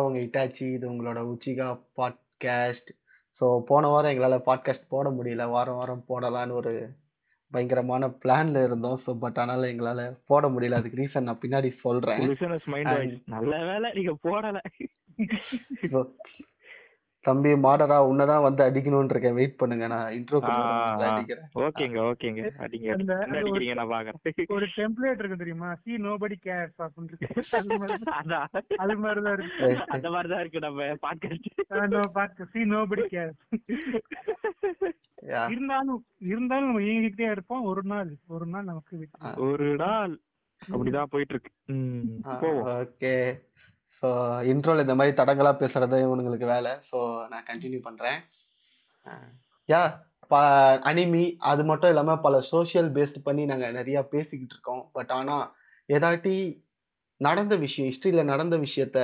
அவங்க இட்டாச்சி, இது உங்களோட உச்சிகா பாட்காஸ்ட். ஸோ போன வாரம் எங்களால் பாட்காஸ்ட் போட முடியல. வாரம் வாரம் போடலான்னு ஒரு பயங்கரமான பிளான்ல இருந்தோம். ஸோ பட் ஆனால் எங்களால் போட முடியல. அதுக்கு ரீசன் நான் பின்னாடி சொல்றேன். நல்ல வேலை நீங்க போடல. தம்பி மாடரா உன்னதான் வந்து அடிக்கணும்னு இருக்கேன், வெயிட் பண்ணுங்க. நான் இன்ட்ரோ அடிக்கிறேன். ஓகேங்க ஓகேங்க அடிங்க. நான் பாக்குறேன் ஒரு டெம்ப்ளேட் இருக்கு தெரியுமா, see nobody cares அப்படினு இருக்கு. அதான் அது மாதிரி தான் இருக்கு. அந்த மாதிரி தான் இருக்கு நம்ம பாட்காஸ்ட். நம்ம பாட்காஸ்ட் see nobody cares. இருந்தாலும் நம்ம இயங்கிட்டே இருப்போம். ஒரு நாள் நமக்கு ஒரு நாள் அப்படிதான் போயிட்டு இருக்கு. ஓகே, ஸோ இன்ட்ரோவில் இந்த மாதிரி தடங்களாக பேசுகிறது இவனுங்களுக்கு வேலை. ஸோ நான் கண்டினியூ பண்ணுறேன். அனிமி அது மட்டும் இல்லாமல் பல சோஷியல் பேஸ்ட் பண்ணி நாங்கள் நிறையா பேசிக்கிட்டு இருக்கோம். பட் ஆனால் ஏதாட்டி நடந்த விஷயம், ஹிஸ்ட்ரியில் நடந்த விஷயத்த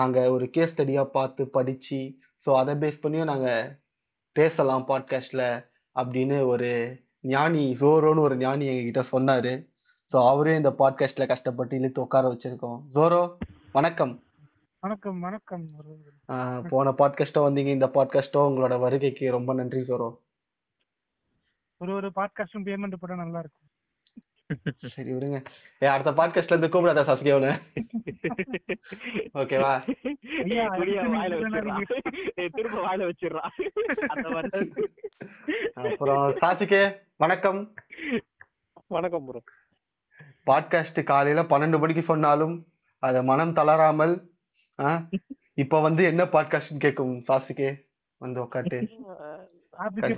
நாங்கள் ஒரு கேஸ் ஸ்டடியாக பார்த்து படித்து ஸோ அதை பேஸ் பண்ணியும் நாங்கள் பேசலாம் பாட்காஸ்டில் அப்படின்னு ஒரு ஞானி, ஜோரோன்னு ஒரு ஞானி எங்ககிட்ட சொன்னார். ஸோ அவரே இந்த பாட்காஸ்டில் கஷ்டப்பட்டு இழுத்து உட்கார வச்சுருக்கோம். ஜோரோ வணக்கம். வணக்கம் வணக்கம். போன பாட்காஸ்டோ வந்தீங்க, இந்த பாட்காஸ்டோ உங்களோட வருகைக்கு ரொம்ப நன்றி ஜோரோ. ஒரு பாட்காஸ்டும் பேமெண்ட் போட நல்லா இருக்கும். சரி விடுங்க, அடுத்த பாட்காஸ்ட்ல இருந்து கூப்பிடாத சஸ்கியோனே. ஓகேவா? திரும்ப வாயில வச்சிரறா. அப்புறம் சாசிகே வணக்கம். வணக்கம் ப்ரோ. பாட்காஸ்ட் காலையில 12 மணிக்கு சொன்னாலும் அத மனம் தளராமல் இப்ப வந்து என்ன பாட்காஸ்ட் கேக்கும் சாசிக்கே வந்து உட்காட்டு. சரி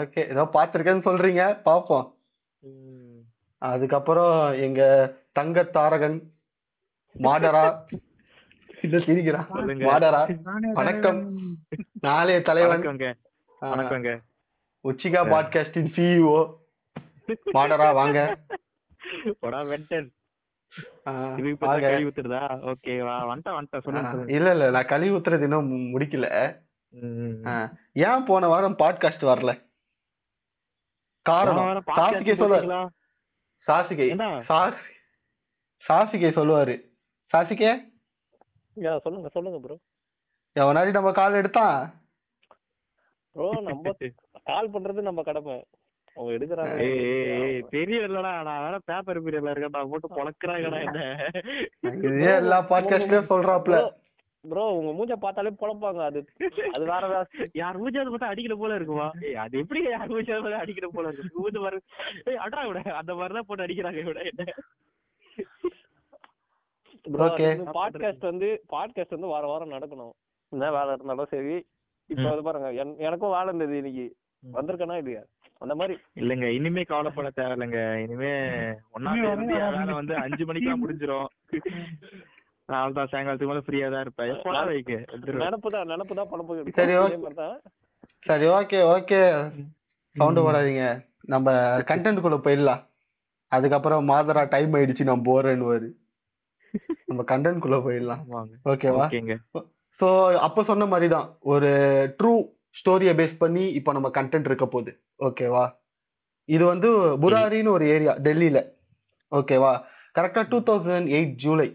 ஓகே, ஏதோ பாத்திருக்கேன்னு சொல்றீங்க, பாப்போம். அதுக்கப்புறம் எங்க தங்க தாரகன் மாடரா சிரிக்கிறான். மாடரா வணக்கம். நாளைய தலைவன் உச்சிகா பாட்காஸ்டின் சிஇஓ மாடரா வாங்க. நான் கழிவு ஊத்துறது இன்னும் முடிக்கல. ஏன் போன வாரம் பாட்காஸ்ட் வரல? காரணம் சாசிகே சொல்லுவாரு. சாசிகே சொல்லுங்க சொல்லுங்க ப்ரோ. எவனாடி நம்ம கால் எடுத்தான் ப்ரோ. நம்ம கால் பண்றது நம்ம கடமை. வாரம் நடக்கணும். என்ன வேலை இருந்தாலும் சரி. இப்ப வந்து பாருங்க, எனக்கும் வேலை இருந்தது, இன்னைக்கு வந்திருக்கேனா இல்லையா அந்த மாதிரி. இல்லங்க, இனிமே கவலைப்பட தேவையில்லைங்க. இனிமே ஒன்னாம் வந்து 5 மணிக்கெல்லாம் முடிஞ்சிடும். அவ்வளவுதான், சாயங்காலத்துக்கு மேல ஃப்ரீயா தான் இருப்பேன். நினப்புதான் பழப்பதான். சரி ஓகே ஓகே, சவுண்ட் போடாதீங்க, நம்ம கண்டென்ட் குள்ள போயிடலாம். அதுக்கப்புறம் மாதரா டைம் ஆயிடுச்சு நான் போறேன்னு வரு. நம்ம கண்டென்ட் குள்ள போயிடலாம் ஓகேவா? ஸோ அப்போ சொன்ன மாதிரி தான் ஒரு ட்ரூ ஸ்டோரியை பேஸ் பண்ணி இப்போ நம்ம கண்டென்ட் இருக்க போகுது ஓகேவா? இது வந்து புராரின்னு ஒரு ஏரியா டெல்லியில் ஓகேவா? கரெக்டாக 2008 ஜூலை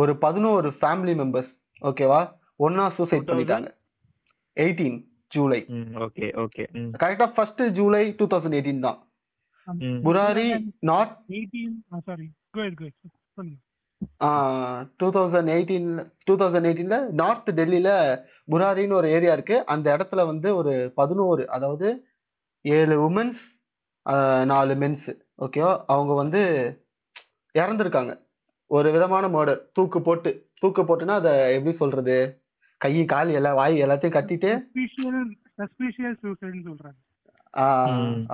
ஒரு 11 ஃபேமிலி மெம்பர்ஸ் ஓகேவா ஒன்னா சூசைட் பண்ணிட்டாங்க. 18 ஜூலை. ஓகே ஓகே, கரெக்டாக 1 ஜூலை 2018 தான். புராரி நாட் 2018ல நார்த் டெல்லியில புராரின்னு ஒரு ஏரியா இருக்கு. அந்த இடத்துல வந்து ஒரு 11, அதாவது 7 உமன்ஸ் 4 மென்ஸ் ஓகேவா, அவங்க வந்து இறந்துருக்காங்க. ஒரு விதமான மர்டர், தூக்கு போட்டுன்னா அதை எப்படி சொல்றது, கை கால் எல்லாம் வாய் எல்லாத்தையும் கட்டிட்டு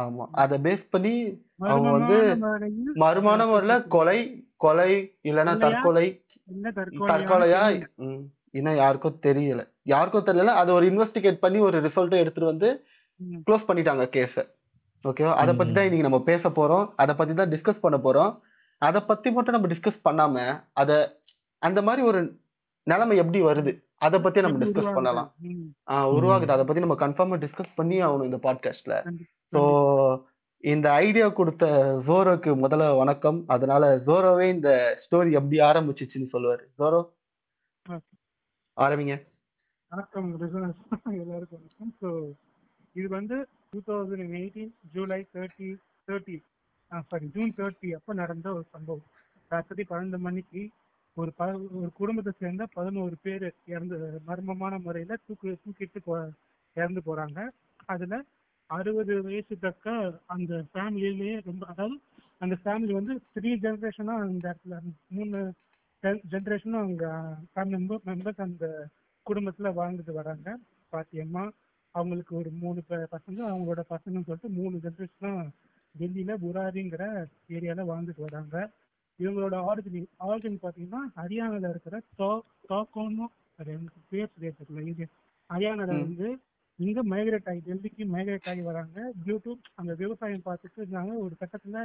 ஆமா அதை பேஸ் பண்ணி அவங்க வந்து மர்மான முறையில கொலை இல்லைன்னா தற்கொலையா இன்னும் யாருக்கும் தெரியல. அது ஒரு இன்வெஸ்டிகேட் பண்ணி ஒரு ரிசல்ட்டும் எடுத்துட்டு வந்து க்ளோஸ் பண்ணிட்டாங்க கேஸ ஓகேவா? அதை பத்தி தான் இன்னைக்கு நம்ம பேச போறோம், அதை பத்தி தான் டிஸ்கஸ் பண்ண போறோம். அதை பத்தி மட்டும் நம்ம டிஸ்கஸ் பண்ணாம அதை அந்த மாதிரி ஒரு நிலைமை எப்படி வருது அதை பத்தி நம்ம டிஸ்கஸ் பண்ணலாம். உருவாகுது, அதை பத்தி நம்ம கன்ஃபார்மா டிஸ்கஸ் பண்ணி ஆகணும் இந்த பாட்காஸ்ட்ல. ஸோ இந்த ஐடியா கொடுத்த ஜோரோக்கு முதல்ல வணக்கம். அதனால ஜோரோவே இந்த ஸ்டோரி எப்படி ஆரம்பிச்சிச்சுன்னு சொல்லுவாரு. ஜோரோ ஆரம்பிங்க. வணக்கம் எல்லாருக்கும் வணக்கம். ஸோ இது வந்து 2018 ஜூலை 30 ஜூன் 30 அப்போ நடந்த ஒரு சம்பவம். ராத்திரி 12 மணிக்கு ஒரு குடும்பத்தை சேர்ந்த 11 பேர் இறந்து மர்மமான முறையில் தூக்கிட்டு இறந்து போகிறாங்க. அதில் 60 வயசு தக்க அந்த ஃபேமிலியிலேயே ரொம்ப, அதாவது அந்த ஃபேமிலி வந்து 3 ஜென்ரேஷனாக அந்த இடத்துல 3 ஜென்ரேஷனும் அவங்க ஃபேமிலி மெம்பர்ஸ் அந்த குடும்பத்தில் வாழ்ந்துட்டு வராங்க. பாத்தியம்மா, அவங்களுக்கு ஒரு 3 பசங்க, அவங்களோட பசங்கன்னு சொல்லிட்டு 3 ஜென்ரேஷனாக டெல்லியில் புராரிங்கிற ஏரியாவில் வாழ்ந்துட்டு வராங்க. இவங்களோட ஆரிஜின் பார்த்தீங்கன்னா ஹரியானாவில் இருக்கிற டோக்கோன்னு பேர் தெரியல, ஹரியானாவில் வந்து இங்கே மைக்ரேட் ஆகி டெல்லிக்கு மைக்ரேட் ஆகி வராங்க. டியூ டு அந்த விவசாயம் பார்த்துட்டு இருந்தாங்க. ஒரு கட்டத்தில்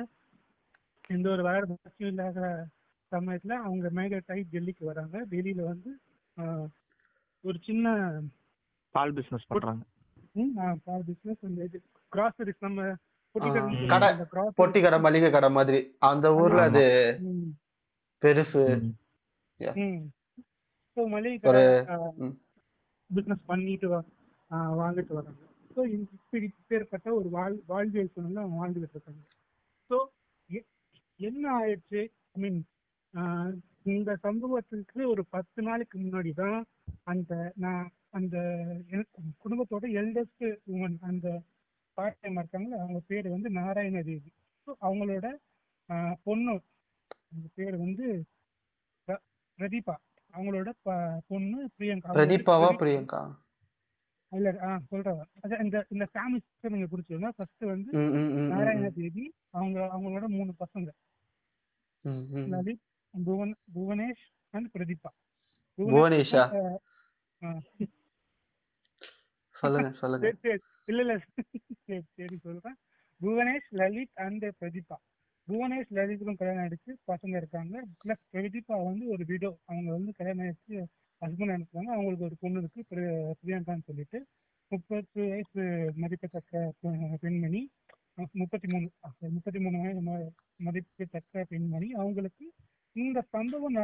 எந்த ஒரு வேலை வளர்ச்சியும் இல்லாத சமயத்தில் அவங்க மைக்ரேட் ஆகி டெல்லிக்கு வராங்க. டெல்லியில் வந்து ஒரு சின்ன பால் பிஸ்னஸ் பண்ணுறாங்க. பால் பிஸ்னஸ், இந்த இது கிராசரிஸ், நம்ம பொட்டி கடை மளிகை கடை மாதிரி அந்த ஊர்ல அது பெருசு மளிகை கடை பிசினஸ் பண்ணிட்டு வாங்கிட்டு வராங்க. ஸோ இப்பேற்பட்ட ஒரு வாழ்வியல் சூழ்நிலை அவங்க வாழ்ந்துகிட்டு இருக்காங்க. ஸோ என்ன ஆயிடுச்சு, ஐ மீன் இந்த சம்பவத்துக்கு ஒரு 10 நாளுக்கு முன்னாடி தான் நான் அந்த குடும்பத்தோட எல்டஸ்ட் உமன், அந்த பார்ட் டைம் இருக்காங்களே, அவங்க பேர் வந்து நாராயண தேவி. ஸோ அவங்களோட பொண்ணு, அவங்க பேர் வந்து பிரதீபா, அவங்களோட பொண்ணு பிரியங்கா. பிரதீபாவா பிரியங்கா இல்ல சொல்றவா. அதான் இந்த ஃபேமிலி சிஸ்டம் நீங்க புரிச்சுக்கோங்க. ஃபர்ஸ்ட் வந்து நாராயண தேவி, அவங்களோட 3 பசங்க, லலித், புவனேஷ் அண்ட் பிரதீபா. புவனேஷா சொல்றேன். புவனேஷ், லலித் அண்ட் பிரதீபா. புவனேஷ் லலித்துக்கும் கல்யாணம் ஆயிடுச்சு, பசங்க இருக்காங்க. பிளஸ் பிரதீபா வந்து ஒரு விடோ, அவங்க வந்து கல்யாணம் ஆயிடுச்சு, ஹஸ்பண்ட் அனுப்புறாங்க. அவங்களுக்கு ஒரு பொண்ணு இருக்கு, பிரியங்கான்னு சொல்லிட்டு. 30 வயசு மதிப்பத்தக்க பெண்மணி, 33 வயது மதிப்பத்தக்க பெண்மணி. அவங்களுக்கு இந்த சம்பவம்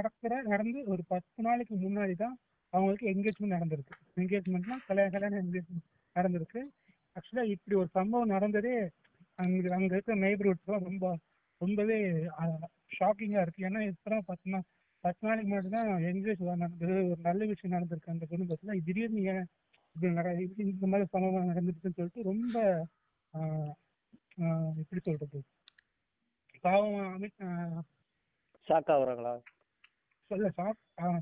நடந்து ஒரு 10 நாளைக்கு முன்னாடி தான் அவங்களுக்கு என்கேஜ்மெண்ட் நடந்திருக்கு. என்கேஜ்மெண்ட்னா கல்யாணம் என்கேஜ்மெண்ட் நடந்திருக்கு. ஆக்சுவலா இப்படி ஒரு சம்பவம் நடந்ததே அங்க இருக்கிற நெய்பர்ஹுட்ஸ்லாம் ரொம்பவே ஷாக்கிங்கா இருக்கு. ஏன்னா இப்போ 10 நாளைக்கு முன்னாடி தான் என்கேஜ் நடந்தது, ஒரு நல்ல விஷயம் நடந்திருக்கு அந்த குடும்பத்துல. திடீர்னு இந்த மாதிரி சம்பவம் நடந்துருக்குன்னு சொல்லிட்டு ரொம்ப எப்படி சொல்றது, பாவம் ஷாக்கா வராங்களா சொல்ல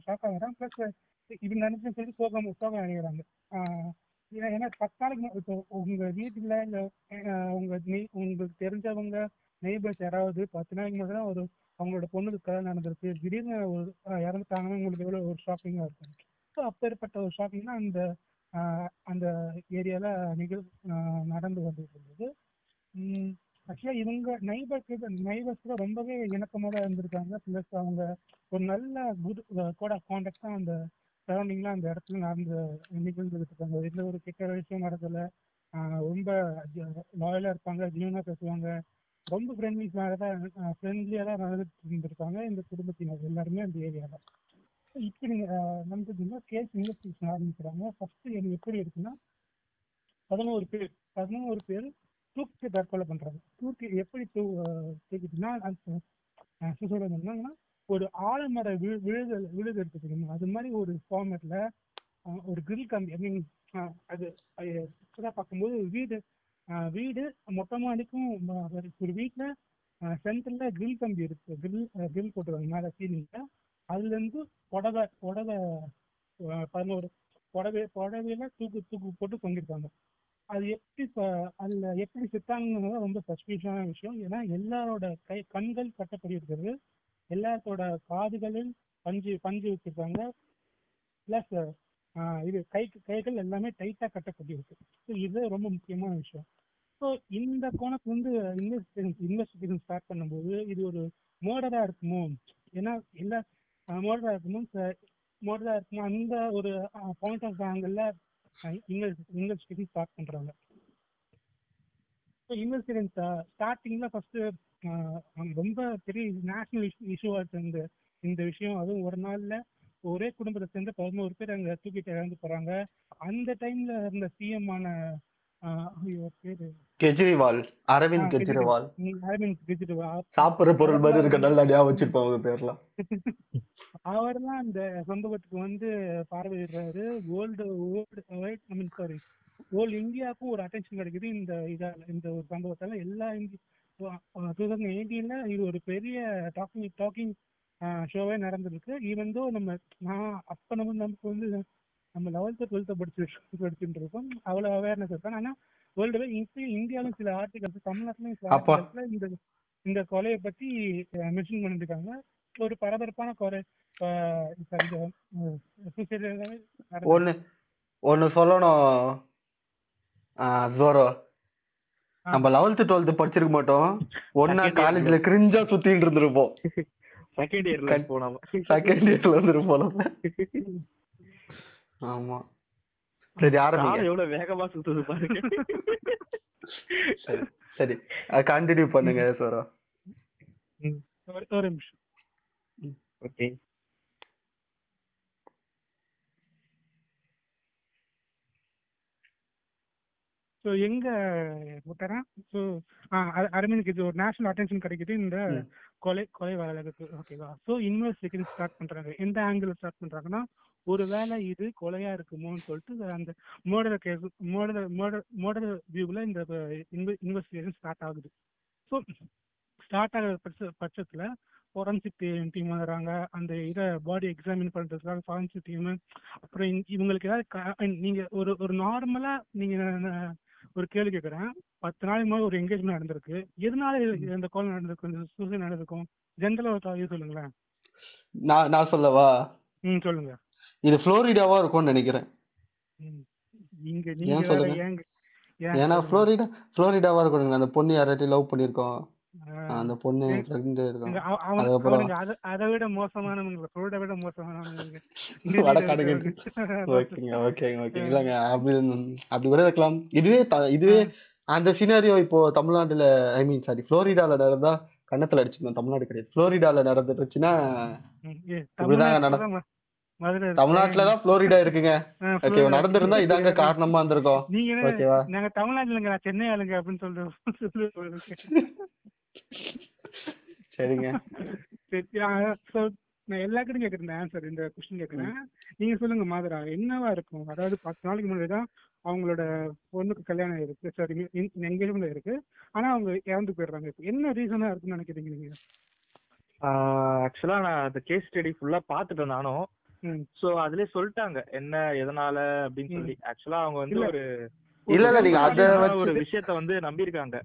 ஷாக்கா வரான். பிளஸ் இப்படி நினைச்சுன்னு சொல்லி சோகம் அடைகிறாங்க. ஏன்னா 10 நாளைக்கு இப்போ உங்க வீட்டுல இல்லை உங்களுக்கு தெரிஞ்சவங்க நெய்பர்ஸ் யாராவது 10 நாளைக்கு முன்னாடி தான் ஒரு அவங்களோட பொண்ணுக்கு கல்யாணம் நடந்திருக்கு, திடீர்னு ஒரு இறந்துட்டாங்கன்னா உங்களுக்கு எவ்வளோ ஒரு ஷாக்கிங்காக இருக்கும். ஸோ அப்பேற்பட்ட ஒரு ஷாக்கிங்னா அந்த ஏரியாவில் நடந்து வந்துட்டு இருந்தது. ஆக்சுவலாக இவங்க நெய்பர்ஸ் கூட ரொம்பவே இணக்கமாக தான் இருந்திருக்காங்க. ப்ளஸ் அவங்க ஒரு நல்ல குட் கோட் ஆஃப் கான்டாக்ட் தான் அந்த சரௌண்டிங்லாம் அந்த இடத்துல நடந்து நிகழ்ந்துகிட்டு இருக்காங்க. எந்த ஒரு கெட்ட விஷயம் நடக்கல, ரொம்ப லாயலாக இருப்பாங்க, ஜீவனாக பேசுவாங்க, ரொம்ப ஃப்ரெண்ட்லியாக தான் நடந்துட்டு இருந்திருக்காங்க இந்த குடும்பத்தினர் எல்லாருமே அந்த ஏரியாவில். இப்படி நடந்ததுன்னா கேஸ் இன்வெஸ்டிகேஷன் ஆரம்பிக்கிறாங்க. ஃபர்ஸ்ட் எனக்கு எப்படி இருக்குன்னா 11 பேர் தூக்கி தற்கொலை பண்ணுறாங்க. தூக்கி எப்படி தூக்கிட்டுன்னா என்னன்னா ஒரு ஆலமர விழுது எடுத்துக்கணும் அது மாதிரி ஒரு ஃபார்மேட்டில் ஒரு கிரில் கம்பி, ஐ மீன் அது பார்க்கும்போது வீடு மொட்டை மாடிக்கும் ஒரு வீட்டில் சென்டரில் கிரில் கம்பி இருக்குது, கிரில் போட்டுருவாங்க மேலே சீலிங்கில். அதுலேருந்து புடவை 11 புடவையில் தூக்கு போட்டு தொங்கிருக்காங்க. அது எப்படி செத்தாங்கன்னு ரொம்ப சஸ்பீஷியஸான விஷயம். ஏன்னா எல்லாரோட கண்கள் கட்டப்படி இருக்கிறது, எல்லாத்தோட காதுகளில் பஞ்சு வச்சிருக்காங்க. பிளஸ் இது கைகள் எல்லாமே டைட்டாக கட்டப்படி இருக்கு. ஸோ இது ரொம்ப முக்கியமான விஷயம். ஸோ இந்த கோணத்துல வந்து இன்வெஸ்டிகேஷன் ஸ்டார்ட் பண்ணும்போது இது ஒரு மர்டராக இருக்குமோ, ஏன்னா எல்லா மர்டராக இருக்குமோ மர்டராக இருக்குமோ அந்த ஒரு பாயிண்ட் ஆஃப் ஆங்கிளில் இன்வெஸ்டிகேஷன் ஸ்டார்ட் பண்ணுறாங்க. இன்வெஸ்டிகேஷன் ஸ்டார்டிங்ல ஃபர்ஸ்ட் ரொம்ப பெரிய நேஷனல் இஷ்யூவா இருந்து இந்த விஷயம். அதுவும் ஒரு நாள்ல ஒரே குடும்பத்தை சேர்ந்து 11 பேர் அங்க தூக்கிட்டு இறந்து போறாங்க. அந்த டைம்ல இருந்த சிஎம் ஆன கெஜ்ரிவால், அரவிந்த் கெஜ்ரிவால், சாப்பிடுற பொருள் மாதிரி இருக்க நல்லா ஞாபகம் வச்சிருப்பாங்க பேர்லாம். அவர்லாம் அந்த சொந்தபத்துக்கு வந்து பார்வையிடுறாரு. ஓல்டு இந்தியாவுக்கும் ஒரு அட்டென்ஷன் கிடைக்குது இந்த இதால, இந்த ஒரு சம்பவத்தால. எல்லா 2018ல இது ஒரு பெரிய டாக்கிங் ஷோவே நடந்திருக்கு. ஈவன் தோ நமக்கு வந்து நம்ம 11th 12th படிச்சுட்டு இருக்கோம், அவ்வளவு அவேர்னஸ் இருக்கும். ஆனா வேர்ல்டு வைட் இந்தியாவிலும் சில ஆர்டிகல்ஸ், தமிழ்நாட்டிலும் சில ஆர்டிகல்ஸ்ல இந்த கொலையை பத்தி மென்ஷன் பண்ணிருக்காங்க. ஒரு பரபரப்பான கொலை. ஒன்னு சொல்லணும், நம்ம 11th 12th படிச்சிருக்க மாட்டோம், ஒன்னா காலேஜ்ல கிரிஞ்சா சுத்திட்டு இருந்திருப்போம். செகண்ட் இயர்ல இருந்திருப்போம். ஆமா, சரி, ஆரம்பிங்க. எவ்வளவு வேகமா சுத்துது பாருங்க. சரி, கண்டினியூ பண்ணுங்க சோரா. ஒரு நிமிஷம். ஓகே, சோ எங்க போட்டறா? சோ அரவிந்த் கிட்ட ஒரு நேஷனல் அட்டென்ஷன் கிடைக்குது இந்த கொலை வழக்கு. ஓகேவா? சோ இன்வெஸ்டிகேஷன் ஸ்டார்ட் பண்றாங்க. எந்த ஆங்கிள் ஸ்டார்ட் பண்றாங்கன்னா, ஒருவேளை இது கொலையா இருக்குமோன்னு சொல்லிட்டு அந்த மர்டர் வியூல இந்த இன்வெஸ்டிகேஷன் ஸ்டார்ட் ஆகுது. ஸோ ஸ்டார்ட் ஆகிற பட்சத்தில் ஃபோரன்சிக் டீம் வந்துடுறாங்க. அந்த இதை பாடி எக்ஸாமின் பண்ணுறதுக்காக ஃபாரன்சிக் டீமு. அப்புறம் இவங்களுக்கு ஏதாவது, நீங்கள் ஒரு நார்மலாக நீங்கள் ஒரு கேள்வி கேட்குறேன், 10 நாளைக்கு முன்னாடி ஒரு என்கேஜ்மெண்ட் நடந்திருக்கு, எதனால இந்த கொலை நடந்திருக்கும், சூசைட் நடந்திருக்கும், ஜென்ரலாக இது சொல்லுங்களேன். நான் சொல்லவா? சொல்லுங்க. இது ஃப்ளோரிடாவா இருக்கும்னு நினைக்கிறேன். ஏன்னா ஃப்ளோரிடாவா இருக்கும். அந்த பொண்ணு யார்கிட்ட லவ் பண்ணிருக்கோம், அந்த பொண்ணு அதை விட மோசமானவங்க. இதுவே அந்த சினாரியோ இப்போ தமிழ்நாட்டுல, ஐ மீன் சாரி, ஃப்ளோரிடால நடந்தா கண்ணத்துல அடிச்சுக்கணும். தமிழ்நாடு கிடையாது, ஃப்ளோரிடால நடந்துருச்சுன்னா இப்படிதான். தமிழ்நாட்டுலதான் புளோரிடா இருக்குங்க. நடந்திருந்தா இதாங்க காரணமா இருந்திருக்கோம். நீங்க தமிழ்நாட்டுல சென்னை ஆளுங்க அப்படின்னு சொல்றேன். சரிங்க, நான் எல்லாருக்கிட்டும் கேட்கறேன் ஆன்சர், இந்த கொஸ்டின் கேட்கறேன், நீங்க சொல்லுங்க மாதரா, என்னவா இருக்கும்? அதாவது 10 நாளைக்கு முன்னாடிதான் அவங்களோட பொண்ணுக்கு கல்யாணம் இருக்கு, சாரி எங்கேஜ்மெண்ட் இருக்கு, ஆனா அவங்க இறந்து போயிடுறாங்க. என்ன ரீசனா இருக்குன்னு நினைக்கிறீங்க நீங்க? ஆக்சுவலா நான் அந்த கேஸ் ஸ்டடி ஃபுல்லா பாத்துட்டேன் நானும். சோ அதுல சொல்லிட்டாங்க என்ன எதனால அப்படின்னு சொல்லி. ஆக்சுவலா அவங்க வந்து ஒரு விஷயத்தை வந்து நம்பி இருக்காங்க.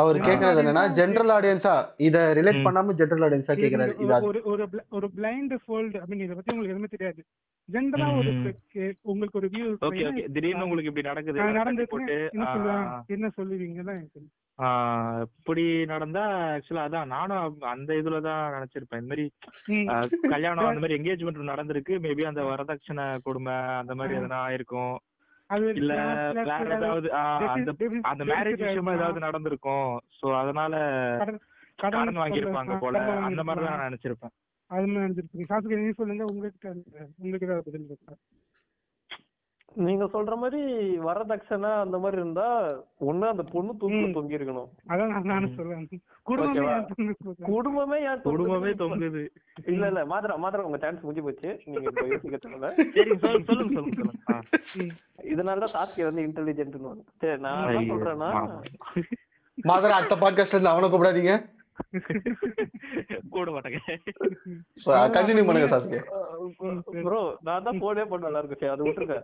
அவர் கேக்குறது என்னன்னா, ஜெனரல் ஆடியன்ஸா இத ரிலேட் பண்ணாம ஜெனரல் ஆடியன்ஸா கேக்குறாரு. ஒரு பிளைண்ட் ஃபோல்ட், ஐ மீன் இத பத்தி உங்களுக்கு எதுவுமே தெரியாது, ஜெனரலா ஒரு உங்களுக்கு ஒரு வியூ, ஓகே ஓகே, திடீர்னு உங்களுக்கு இப்படி நடக்குது, நடந்து போட்டு என்ன சொல்லுவீங்கன்னா, இப்படி நடந்தா ஆக்சுவலா அதான் நானும் அந்த இதுலதான் நினைச்சிருப்பேன். இந்த மாதிரி கல்யாணம், அந்த மாதிரி என்கேஜ்மெண்ட் நடந்திருக்கு, மேபி அந்த வரதட்சணை கொடுமை அந்த மாதிரி எதனா ஆயிருக்கும், இல்ல வேற ஏதாவது அந்த மேரேஜ் விஷயமா ஏதாவது நடந்திருக்கும். சோ அதனால கடன் வாங்கியிருப்பாங்க போல, அந்த மாதிரிதான் நான் நினைச்சிருப்பேன். அதுமாதிரி நினைச்சிருப்பேன். சொல்லுங்க, உங்களுக்கு ஏதாவது பதில் இருக்கா? நீங்க சொல்ற மாதிரி வரதட்சணை அந்த மாதிரி இருந்தா ஒண்ணு அந்த பொண்ணு தூக்கு தொங்கி இருக்கணும். குடும்பமே தொங்குது. இல்ல மாத்திரம் உங்க சான்ஸ் முடிஞ்சு போச்சு, நீங்க இப்ப யோசிக்க தேவை. இதனாலதான் சாஸ்திரி வந்து இன்டெலிஜென்ட். சரி, நான் என்ன சொல்றேன்னா, மாத்திரம் அடுத்த பாட்காஸ்ட்ல இருந்து அவனை கூப்பிடாதீங்க. கூட மாட்டேங்க ப்ரோ, நான் தான் போனே பண்ண நல்லா இருக்கு. அது விட்டுருங்க.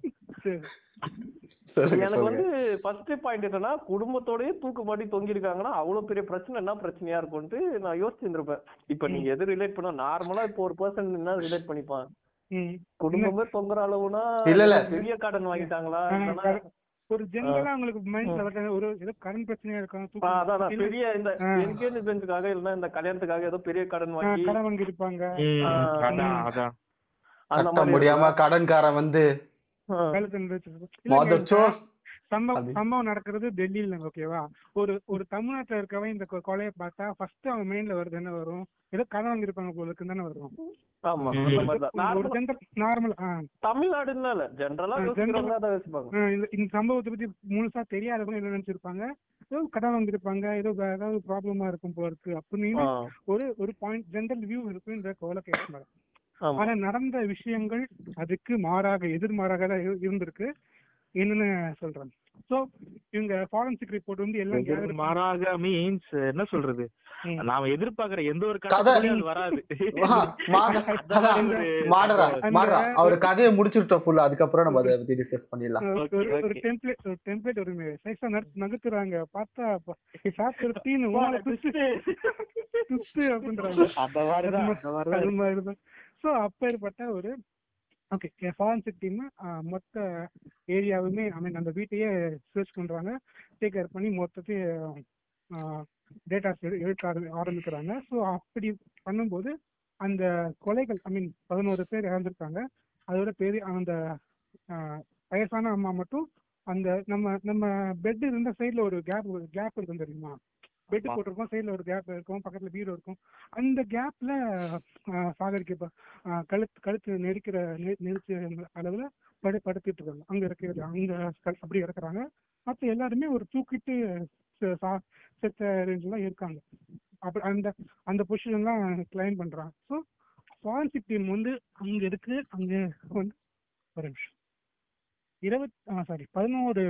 எனக்கு வந்து ஃபர்ஸ்ட் பாயிண்ட் என்னன்னா, குடும்பத்தோடயே தூக்கு மாட்டி தொங்கிருக்காங்கன்னா அவ்வளவு பெரிய பிரச்சனை என்ன பிரச்சனையா இருக்கும்ட்டு நான் யோசிச்சுருப்பேன். இப்ப நீங்க எது ரிலேட் பண்ண, நார்மலா இப்போ ஒரு பர்சன் என்ன ரிலேட் பண்ணிப்பான், குடும்பமே தொங்குற அளவுனா பெரிய கடன் வாங்கிட்டாங்களா, ஒரு ஜெனரலா உங்களுக்கு மைண்ட்ல வரது ஒரு ஏதோ கடன் பிரச்சனையா இருக்கும். அதான் பெரிய இந்த என்கேஜ்மென்ட்காக இல்ல இந்த கல்யாணத்துக்காக ஏதோ பெரிய கடன் வாங்கி இருப்பாங்க. அதான் அந்த முடியாம கடன்காரன் வந்து மொதச்சோ சம்பவம் நடக்கிறது டெல்லியில. ஓகேவா, ஒரு தமிழ்நாட்டுல இருக்கவன் இந்த கொலையை பார்த்தா ஃபர்ஸ்ட் அவன் மெயின்ல வருது என்ன வரும், ஏதோ கதை வாங்கிருப்பாங்க போல இருக்கு தானே வரும். இந்த சம்பவத்தை பத்தி முழுசா தெரியாதவங்க என்ன நினைச்சிருப்பாங்க, ஏதோ கதை வாங்கிருப்பாங்க, ஏதோ ஏதாவது ப்ராப்ளமா இருக்கும் போல இருக்கு அப்படின்னு ஒரு ஒரு பாயிண்ட் ஜென்ரல் வியூ இருக்கும் இந்த கொலை கேஸ் மேல. ஆனா நடந்த விஷயங்கள் அதுக்கு மாறாக எதிர்மாறாக தான் இருந்திருக்கு என்னன்னு சொல்றாங்க. சோ இவங்க ஃபாரன்சிக் ரிப்போர்ட் வந்து எல்லாம் மாறாக மீன்ஸ் என்ன சொல்றது, நாம எதிர்பார்க்கிற எந்த ஒரு கதையும் வராது. அவர் கதையை முடிச்சிட்டோம் ஃபுல்லா, அதுக்கப்புறம் நம்ம அதை பத்தி டிஸ்கஸ் பண்ணிடலாம். ஒரு டெம்ப்ளேட் ஒரு சைஸா நகர்த்துறாங்க, பார்த்தா சாப்பிட்டு அப்படின்றாங்க. சோ அப்பேற்பட்ட ஒரு ஓகே ஃபாரன்சிக் டீம் மொத்த ஏரியாவுமே அந்த வீட்டையே சர்ச் பண்றாங்க, டேக் கேர் பண்ணி மொத்தத்தையும் டேட்டாஸ் எடுக்க ஆரம்பிக்கிறாங்க. ஸோ அப்படி பண்ணும்போது அந்த கொலைகள் 11 பேர் இறந்துருக்காங்க. அதோட பேர் அந்த வயசான அம்மா மட்டும் அந்த நம்ம நம்ம பெட் இருந்த சைடில் ஒரு கேப் இருக்கும் தெரியுமா, பெட் போட்டிருக்கோம், சைடில் ஒரு கேப் இருக்கும், பக்கத்தில் பீரோ இருக்கும், அந்த கேப்ல சாகரிக்க கழுத்து நெரிச்ச அளவில் படுத்துட்டு இருக்காங்க. அங்கே இருக்கிறது அங்கே அப்படி இறக்குறாங்க. மற்ற எல்லாருமே ஒரு தூக்கிட்டு செத்த ரேஞ்செலாம் இருக்காங்க. அப்படி அந்த அந்த பொசிஷன்லாம் கிளைம் பண்ணுறாங்க. ஸோ ஃபாரன்சிக் டீம் வந்து அங்கே இருக்கு, அங்கே வந்து ஒரு நிமிஷம் 11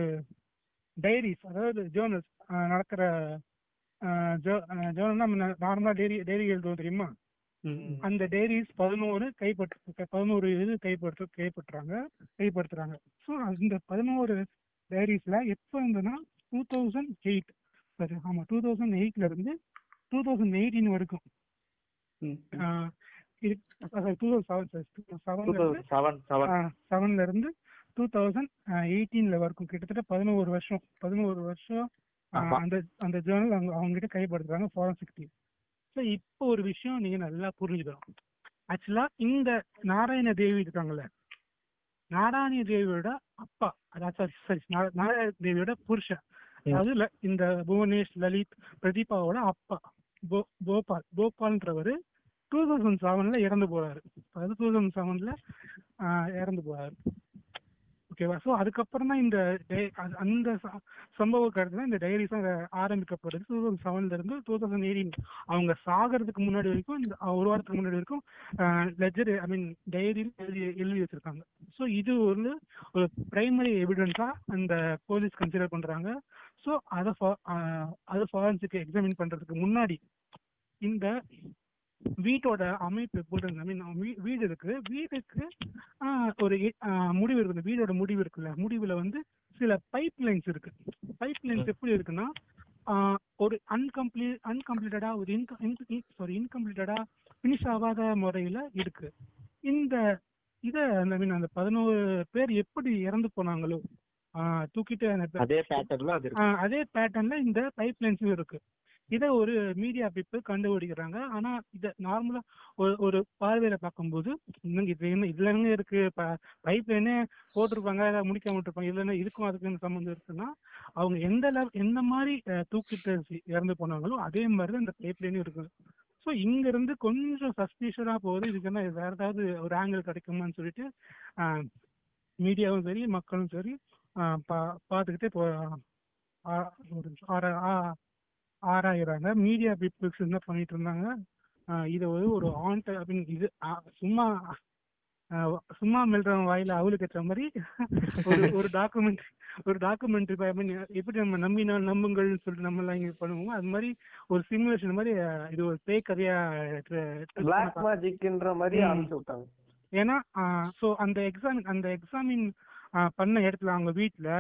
டைரிஸ், அதாவது ஜேர்னல்ஸ் நடக்கிற நார்மலா டைரி எழுதுவோம் தெரியுமா, அந்த டைரிஸ் 11 கைப்படுத்துறாங்க. ஸோ இந்த 11 டைரிஸ்ல எப்போ இருந்ததுன்னா 2008 சரி ஆமா 2008ல இருந்து 2018 வரைக்கும், 2007ல இருந்து 2018ல வரைக்கும் கிட்டத்தட்ட 11 வருஷம் அந்த ஜேர்னல் அவங்க கிட்ட கைப்படுத்துறாங்க ஃபாரன்சிக் டீம். ஸோ இப்போ ஒரு விஷயம் நீங்க நல்லா புரிஞ்சுக்கணும். ஆக்சுவலா இந்த நாராயண தேவி இருக்காங்கல்ல, நாராயண தேவியோட அப்பா, நாராயண தேவியோட புருஷன், அதாவது இந்த புவனேஷ் லலித் பிரதீபாவோட அப்பா கோபால்ன்றவர் 2007ல இறந்து போறாரு. அதாவது 2007ல இறந்து போறாரு. ஓகேவா, ஸோ அதுக்கப்புறம் தான் இந்த அந்த சம்பவ காலத்துல இந்த டைரிஸ் ஆரம்பிக்கப்படுது. 2007லேருந்து 2018 அவங்க சாகிறதுக்கு முன்னாடி வரைக்கும், இந்த ஒரு வாரத்துக்கு முன்னாடி வரைக்கும் லெஜர் டைரியில் எழுதி வச்சிருக்காங்க. ஸோ இது ஒரு பிரைமரி எவிடன்ஸாக அந்த போலீஸ் கன்சிடர் பண்ணுறாங்க. ஸோ அதை ஃபாரன்சிக் எக்ஸாமின் பண்ணுறதுக்கு முன்னாடி இந்த வீட்டோட அமைப்பு போட்டிருந்த வீடு இருக்கு, வீடுக்கு ஒரு முடிவு இருக்குது, வீடோட முடிவு இருக்குல்ல, முடிவுல வந்து சில பைப் லைன்ஸ் இருக்கு. பைப் லைன்ஸ் எப்படி இருக்குன்னா ஒரு அன்கம்ப்ளீட்டடா ஒரு இன்கம்ப்ளீட்டடா ஃபினிஷ் ஆகாத முறையில இருக்கு. இந்த இதை அந்த 11 பேர் எப்படி இறந்து போனாங்களோ தூக்கிட்டு அதே பேட்டர்ன்ல இந்த பைப் லைன்ஸும் இருக்கு. இதை ஒரு மீடியா பீப்புள் கண்டுபிடிக்கிறாங்க. ஆனா இதை நார்மலா ஒரு பார்வையில பார்க்கும்போது இதுல என்ன இருக்கு, பைப் லைனே போட்டிருப்பாங்க, அதை முடிக்க மாட்டிருப்பாங்க, இதுல என்ன இருக்கும், அதுக்கு என்ன சம்மந்தம் இருக்குன்னா அவங்க எந்த மாதிரி தூக்கிட்டு இறந்து போனாங்களோ அதே மாதிரிதான் இந்த பைப் லைனும் இருக்கு. ஸோ இங்க இருந்து கொஞ்சம் சஸ்பீஷனா போகுது, இதுக்கு என்ன வேற ஏதாவது ஒரு ஆங்கிள் கிடைக்குமான்னு சொல்லிட்டு மீடியாவும் சரி மக்களும் சரி பார்த்துக்கிட்டே ஆராயிறாங்க. மீடியா பீப்புள்ஸ் என்ன பண்ணிட்டு இருந்தாங்க, இதை ஒரு ஆண்ட் இது சும்மா சும்மா மெல்ற வாயில அவளுக்கு ஏற்ற மாதிரி ஒரு டாக்குமெண்ட்ரி எப்படி நம்ம நம்பினா நம்புங்கள் சொல்லிட்டு நம்ம எல்லாம் இங்க பண்ணுவோம், அது மாதிரி ஒரு சிமுலேஷன் மாதிரி இது ஒரு பேய் கதையா மாதிரி ஆரம்பிச்சு விட்டாங்க. ஏன்னா அந்த எக்ஸாமின் பண்ண இடத்துல அவங்க வீட்டுல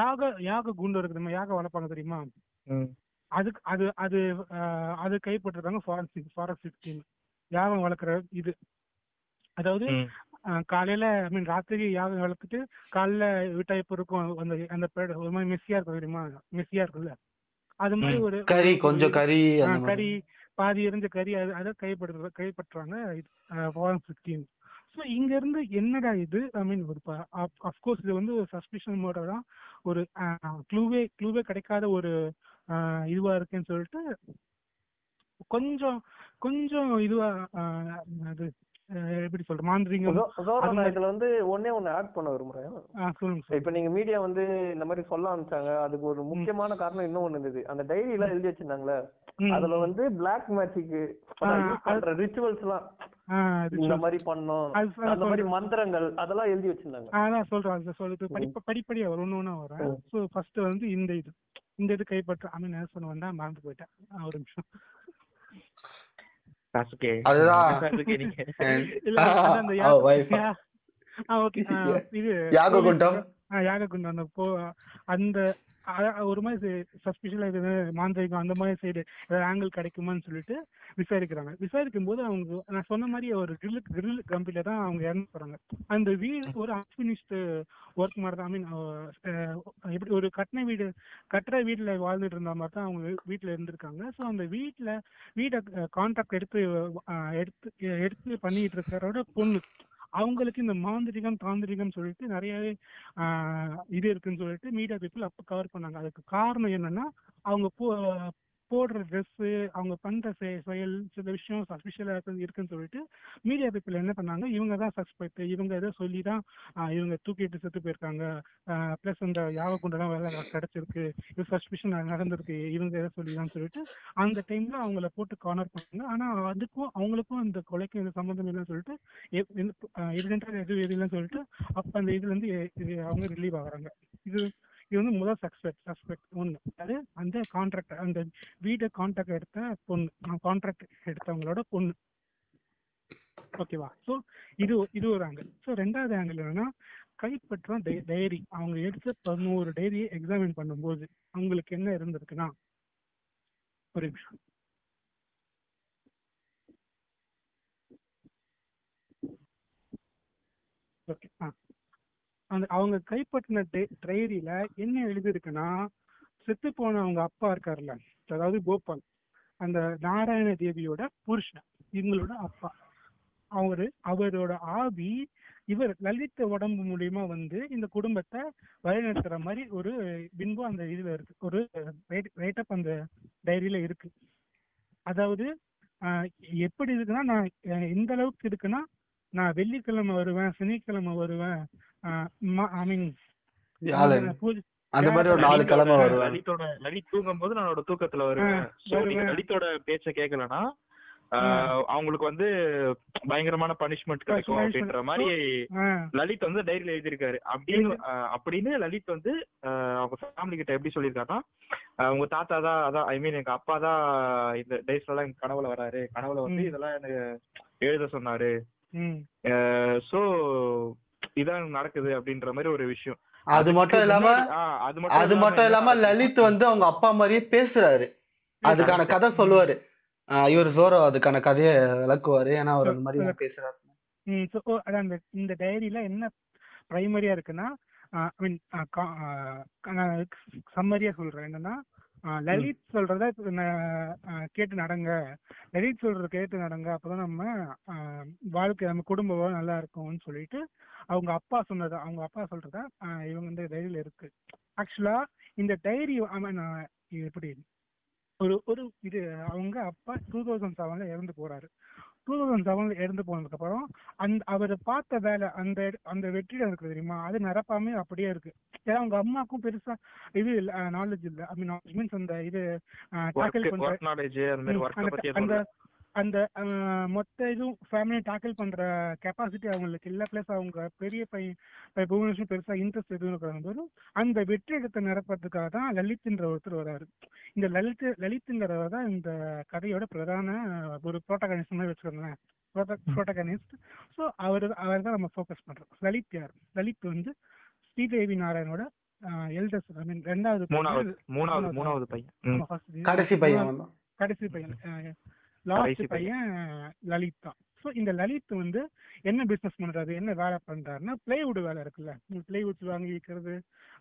யாக குண்டு இருக்கு, நம்ம யாக வளர்ப்பாங்க தெரியுமா, அதுக்கு அது அது அது கைப்பற்றுறாங்க ஃபாரன்சிக் டீம். யாகம் வளர்க்குற இது, அதாவது காலையில ராத்திரி யாகம் வளர்த்துட்டு காலைல விட்டா இப்ப இருக்கும் அந்த ஒரு மாதிரி மெஸ்ஸியா இருக்கும் தெரியுமா, மெஸ்ஸியா இருக்குல்ல, அது மாதிரி ஒரு கறி பாதி எரிஞ்ச கறி அதை கைப்பற்றுறாங்க ஃபாரன்சிக் டீம். ஸோ இங்க இருந்து என்னடா இது, ஒரு அப்கோர்ஸ் இது ஒரு சஸ்பிஷன் மோட்டர் தான், ஒரு க்ளூவே கிடைக்காத ஒரு இதுவா இருக்குன்னு சொல்லிட்டு கொஞ்சம் கொஞ்சம் இதுவா அது எப்படி சொல்ற மாந்திரிங்க. இதுல வந்து ஒன்னே ஒன்னு ஆட் பண்ண விரும்புறேன். சொல்லுங்க. இப்ப நீங்க மீடியா வந்து இந்த மாதிரி சொல்ல ஆரம்பிச்சாங்க, அதுக்கு ஒரு முக்கியமான காரணம் இன்னும் ஒண்ணு இருந்தது. அந்த டைரி எல்லாம் எழுதி வச்சிருந்தாங்களே, அதுல வந்து பிளாக் மேஜிக் ரிச்சுவல்ஸ் எல்லாம் இந்த மாதிரி பண்ணோம், அந்த மாதிரி மந்திரங்கள் அதெல்லாம் எழுதி வச்சிருந்தாங்க. அதான் சொல்றேன், சொல்லிட்டு படிப்படியா வரும், ஒண்ணு ஒண்ணா வரும். சோ ஃபர்ஸ்ட் வந்து இந்த இது கைப்பற்ற அப்படின்னு என்ன சொல்ல வந்தா மறந்து போயிட்டேன். ஒரு நிமிஷம். ஒரு மாதிரி சஸ்பிஷியலா இது மாந்திரிகம் அந்த மாதிரி சைடு ஏதாவது ஆங்கிள் கிடைக்குமான்னு சொல்லிட்டு விசாரிக்கிறாங்க. விசாரிக்கும் போது அவங்க நான் சொன்ன மாதிரி ஒரு கிரில் கம்பில தான் அவங்க இறந்து போறாங்க. அந்த வீடு ஒரு அன்பினிஷ்டு ஒர்க் மாதிரி தான். ஐ மீன் எப்படி ஒரு கட்டுற வீட்டுல வாழ்ந்துட்டு இருந்த மாதிரி தான் அவங்க வீட்டுல இருந்திருக்காங்க. ஸோ அந்த வீட்டை கான்ட்ராக்ட் எடுத்து பண்ணிட்டு இருக்கிறோட பொண்ணு அவங்களுக்கு இந்த மாந்திரிகம் தாந்திரிகம் சொல்லிட்டு நிறையவே இது இருக்குன்னு சொல்லிட்டு மீடியா பீப்புள் அப்போ கவர் பண்ணாங்க. அதுக்கு காரணம் என்னன்னா அவங்க போடுற ட்ரெஸ்ஸு, அவங்க பண்ற செயல் சில விஷயம் சஸ்பிஷியலா இருக்குன்னு சொல்லிட்டு மீடியா பீப்புள் என்ன பண்ணாங்க, இவங்க தான் சஸ்பெக்ட், இவங்க எதோ சொல்லி தான் இவங்க தூக்கிட்டு செத்து போயிருக்காங்க, பிளஸ் இந்த யாவை கொண்டுலாம் வேலை கிடைச்சிருக்கு, இது சஸ்பிஷன் நடந்திருக்கு, இவங்க எதோ சொல்லிதான் சொல்லிட்டு அந்த டைம்ல அவங்கள போட்டு கார்னர் பண்ணாங்க. ஆனா அதுக்கும் அவங்களுக்கும் அந்த கொலைக்கும் இந்த சம்மந்தம் இல்லைன்னு சொல்லிட்டு எவிடென்டா எதுவும் இல்லைன்னு சொல்லிட்டு அப்ப அந்த இதுல இருந்து அவங்க ரிலீவ் ஆகுறாங்க. இது வந்து முதல் சஸ்பெக்ட் ஒன்று. அது அந்த கான்ட்ராக்ட், அந்த வீட்டை கான்ட்ராக்ட் எடுத்த பொண்ணு, கான்ட்ராக்ட் எடுத்தவங்களோட பொண்ணு. ஓகேவா? ஸோ இது ஒரு ஆங்கிள். ஸோ ரெண்டாவது ஆங்கிள் என்னன்னா, கைப்பற்றும் டைரி, அவங்க எடுத்த 11 டைரியை எக்ஸாமின் பண்ணும்போது அவங்களுக்கு என்ன இருந்திருக்குன்னா, ஒரு விஷயம் ஓகே அவங்க கைப்பற்றின டைரியில என்ன எழுதிருக்குன்னா, செத்து போன அவங்க அப்பா இருக்காருல்ல, அதாவது கோபால், அந்த நாராயண தேவியோட புருஷன், இவங்களோட அப்பா, அவரோட ஆவி இவர் லலித உடம்பு மூலியமா வந்து இந்த குடும்பத்தை வழிநடத்துற மாதிரி ஒரு பின்பம் அந்த இதுல இருக்கு, ஒரு ரைட்டப் அந்த டைரியில இருக்கு. அதாவது எப்படி இருக்குன்னா, நான் இந்த அளவுக்கு இருக்குன்னா நான் வெள்ளிக்கிழமை வருவேன், சனிக்கிழமை வருவேன், பேச்ச கேட்கலன்னா அவங்களுக்கு வந்து பயங்கரமான பனிஷ்மெண்ட் கிடைக்கும் அப்படின்ற மாதிரி லலித் வந்து டைரியில எழுதியிருக்காரு. அப்படின்னு லலித் வந்து அவங்க ஃபேமிலி கிட்ட எப்படி சொல்லியிருக்காருன்னா, உங்க தாத்தா தான், அதான் ஐ மீன் எங்க அப்பா தான் இந்த டைரிஸ் எல்லாம் எங்க கனவுல வராரு, கனவுல வந்து இதெல்லாம் எனக்கு எழுத சொன்னாரு, சோ இதான் நடக்குது அப்படின்ற மாதிரி ஒரு விஷயம். அது மட்டும் இல்லாம லலித் வந்து அவங்க அப்பா மாதிரியே பேசுறாரு, அதுக்கான கதை சொல்லுவாரு. இவர் ஜோரோ அதுக்கான கதையை விளக்குவாரு, ஏன்னா அவர் அந்த மாதிரி பேசுறாரு. இந்த டைரியில என்ன பிரைமரியா இருக்குன்னா, ஐ மீன் சம்மரியா சொல்றேன் என்னன்னா, லலித் சொல்றத கேட்டு நடங்க, லலித் சொல்றத கேட்டு நடங்க, அப்பதான் நம்ம வாழ்க்கை, நம்ம குடும்பம் நல்லா இருக்கும்னு சொல்லிட்டு அவங்க அப்பா சொல்றத இவங்க இந்த டைரியில இருக்கு. ஆக்சுவலா இந்த டைரி எப்படி ஒரு இது, அவங்க அப்பா 2007 இறந்து போறாரு. 2007 இறந்து போனதுக்கு அப்புறம் அவரை பார்த்த வேலை, அந்த வெற்றிடம் இருக்கு தெரியுமா, அது நிரப்பாமே அப்படியே இருக்கு. ஏன்னா அவங்க அம்மாக்கும் பெருசா இது நாலேஜ் இல்லை, ஐ மீன் நாலேஜ் மீன்ஸ் அந்த இது டாக்கிள் பண்ற அந்த மொத்த இதுவும் ஃபேமிலியை டாக்கிள் பண்ற கெப்பாசிட்டி அவங்களுக்கு இல்லை. பிளஸ் அவங்க பெரிய புவனேஷன் பெருசா இன்ட்ரெஸ்ட் எதுவும் இருக்கிறவங்க அந்த வெற்றி இடத்தை நிரப்புறதுக்காக தான் லலித்ன்ற ஒருத்தர் வராரு. இந்த லலித்ங்கிறவ தான் இந்த கதையோட பிரதான ஒரு புரோட்டகனிஸ்ட் வச்சுக்கோங்களேன், புரோட்டகனிஸ்ட். ஸோ அவர் தான் நம்ம ஃபோக்கஸ் பண்றோம். லலித் யார்? லலித் வந்து ஸ்ரீதேவி நாராயணோட எல்டர்ஸ், ஐ மீன் மூணாவது பையன், கடைசி பையன் லாஸ்ட் பையன் லலித் தான். ஸோ இந்த லலித் வந்து என்ன பிஸ்னஸ் பண்றாரு, என்ன வேலை பண்றாருன்னா, பிளேவுட் வேலை இருக்குல்ல, பிளேவுட்ஸ் வாங்கி விற்கிறது,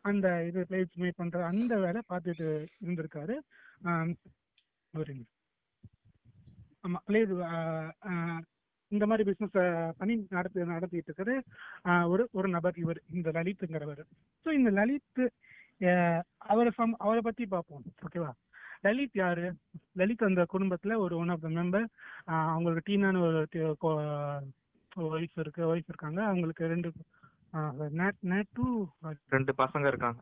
அந்த இது பிளேவுட்ஸ் மேக் பண்றது, அந்த வேலை பார்த்துட்டு இருந்திருக்காரு. ஆமா, பிளேவுட் இந்த மாதிரி பிஸ்னஸ் பண்ணி நடத்திட்டு இருக்கிறது ஒரு நபர் இவர், இந்த லலித்துங்கிறவர். ஸோ இந்த லலித் அவரை பத்தி பார்ப்போம். ஓகேவா, லலித் யாரு? லலித் அந்த குடும்பத்துல ஒரு ஒன் ஆஃப் த மெம்பர். அவங்களுக்கு டீனான்னு ஒரு ஒய்ஃப் இருக்காங்க. அவங்களுக்கு ரெண்டு பசங்க இருக்காங்க.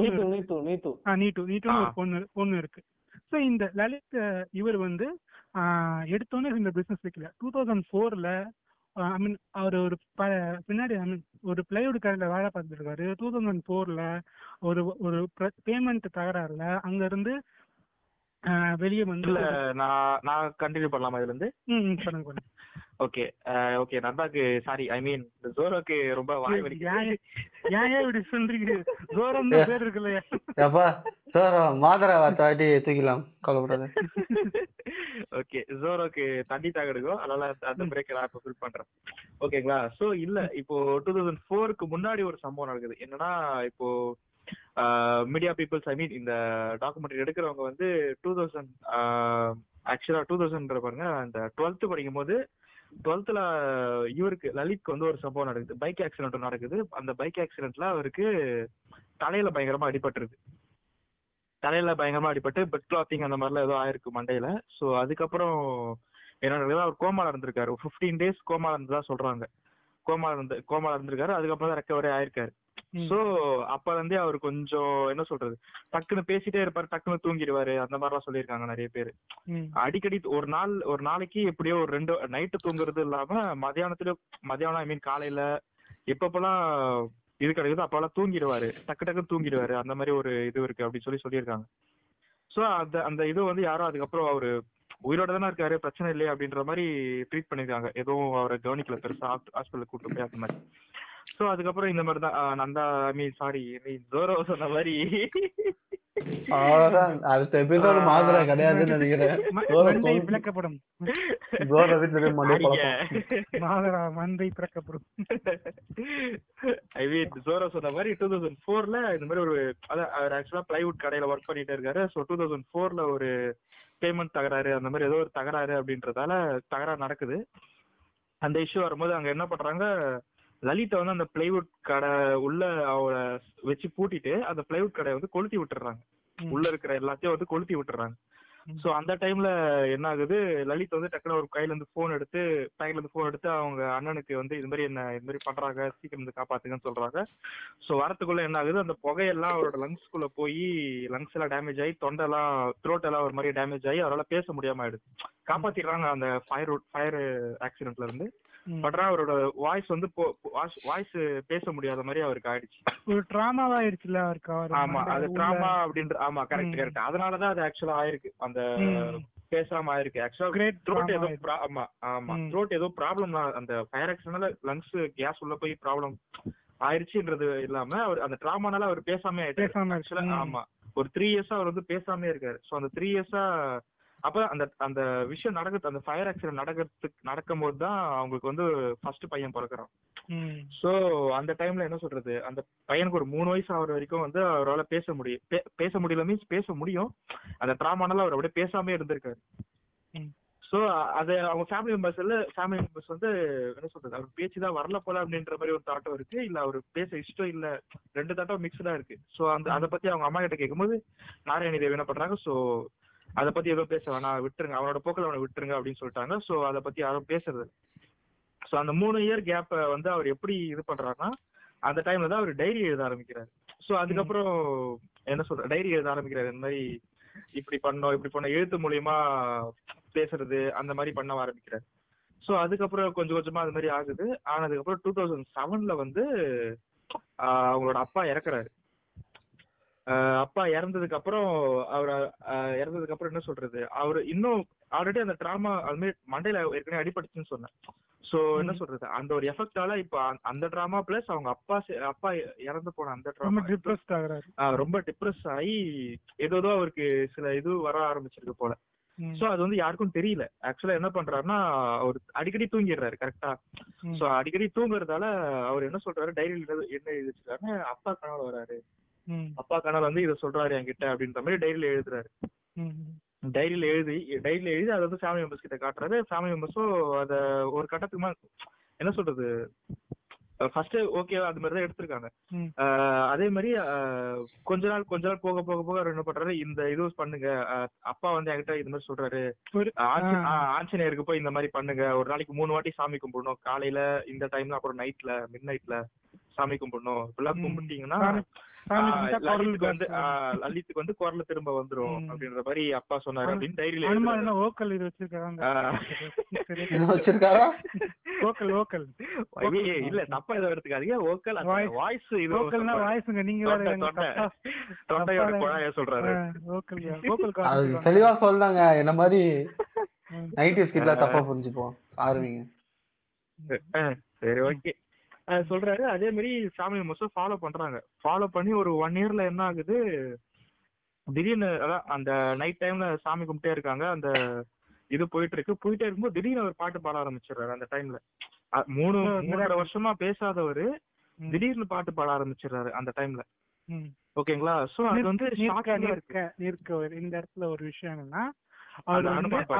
ஒரு பொண்ணு பொண்ணு இருக்கு. சோ இந்த லலித் இவர் வந்து எடுத்தோன்னே இந்த பிசினஸ் வைக்கல. 2004ல ஐ மீன் அவர் ஒரு பின்னாடி ஐ மீன் ஒரு பிளைவுட் கடையில வேலை பார்த்துட்டு இருக்காரு. 2004ல ஒரு பேமெண்ட் தகராறுல அங்க இருந்து வெளியே வந்து நான் கண்டினியூ பண்ணலாமா இதுல இருந்து? பண்ணுங்க. ஓகே ஓகே நர்தாக்கு சாரி ஐ மீன் ஜோரோக்கு ரொம்ப வாய் இப்படி சொல்றீங்க. ஜோரம் பேர் இருக்குல்லையா? அப்பா ஜோரோ மாதராவா தாட்டி தூக்கிலாம் கவலைப்படாது. ஓகே ஜோரோக்கு தண்ணி தாக்கெடுக்கும், அதனால அந்த பிரேக்கை நான் இப்போ ஃபில் பண்றேன். ஓகேங்களா? ஸோ இல்லை, இப்போ 2004க்கு முன்னாடி ஒரு சம்பவம் நடக்குது. என்னன்னா இப்போ மீடியா பீப்புள்ஸ் ஐ மீன் இந்த டாக்குமெண்ட்ரி எடுக்கிறவங்க வந்து 2000 ஆக்சுவலா 2000 பாருங்க, அந்த 12th படிக்கும் போது 12th இவருக்கு லலித்க்கு வந்து ஒரு சம்பவம் நடக்குது. பைக் ஆக்சிடென்ட் நடக்குது. அந்த பைக் ஆக்சிடென்ட்ல அவருக்கு தலையில பயங்கரமா அடிபட்டுருது. பெட் கிளாத்திங் அந்த மாதிரிலாம் ஏதோ ஆயிருக்கு மண்டையில. ஸோ அதுக்கப்புறம் என்ன நடக்குது, அவர் கோமால இருந்திருக்காரு. 15 days கோமால இருந்ததா சொல்றாங்க. கோமால இருந்திருக்காரு. அதுக்கப்புறம் தான் ரெக்கவரி ஆயிருக்காரு. சோ அப்ப வந்து அவர் கொஞ்சம் என்ன சொல்றது, டக்குன்னு பேசிட்டே இருப்பாரு, டக்குன்னு தூங்கிடுவாரு. அந்த மாதிரி எல்லாம் சொல்லியிருக்காங்க நிறைய பேரு. அடிக்கடி ஒரு நாளைக்கு எப்படியோ ஒரு 2 நைட்டு தூங்குறது இல்லாம மதியானம் ஐ மீன் காலையில எப்பப்பெல்லாம் இது கிடைக்குது அப்பெல்லாம் தூங்கிடுவாரு, டக்குன்னு தூங்கிடுவாரு. அந்த மாதிரி ஒரு இது இருக்கு அப்படின்னு சொல்லியிருக்காங்க. சோ அந்த இது வந்து யாரும் அதுக்கப்புறம் அவரு உயிரோட தானே இருக்காரு, பிரச்சனை இல்லையே அப்படின்ற மாதிரி ட்ரீட் பண்ணிருக்காங்க. எதுவும் அவரை கவனிக்கல பெருசா, ஹாஸ்பிட்டலுக்கு கூப்பிட்டு போய் அந்த மாதிரி. சோ அதுக்கப்புறம் இந்த மாதிரி தான் நந்தா ஐ மீன் சாரி ஜோரோ சொன்ன மாதிரி பிளைவுட் கடையில ஒர்க் பண்ணிட்டு இருக்காரு. சோ 2004ல ஒரு பேமெண்ட் தகராறு, அந்த மாதிரி ஏதோ ஒரு தகராறு அப்படின்றதால தகராறு நடக்குது. அந்த இஷ்யூ வரும்போது அங்க என்ன பண்றாங்க, லலித்தை வந்து அந்த பிளைவுட் கடை உள்ள அவளை வச்சு பூட்டிட்டு அந்த பிளைவுட் கடையை வந்து கொளுத்தி விட்டுறாங்க. உள்ள இருக்கிற எல்லாத்தையும் வந்து கொளுத்தி விட்டுறாங்க. சோ அந்த டைம்ல என்ன ஆகுது, லலித் வந்து டக்குனு ஒரு கையில இருந்து போன் எடுத்து அவங்க அண்ணனுக்கு வந்து இது மாதிரி பண்றாங்க, சீக்கிரம் வந்து காப்பாத்துங்கன்னு சொல்றாங்க. சோ வரத்துக்குள்ள என்ன ஆகுது, அந்த புகையெல்லாம் அவரோட லங்ஸ்குள்ள போய் லங்ஸ் எல்லாம் டேமேஜ் ஆகி, தொண்டெல்லாம் த்ரோட் எல்லாம் ஒரு மாதிரி டேமேஜ் ஆகி அவரால் பேச முடியாம ஆயிடுது. காப்பாத்திடுறாங்க அந்த ஃபயர் ஆக்சிடென்ட்ல இருந்து. பட் அவரோட வாய்ஸ் வந்து பேச முடியாத மாதிரி அவருக்கு ஆயிடுச்சு. ஒரு டிராமாவா ஆயிடுச்சுல அவருக்கு. ஆமா அது டிராமா அப்படின்ற. ஆமா கரெக்ட். அதனாலதான் அது ஆக்சுவலா ஆயிருக்கு, அந்த பேசாம ஆயிருக்கு. ஆக்சுவலா த்ரோட் ஏதோ ப்ராப்ளம்லாம் அந்த ஃபயர் ஆக்சிடென்ட்னால லங்ஸ் கேஸ் உள்ள போய் ப்ராப்ளம் ஆயிடுச்சுன்றது இல்லாம அவர் அந்த டிராமானால அவர் பேசாமே ஆயிடுச்சு. ஆமா ஒரு 3 years அவர் வந்து பேசாமே இருக்காரு. சோ அந்த 3 years அப்ப அந்த விஷயம் நடக்குது. அந்த ஃபயர் ஆக்சிடென்ட் நடக்கும் போது தான் அவங்களுக்கு வந்து ஃபர்ஸ்ட் பையன் பிறக்கிறான். சோ அந்த டைம்ல என்ன சொல்றது, அந்த பையனுக்கு ஒரு 3 ஆகுற வரைக்கும் வந்து அவரால் பேச முடியல மீன்ஸ் பேச முடியும். அந்த டிராமானால அவர் அப்படியே பேசாமே இருந்திருக்காரு. சோ அது அவங்க ஃபேமிலி மெம்பர்ஸ் வந்து என்ன சொல்றது, அவர் பேச்சுதான் வரல போல அப்படின்ற மாதிரி ஒரு தாட்டம் இருக்கு. இல்ல அவர் பேச இஷ்டம் இல்ல, 2 தாட்டம் மிக்ஸ்டா இருக்கு. சோ அதை பத்தி அவங்க அம்மா கிட்ட கேட்கும்போது நாராயணி தேவி என்ன பண்றாங்க, சோ அதை பத்தி எதுவும் பேச வேணாம், விட்டுருங்க, அவனோட போக்கில் அவனை விட்டுருங்க அப்படின்னு சொல்லிட்டாங்க. ஸோ அதை பத்தி யாரும் பேசுறது. ஸோ அந்த 3 கேப்பை வந்து அவர் எப்படி இது பண்றாருன்னா, அந்த டைம்ல தான் அவர் டைரி எழுத ஆரம்பிக்கிறாரு. ஸோ அதுக்கப்புறம் என்ன சொல்ற, டைரி எழுத ஆரம்பிக்கிறாரு. இந்த மாதிரி இப்படி பண்ணோம் எழுத்து மூலியமா பேசுறது அந்த மாதிரி பண்ண ஆரம்பிக்கிறாரு. ஸோ அதுக்கப்புறம் கொஞ்சம் கொஞ்சமா அது மாதிரி ஆகுது. ஆனதுக்கப்புறம் 2007ல வந்து அவங்களோட அப்பா இறக்குறாரு. அப்பா இறந்ததுக்கு அப்புறம் என்ன சொல்றது, அவரு இன்னும் ஆல்ரெடி அந்த டிராமா அது மாதிரி மண்டையில ஏற்கனவே அடிபட்டுச்சுன்னு சொன்னேன். சோ என்ன சொல்றது, அந்த ஒரு எஃபெக்டால இப்ப அந்த டிராமா பிளஸ் அவங்க அப்பா இறந்து போன அந்த டிராமா டிப்ரெஸ்ட் ஆகுறாரு. ரொம்ப டிப்ரெஸ் ஆகி ஏதோ அவருக்கு சில இது வர ஆரம்பிச்சிருக்கு போல. சோ அது வந்து யாருக்கும் தெரியல. ஆக்சுவலா என்ன பண்றாருன்னா, அவர் அடிக்கடி தூங்கிடுறாரு. கரெக்டா? சோ அடிக்கடி தூங்குறதால அவர் என்ன சொல்றாரு, டைரியில என்ன எழுதிச்சிருக்காருன்னு அப்பா கனவு வராரு. அப்பா கனவு வந்து இதை சொல்றாரு என்கிட்ட அப்படின்ற மாதிரி டைரியில எழுதுறாரு. டைரியில எழுதி அதை வந்து ஃபேமிலி மெம்பர்ஸ் கிட்ட காட்டுறாரு. ஃபேமிலி மெம்பர்ஸும் அதை ஒரு கட்டத்துக்கு மேல என்ன சொல்றது ஃபர்ஸ்ட் ஓகேவா அது மாதிரிதான் எடுத்திருக்காங்க. அதே மாதிரி கொஞ்ச நாள் போக போக போக என்ன பண்றாரு, இந்த இது பண்ணுங்க, அப்பா வந்து என்கிட்ட இது மாதிரி சொல்றாரு, ஆஞ்சநேயருக்கு போய் இந்த மாதிரி பண்ணுங்க, ஒரு நாளைக்கு 3 வாட்டி சாமி கும்பிடணும், காலையில இந்த டைம்ல அப்புறம் நைட்ல மிட்நைட்ல சாமி கும்பிடணும், இப்பெல்லாம் கும்பிட்டீங்கன்னா லலித்துக்கு வந்து குரல் திரும்ப வந்துரும் அப்படின்ற மாதிரி அப்பா சொன்னாரு அப்படின்னு டைரியில. இல்ல தப்பா இதை எடுத்துக்காதீங்க, ஓக்கல் வாய்ஸ் இது வாய்ஸ்ங்க, நீங்க தொண்டையோட குழாய சொல்றாரு. தெளிவா சொல்றாங்க என்ன மாதிரி நைட்டிஸ் கிட்ட தப்பா புரிஞ்சுப்போம் ஆரம்பிங்க. சரி ஓகே சொல்றாரு. அதே மாதிரி சாமி மோஸ்ட் ஃபாலோ பண்றாங்க. ஃபாலோ பண்ணி ஒரு 1 yearல என்ன ஆகுது, திடீர்னு அதான் அந்த நைட் டைம்ல சாமி கும்பிட்டே இருக்காங்க, அந்த இது போயிட்டே இருக்கும்போது திடீர்னு ஒரு பாட்டு பாட ஆரம்பிச்சிடுறாரு. அந்த டைம்ல 3.5 வருஷமா பேசாதவரு திடீர்னு பாட்டு பாட ஆரம்பிச்சிடுறாரு அந்த டைம்ல. ஓகேங்களா? சோ அது வந்து இந்த இடத்துல ஒரு விஷயம் என்னன்னா, அனுமான்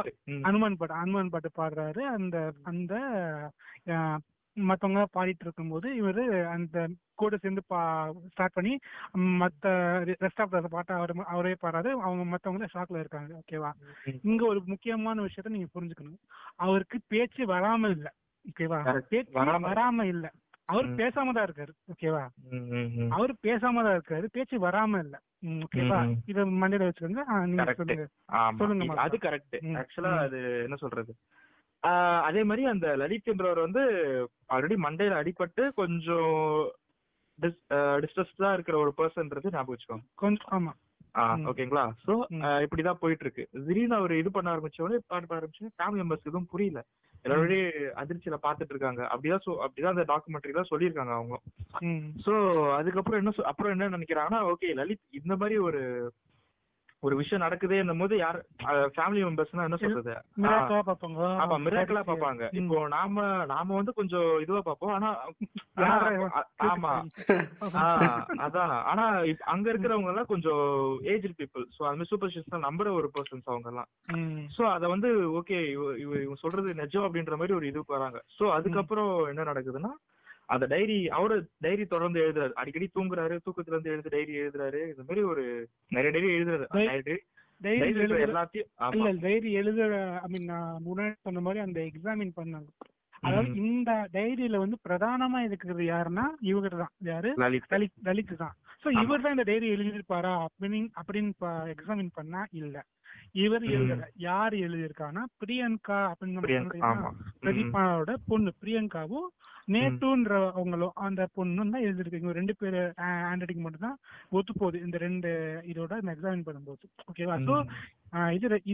பாட்டு பாடுறாரு. அந்த மத்தவங்க பாடிட்டு இருக்கும் போது இவரு அந்த கூட சேர்ந்து ஸ்டார்ட் பண்ணி மத்த ரெஸ்ட் ஆஃப் த பாட்டை அவரே பாடுறாரு. அவங்க மத்தவங்கள ஷாக்ல இருக்காங்க. ஓகேவா? இங்க ஒரு முக்கியமான விஷயத்த நீங்க புரிஞ்சுக்கணும். அவருக்கு பேச்சு வராம இல்ல. ஓகேவா? பேச்சு வராம இல்ல, அவரு பேசாமதான் இருக்காரு. ஓகேவா? அவரு பேசாமதான் இருக்காரு, பேச்சு வராம இல்ல. ஓகேவா? இத மண்டையில வச்சுக்கோங்க. நீங்க சொல்லுங்க. அது கரெக்ட். ஆக்சுவலா அது என்ன சொல்றது, அதே மாதிரி அந்த லலித் என்றவர் வந்து ஆல்ரெடி மண்டையில அடிபட்டு கொஞ்சம் டிஸ்ட்ரெஸ்டா இருக்கிற ஒரு பர்சன்றது ஞாபகம் வச்சுக்கோங்க கொஞ்சம். ஓகேங்களா? சோ இப்படிதான் போயிட்டு இருக்கு. திடீர்னு அவர் இது பண்ண ஆரம்பிச்சோடனே ஃபேமிலி மெம்பர்ஸ்க்கு எதுவும் புரியல, எல்லாருடைய அதிர்ச்சியில பாத்துட்டு இருக்காங்க. அப்படிதான் அந்த டாக்குமெண்ட்ரியில சொல்லியிருக்காங்க அவங்க. சோ அதுக்கப்புறம் என்ன நினைக்கிறாங்கன்னா, ஓகே லலித் இந்த மாதிரி ஒரு விஷயம் நடக்குதே என்னும் போது யார் ஃபேமிலி மெம்பர்ஸ்னா என்ன சொல்றது, மிராக்கிளா பாப்பாங்க. இப்போ நாம வந்து கொஞ்சம் இதுவா பாப்போம். ஆனா அங்க இருக்கிறவங்க எல்லாம் கொஞ்சம் ஏஜ் பீப்புள். சோ அது மாதிரி சூப்பர்ஸ்டிஷன் நம்புற ஒரு பர்சன்ஸ் அவங்க எல்லாம். சோ அத வந்து ஓகே இவங்க சொல்றது நிஜம் அப்படின்ற மாதிரி ஒரு இதுக்கு வராங்க. சோ அதுக்கப்புறம் என்ன நடக்குதுன்னா, அந்த டைரி தொடர்ந்து எழுதுறாரு. அடிக்கடி தூங்குறாரு, தூக்கத்துல இருந்து எழுது டைரி எழுதுறாரு. இந்த மாதிரி ஒரு நிறைய டைரி எழுதுறாரு. எல்லாத்தையும் டைரி எழுத முன்னாடி சொன்ன மாதிரி அந்த எக்ஸாமின் பண்ணாங்க. அதாவது இந்த டைரியில வந்து பிரதானமா இருக்கிறது யாருன்னா இவர்தான். யாரு? லலித் தான். சோ இவர் தான் இந்த டைரி எழுதியிருப்பாரா அப்படின்னு எக்ஸாமின் பண்ணா இல்ல, இவர் எழுதுற யார் எழுதியிருக்காங்கன்னா பிரியங்கா அப்படின்னு பிரதீபாவோட பொண்ணு பிரியங்காவும் நேட்டுன்றவங்களும் அந்த பொண்ணும் தான் எழுதிருக்கு. இவங்க 2 பேர் ஹேண்ட் ரைட்டிங் மட்டும் தான் ஒத்து போகுது இந்த 2 இதோட எக்ஸாமின் பண்ணும்போது. ஓகேவா? ஸோ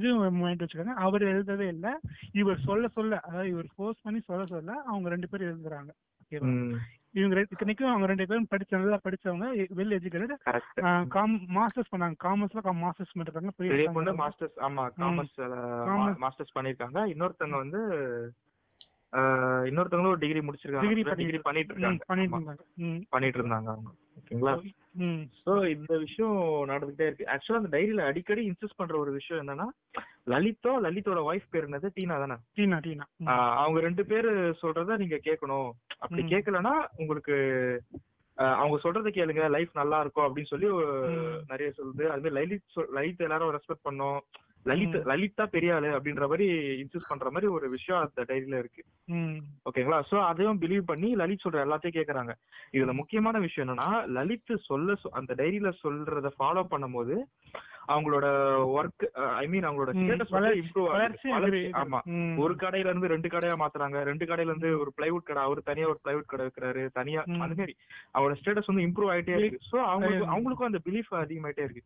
இது மைண்ட் வச்சுக்காங்க. அவர் எழுதவே இல்லை, இவர் சொல்ல அதாவது இவர் ஃபோர்ஸ் பண்ணி சொல்ல அவங்க 2 பேர் எழுதுறாங்க. ஓகேவா? இவங்க இத்தனைக்கும் அவங்க 2 பேரும் படிச்சவங்க, வெல் எஜுகேட்டட், மாஸ்டர்ஸ் பண்ணாங்க. காமர்ஸ்ல பண்றாங்க. மாஸ்டர்ஸ் பண்ணிருக்காங்க. இன்னொருத்தவங்களும் டிகிரி பண்ணிட்டு இருந்தாங்க அவங்க. ஓகேங்களா? சோ இந்த விஷயம் நடந்துகிட்டே இருக்கு. ஆக்சுவலா அந்த டைரியில அடிக்கடி இன்சிஸ்ட் பண்ற ஒரு விஷயம் என்னன்னா, லலித்தோட வைஃப் பேர் என்னது, டீனா தானே? டீனா. அவங்க 2 பேரு சொல்றத நீங்க கேட்கணும், அப்படி கேட்கலன்னா உங்களுக்கு அவங்க சொல்றத கேளுங்க, லைஃப் நல்லா இருக்கும் அப்படின்னு சொல்லி நிறைய சொல்லுது. அது மாதிரி லலித் எல்லாரும் ரெஸ்பெக்ட் பண்ணோம், லலிதா பெரியாளு அப்படின்ற மாதிரி இன்சிஸ்ட் பண்ற மாதிரி ஒரு விஷயம் அந்த டைரியில இருக்கு. ஓகேங்களா? சோ அதையும் பிலீவ் பண்ணி லலித் சொல்ற எல்லாத்தையும் கேக்குறாங்க. இதுல முக்கியமான விஷயம் என்னன்னா, லலித் அந்த டைரியில சொல்றத ஃபாலோ பண்ணும் போது அவங்களோட ஒர்க், ஐ மீன் அவங்களோட ஸ்டேட்டஸ் வந்து இம்ப்ரூவ் ஆகுது. ஆமா, ஒரு கடையில இருந்து 2 கடையா மாத்துறாங்க, 2 கடையில இருந்து ஒரு பிளைவுட் கடை, அவரு தனியா ஒரு பிளைவுட் கடை வைக்கிறாரு தனியா. அது மாதிரி அவங்களோட ஸ்டேட்டஸ் வந்து இம்ப்ரூவ் ஆயிட்டே இருக்கு. சோ அவங்களுக்கும் அந்த பிலீஃப் அதிகமாயிட்டே இருக்கு.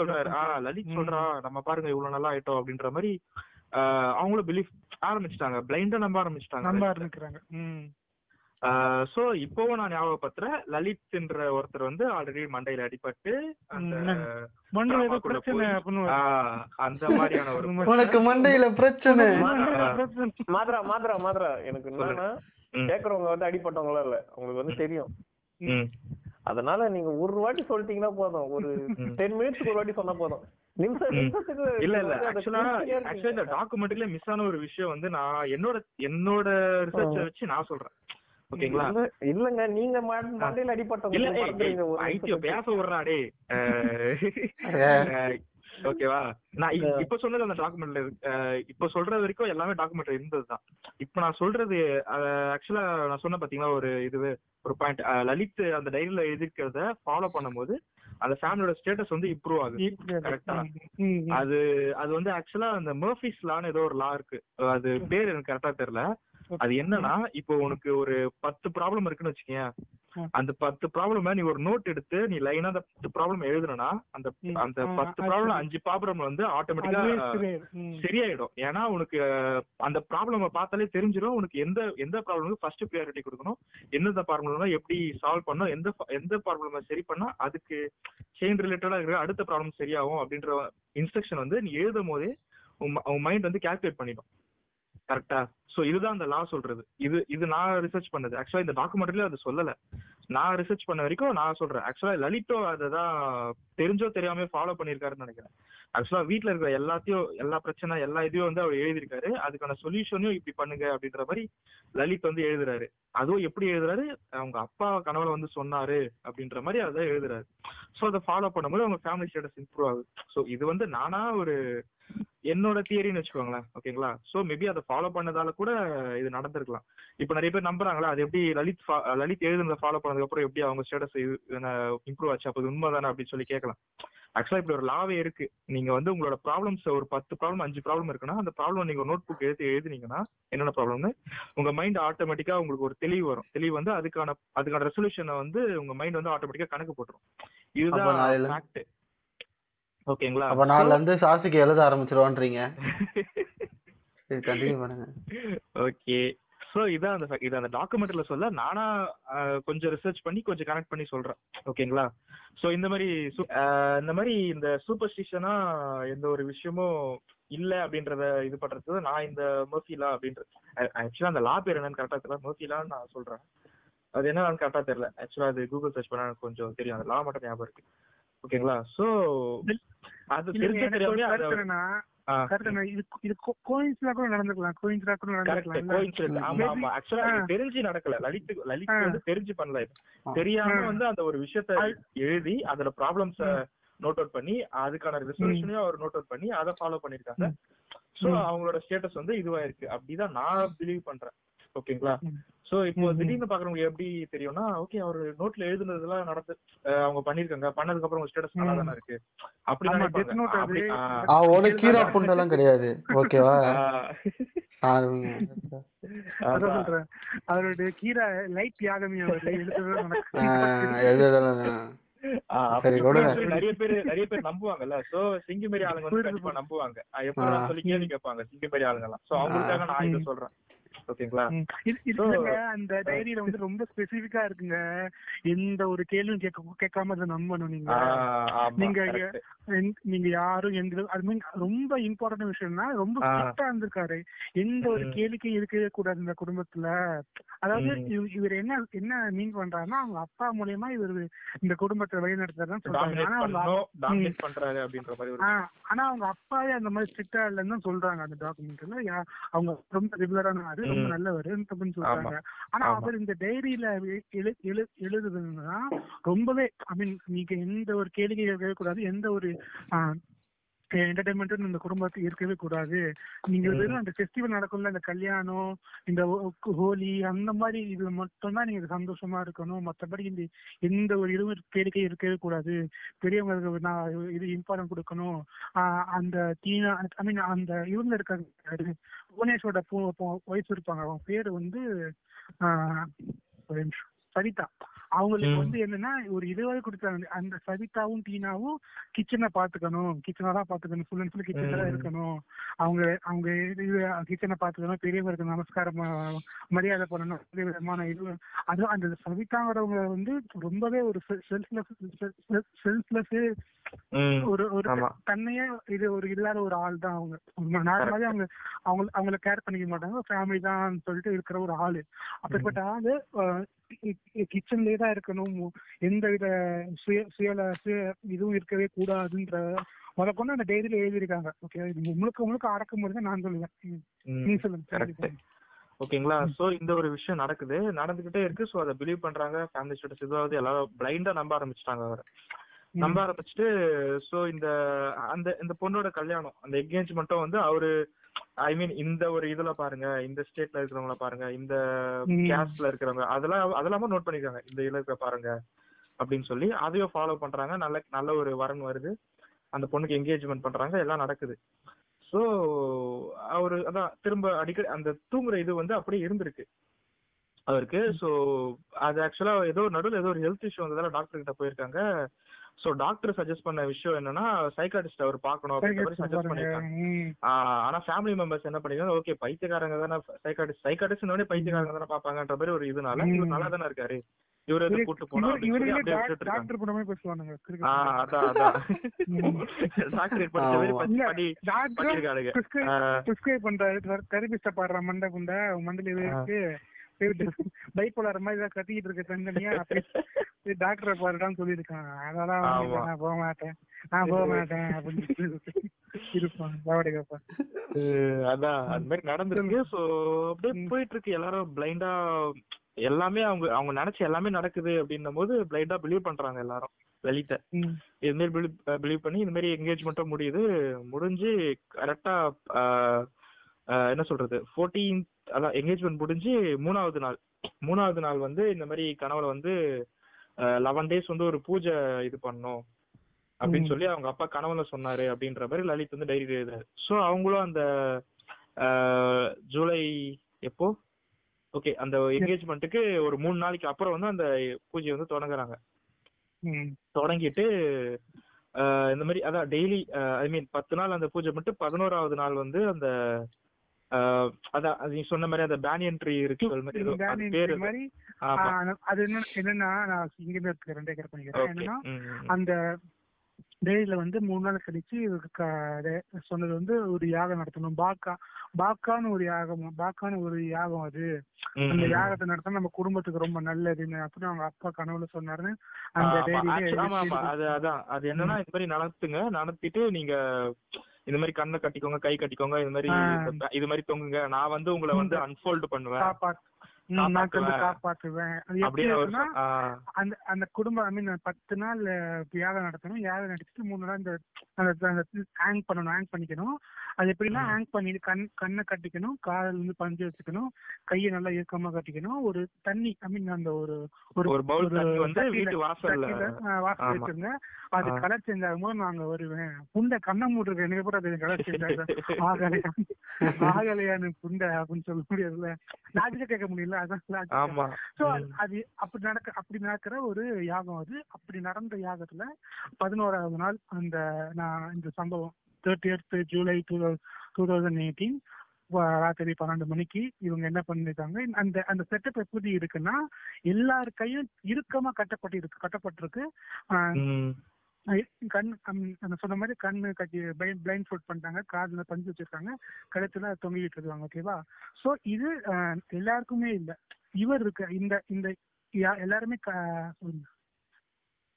சொல்றாரு லலித் சொல்றா, நம்ம பாருங்க இவ்வளவு நல்லா ஆயிட்டோம் அப்படின்ற மாதிரி அவங்களும் பிலீஃப் ஆரம்பிச்சுட்டாங்க. பிளைண்டா நம்ப ஆரம்பிக்கிறாங்க. சோ இப்பவும் நான் ஞாபகப்படுத்துறேன், லலித்ன்ற ஒருத்தர் வந்து ஆல்ரெடி மண்டையில அடிபட்டு அந்த மாதிரியான ஒரு மண்டையில பிரச்சனை. மாத்ரா எனக்கு கேக்குறவங்க வந்து அடிபட்டவங்களா இல்ல, அவங்களுக்கு வந்து தெரியும். அதனால நீங்க ஒரு வாட்டி சொல்லிட்டீங்கன்னா போதும், ஒரு 10 minutes ஒரு வாட்டி சொன்னா போதும். டாக்குமெண்ட்ல மிஸ் ஆன ஒரு விஷயம் வந்து நான் என்னோட ரிசர்ச்சை வச்சு நான் சொல்றேன். ஓகேங்களா? இல்லங்க, நீங்க மண்டையில அடிபட்டீங்க பேச விடுறாடே. ஓகேவா? நான் இப்ப சொன்னது அந்த டாக்குமெண்ட்ல இருக்கு. இப்ப சொல்றது வரைக்கும் எல்லாமே டாக்குமெண்ட் இருந்ததுதான். இப்ப நான் சொல்றது ஆக்சுவலா நான் சொன்ன பாத்தீங்களா ஒரு பாயிண்ட், லலித் அந்த டைரியில எழுதிக்கிறத ஃபாலோ பண்ணும் போது அந்த ஃபேமிலியோட ஸ்டேட்டஸ் வந்து இம்ப்ரூவ் ஆகுது. கரெக்டா? அது வந்து ஆக்சுவலா அந்த மர்ஃபீஸ் லான்னு ஏதோ ஒரு லா இருக்கு, அது பேர் எனக்கு கரெக்டா தெரியல. அது என்னன்னா, இப்போ உனக்கு ஒரு 10 problem இருக்குன்னு வச்சுக்கேன், அந்த 10 problem நீ ஒரு நோட் எடுத்து நீ லைனா அந்த 10 problem எழுதுனா அந்த 10 problem 5 problem வந்து ஆட்டோமேட்டிக்கா சரியாயிடும். ஏன்னா உனக்கு அந்த ப்ராப்ளம் பார்த்தாலே தெரிஞ்சிடும் உனக்கு எந்த எந்த ப்ராப்ளமுக்கு ஃபர்ஸ்ட் ப்ரியாரிட்டி கொடுக்கணும், எந்தெந்த ப்ராப்ளம்லாம் எப்படி சால்வ் பண்ணணும், எந்த ப்ராப்ளம் சரி பண்ணா அதுக்கு செயின் ரிலேட்டடா இருக்கிற அடுத்த ப்ராப்ளம் சரியாகும் அப்படின்ற இன்ஸ்ட்ரக்ஷன் வந்து நீ எழுதும் போதே உன் மைண்ட் வந்து கால்குலேட் பண்ணிடும். கரெக்டா? சோ இதுதான் அந்த லா சொல்றது. இது நான் ரிசர்ச் பண்ணது. ஆக்சுவலா இந்த டாக்குமெண்ட்ல அது சொல்லல, நான் ரிசர்ச் பண்ண வரைக்கும் நான் சொல்றேன். ஆக்சுவலா லலிதோ அதான் தெரிஞ்சோ தெரியாம ஃபாலோ பண்ணிருக்காருன்னு நினைக்கிறேன். ஆக்சுவலா வீட்டுல இருக்கிற எல்லா பிரச்சனை எல்லா இதையும் வந்து அவர் எழுதிருக்காரு, அதுக்கான சொல்யூஷனையும் இப்படி பண்ணுங்க அப்படின்ற மாதிரி லலித் வந்து எழுதுறாரு. அதுவும் எப்படி எழுதுறாரு, அவங்க அப்பா கனவுல வந்து சொன்னாரு அப்படின்ற மாதிரி அதான் எழுதுறாரு. சோ அதை ஃபாலோ பண்ணும்போது அவங்க ஃபேமிலி ஸ்டேட்டஸ் இம்ப்ரூவ் ஆகுது. சோ இது வந்து நானா ஒரு என்னோட தியரின்னு வச்சுக்கோங்களேன். ஓகேங்களா? சோ மேபி அதை ஃபாலோ பண்ணதால கூட இது நடந்திருக்கலாம். இப்ப நிறைய பேர் நம்புறாங்களா, அது எப்படி லலித் எழுதுனதை ஃபாலோ பண்ணதுக்கு அப்புறம் எப்படி அவங்க ஸ்டேட்டஸ் இம்ப்ரூவ் ஆச்சு, அப்போ உண்மை தானே அப்படின்னு சொல்லி கேட்கலாம். ஆக்சுவலா இப்படி ஒரு லாவே இருக்கு. நீங்க வந்து உங்களோட ப்ராப்ளம்ஸ் ஒரு 10 problem 5 problem இருக்குன்னா அந்த ப்ராப்ளம் நீங்க நோட் புக் எழுதினீங்கன்னா என்னென்ன ப்ராப்ளம்னு உங்க மைண்ட் ஆட்டோமேட்டிக்கா உங்களுக்கு ஒரு தெளிவு வரும். தெளிவு வந்து அதுக்கான ரெசல்யூஷனை வந்து உங்க மைண்ட் வந்து ஆட்டோமேட்டிக்கா கணக்கு போட்டுரும். இதுதான் ஃபேக்ட். ஓகேங்களா? அப்ப நான்ல இருந்து சாசிக்கு எழுத ஆரம்பிச்சிரவான்றீங்க. இது கண்டினியூ பண்ணுங்க. ஓகே. சோ இது அந்த டாக்குமெண்ட்ல சொல்ல நானா கொஞ்சம் ரிசர்ச் பண்ணி கொஞ்சம் கனெக்ட் பண்ணி சொல்றேன். ஓகேங்களா? சோ இந்த மாதிரி இந்த சூப்பர்ஸ்டிஷனா எந்த ஒரு விஷயமும் இல்ல அப்படின்றத இது பண்றது நான் இந்த மர்ஃபீலா அப்படின்ற ஆக்சுவலா அந்த லா பேர் என்னன்னு கரெக்டா தெரியல, மர்ஃபீலான்னு நான் சொல்றேன். அது என்னன்னு கரெக்டா தெரியல. ஆக்சுவலா அது கூகுள் சர்ச் பண்ணா எனக்கு கொஞ்சம் தெரியும், அந்த லா மட்டும் ஞாபகம் இருக்கு. ஓகேங்களா? சோ அது தெரிஞ்சு நடக்கல, லலித் வந்து தெரிஞ்சு பண்ணல, தெரியாம வந்து அந்த ஒரு விஷயத்தை எழுதி அதுல ப்ராப்ளம்ஸ் நோட் அவுட் பண்ணி அதுக்கான ரெசல்யூஷனையும் அவர் நோட் அவுட் பண்ணி அதை ஃபாலோ பண்ணிருக்காங்க. சோ அவங்களோட ஸ்டேட்டஸ் வந்து இதுவா இருக்கு, அப்படிதான் நான் பிலீவ் பண்றேன். ஓகேங்களா? சோ இப்போ திடீர்னு பாக்குறவங்க எப்படி தெரியும்னா, ஓகே அவரு நோட்ல எழுதுனதெல்லாம் நடந்து அவங்க பண்ணிருக்காங்க, பண்ணதுக்கு அப்புறம் உங்க ஸ்டேட்டஸ் நல்லா தானே இருக்கு அப்படின்னு கீரா புண்டெல்லாம் கிடையாது. ஓகேவா? அவருடைய கீரா லைட் தியாகமே எழுதுதான். நிறைய பேர் நம்புவாங்கல்ல, சோ சிங்கமேரி ஆளுங்க வந்து கண்டிப்பா நம்புவாங்க, எப்படின்னு சொல்லி கேள்வி கேட்பாங்க சிங்கமேரி ஆளுங்கெல்லாம். சோ அவங்களுக்காக நான் இதை சொல்றேன். ஓகேங்களா? அந்த டைரியில வந்து ரொம்ப ஸ்பெசிபிக்கா இருக்குங்க, எந்த ஒரு கேள்வியும் கேட்காம அதை நம்பணும். நீங்க யாரும் எந்த ரொம்ப இம்பார்ட்டன்ட் விஷயம்னா ரொம்ப ஸ்ட்ரிக்டா இருந்திருக்காரு, எந்த ஒரு கேள்விக்கும் இருக்கவே கூடாது இந்த குடும்பத்துல. அதாவது இவர் என்ன மீன் பண்றாருன்னா, அவங்க அப்பா மூலியமா இவர் இந்த குடும்பத்தை வழிநடத்தாருன்னு சொல்றாங்க. ஆனா அவங்க அப்பாவே அந்த மாதிரி ஸ்ட்ரிக்டா இல்லைன்னு தான் சொல்றாங்க அந்த டாக்குமெண்ட்ல. அவங்க ரொம்ப ரெகுலரான ரொம்ப நல்லவர் சொல்றாங்க. ஆனா அவர் இந்த டைரியில எழுதுதுன்னா ரொம்பவே நீங்க எந்த ஒரு கேள்வி கேட்கவே கூடாது, எந்த ஒரு என்டர்டைன்மெண்ட்டும் இந்த குடும்பத்துக்கு இருக்கவே கூடாது. நீங்க வெறும் அந்த ஃபெஸ்டிவல் நடக்கும்ல, இந்த கல்யாணம், இந்த ஹோலி, அந்த மாதிரி இதுல மட்டும்தான் நீங்க சந்தோஷமா இருக்கணும். மற்றபடி இந்த எந்த ஒரு இதுவும் கேளிக்கை இருக்கவே கூடாது. பெரியவங்களுக்கு நான் இது இம்பார்ட்டன்ட் கொடுக்கணும். அந்த தீனா அந்த இவங்க இருக்காங்க, புவனேஸ்வரோட வயசு இருப்பாங்க, அவங்க பேரு வந்து சரிதா. அவங்களுக்கு வந்து என்னன்னா ஒரு இதுவாக கொடுத்தாங்க. அந்த சவிதாவும் டீனாவும் கிச்சனை பாத்துக்கணும், கிச்சனை தான் பாத்துக்கணும், ஃபுல் அண்ட் ஃபுல் கிச்சன்ல இருக்கணும். அவங்க கிச்சனை பாத்துக்கணும், பெரியவருக்கு நமஸ்காரம் மரியாதை பண்ணணும், பெரிய விதமான இது. அதுவும் அந்த சவிதாங்கிறவங்க வந்து ரொம்பவே ஒரு செல்ஃப்லெஸ் ஒரு ஒரு தன்னையே இது ஒரு இல்லாத ஒரு ஆள் தான் அவங்க. நார்மலாவே அவங்க அவங்கள கேர் பண்ணிக்க மாட்டாங்க, ஃபேமிலி தான் சொல்லிட்டு இருக்கிற ஒரு ஆளு. அப்படிப்பட்ட ஆளு கிச்சன்லயே தான் இருக்கணும், எந்த வித இதுவும் இருக்கவே கூடாதுன்ற முதற்கொண்டு அந்த டைரியில எழுதியிருக்காங்க. ஓகே, முழுக்க முழுக்க அடக்க முடியாது நான் சொல்லுவேன், நீ சொல்லுங்க. ஓகேங்களா? ஸோ இந்த ஒரு விஷயம் நடக்குது, நடந்துகிட்டே இருக்கு. ஸோ அதை பிலீவ் பண்றாங்க ஃபேமிலி ஸ்டேட்டஸ் இதுவாவது எல்லாரும் பிளைண்டா நம்ப ஆரம்பிச்சுட்டாங்க. அவரை நம்ப ஆரம்பிச்சுட்டு ஸோ இந்த அந்த இந்த பொண்ணோட கல்யாணம் அந்த என்கேஜ்மெண்ட்டும் வந்து அவரு ஐ மீன் இந்த ஒரு இதுல பாருங்க, இந்த ஸ்டேட்ல இருக்கிறவங்கள பாருங்க, இந்த கேஸ்ட்ல இருக்கிறவங்க அதெல்லாம் நோட் பண்ணிருக்காங்க, இந்த இதுல இருக்க பாருங்க அப்படின்னு சொல்லி அதையும் ஃபாலோ பண்றாங்க. நல்ல நல்ல ஒரு வரன் வருது, அந்த பொண்ணுக்கு என்கேஜ்மெண்ட் பண்றாங்க, எல்லாம் நடக்குது. ஸோ அவரு அதான் திரும்ப அடிக்கடி அந்த தூங்குற இது வந்து அப்படியே இருந்திருக்கு அவருக்கு. ஸோ அது ஆக்சுவலா ஏதோ நடுவில் ஏதோ ஒரு ஹெல்த் இஷ்யூ வந்ததால டாக்டர் கிட்ட போயிருக்காங்க. ஸோ டாக்டர் சஜஸ்ட் பண்ண விஷயம் என்னன்னா சைக்காட்டிஸ்ட் அவர் பார்க்கணும் அப்படின்ற மாதிரி சஜஸ்ட் பண்ணிருக்காங்க. ஆனா ஃபேமிலி மெம்பர்ஸ் என்ன பண்ணிருக்காங்க, ஓகே பைத்தியக்காரங்க தானே சைக்காட்டிஸ்ட்னே பைத்தியக்காரங்க தானே பாப்பாங்கன்ற மாதிரி ஒரு இதனால இவர் நல்லா தானே இருக்காரு, இவரு எது கூட்டு போனா இருக்கு பைப்போலர் மாதிரி தான் கட்டிக்கிட்டு இருக்க தங்கனியா டாக்டரை பாருடான்னு சொல்லியிருக்காங்க. அதெல்லாம் நான் போக மாட்டேன், நான் போக மாட்டேன் அப்படின்னு இருப்பான் பாவடைக்காப்பா. அதான் அது மாதிரி நடந்துருக்கு. ஸோ அப்படியே போயிட்டு இருக்கு, எல்லாரும் பிளைண்டா எல்லாமே அவங்க அவங்க நினைச்சு எல்லாமே நடக்குது அப்படின்னும் போது பிளைண்டா பிலீவ் பண்றாங்க எல்லாரும் வெளியிட்ட. இது மாதிரி பிலீவ் பண்ணி இந்த மாதிரி என்கேஜ்மெண்ட்டும் முடியுது. முடிஞ்சு கரெக்டா என்ன சொல்றது 14 அதான் என்கேஜ்மெண்ட் முடிஞ்சு மூணாவது நாள் வந்து இந்த மாதிரி கனவுல வந்து 11 days வந்து ஒரு பூஜை இது பண்ணும் அப்படின்னு சொல்லி அவங்க அப்பா கனவுல சொன்னாரு அப்படின்ற மாதிரி லலித் வந்து டைரி எழுதாரு. ஸோ அவங்களும் அந்த ஜூலை எப்போ ஓகே அந்த என்கேஜ்மெண்ட்டுக்கு ஒரு 3 நாளைக்கு அப்புறம் வந்து அந்த பூஜை வந்து தொடங்குறாங்க. தொடங்கிட்டு இந்த மாதிரி அதான் டெய்லி ஐ மீன் 10 நாள் அந்த பூஜை மட்டும் 11வது நாள் வந்து அந்த அதான் நீ சொன்ன மாதிரி அந்த பேனியன் ட்ரீ இருக்கு. அது என்ன என்னன்னா நான் இங்க இருக்கு 2 acre பண்ணிக்கிறேன். என்னன்னா அந்த டெய்லியில வந்து 3 நாள் கழிச்சு சொன்னது வந்து ஒரு யாகம் நடத்தணும், பாக்கான்னு ஒரு யாகம் அது அந்த யாகத்தை நடத்தணும், நம்ம குடும்பத்துக்கு ரொம்ப நல்லதுன்னு அப்படின்னு அவங்க அப்பா கனவுல சொன்னாருன்னு அந்த டெய்லியில. அது என்னன்னா இந்த மாதிரி நடத்துங்க, நடத்திட்டு நீங்க இந்த மாதிரி கண்ணை கட்டிக்கோங்க, கை கட்டிக்கோங்க, இந்த மாதிரி இது மாதிரி தொங்குங்க, நான் வந்து உங்களை வந்து அன்ஃபோல்டு பண்ணுவேன், காப்பாற்றுவேன் அப்படின்னா அந்த குடும்பம் ஐ மீன் 10 நாள் யாகம் நடத்தணும். யாகம் நடத்திட்டு 3 நாள் அந்த ஹேங் பண்ணணும், ஹேங் பண்ணிக்கணும். அது எப்படின்னா ஹேங் பண்ணிட்டு கண்ணை கட்டிக்கணும், காலில் வந்து பஞ்சு வச்சுக்கணும், கையை நல்லா இறுக்கமா கட்டிக்கணும். ஒரு தண்ணி ஐ மீன் அந்த ஒரு ஒரு வாசல் வச்சுருங்க, அது கலர் சேஞ்ச் ஆகும்போது நாங்க வருவேன் புண்டை கண்ணை மூட்டுருக்கேன் எனக்கு கூட அது கலர் சேஞ்ச் ஆகும் ஆகலையான்னு புண்டை அப்படின்னு சொல்ல முடியாதுல்ல, லாஜிக்கா கேட்க முடியல. அப்படி நடக்கிற ஒரு யாகம் அது. அப்படி நடந்த யாகத்துல 11வது நாள் அந்த நான் இந்த சம்பவம் 30th July 2018 ராத்திரி 12 மணிக்கு இவங்க என்ன பண்ணிருக்காங்க, அந்த அந்த செட்டப் எப்படி இருக்குன்னா எல்லாரு கையும் இறுக்கமா கட்டப்பட்டிருக்கு. கண் சொன்ன மாதிரி கண்ணு கட்டி பிளைண்ட் ஃபோல்ட் பண்ணிட்டாங்க, காதுல பஞ்சு வச்சிருக்காங்க, கழுத்துல தொங்கிட்டு இருக்காங்க. ஓகேவா? சோ இது எல்லாருக்குமே இல்ல, இவர் இருக்கு இந்த எல்லாருமே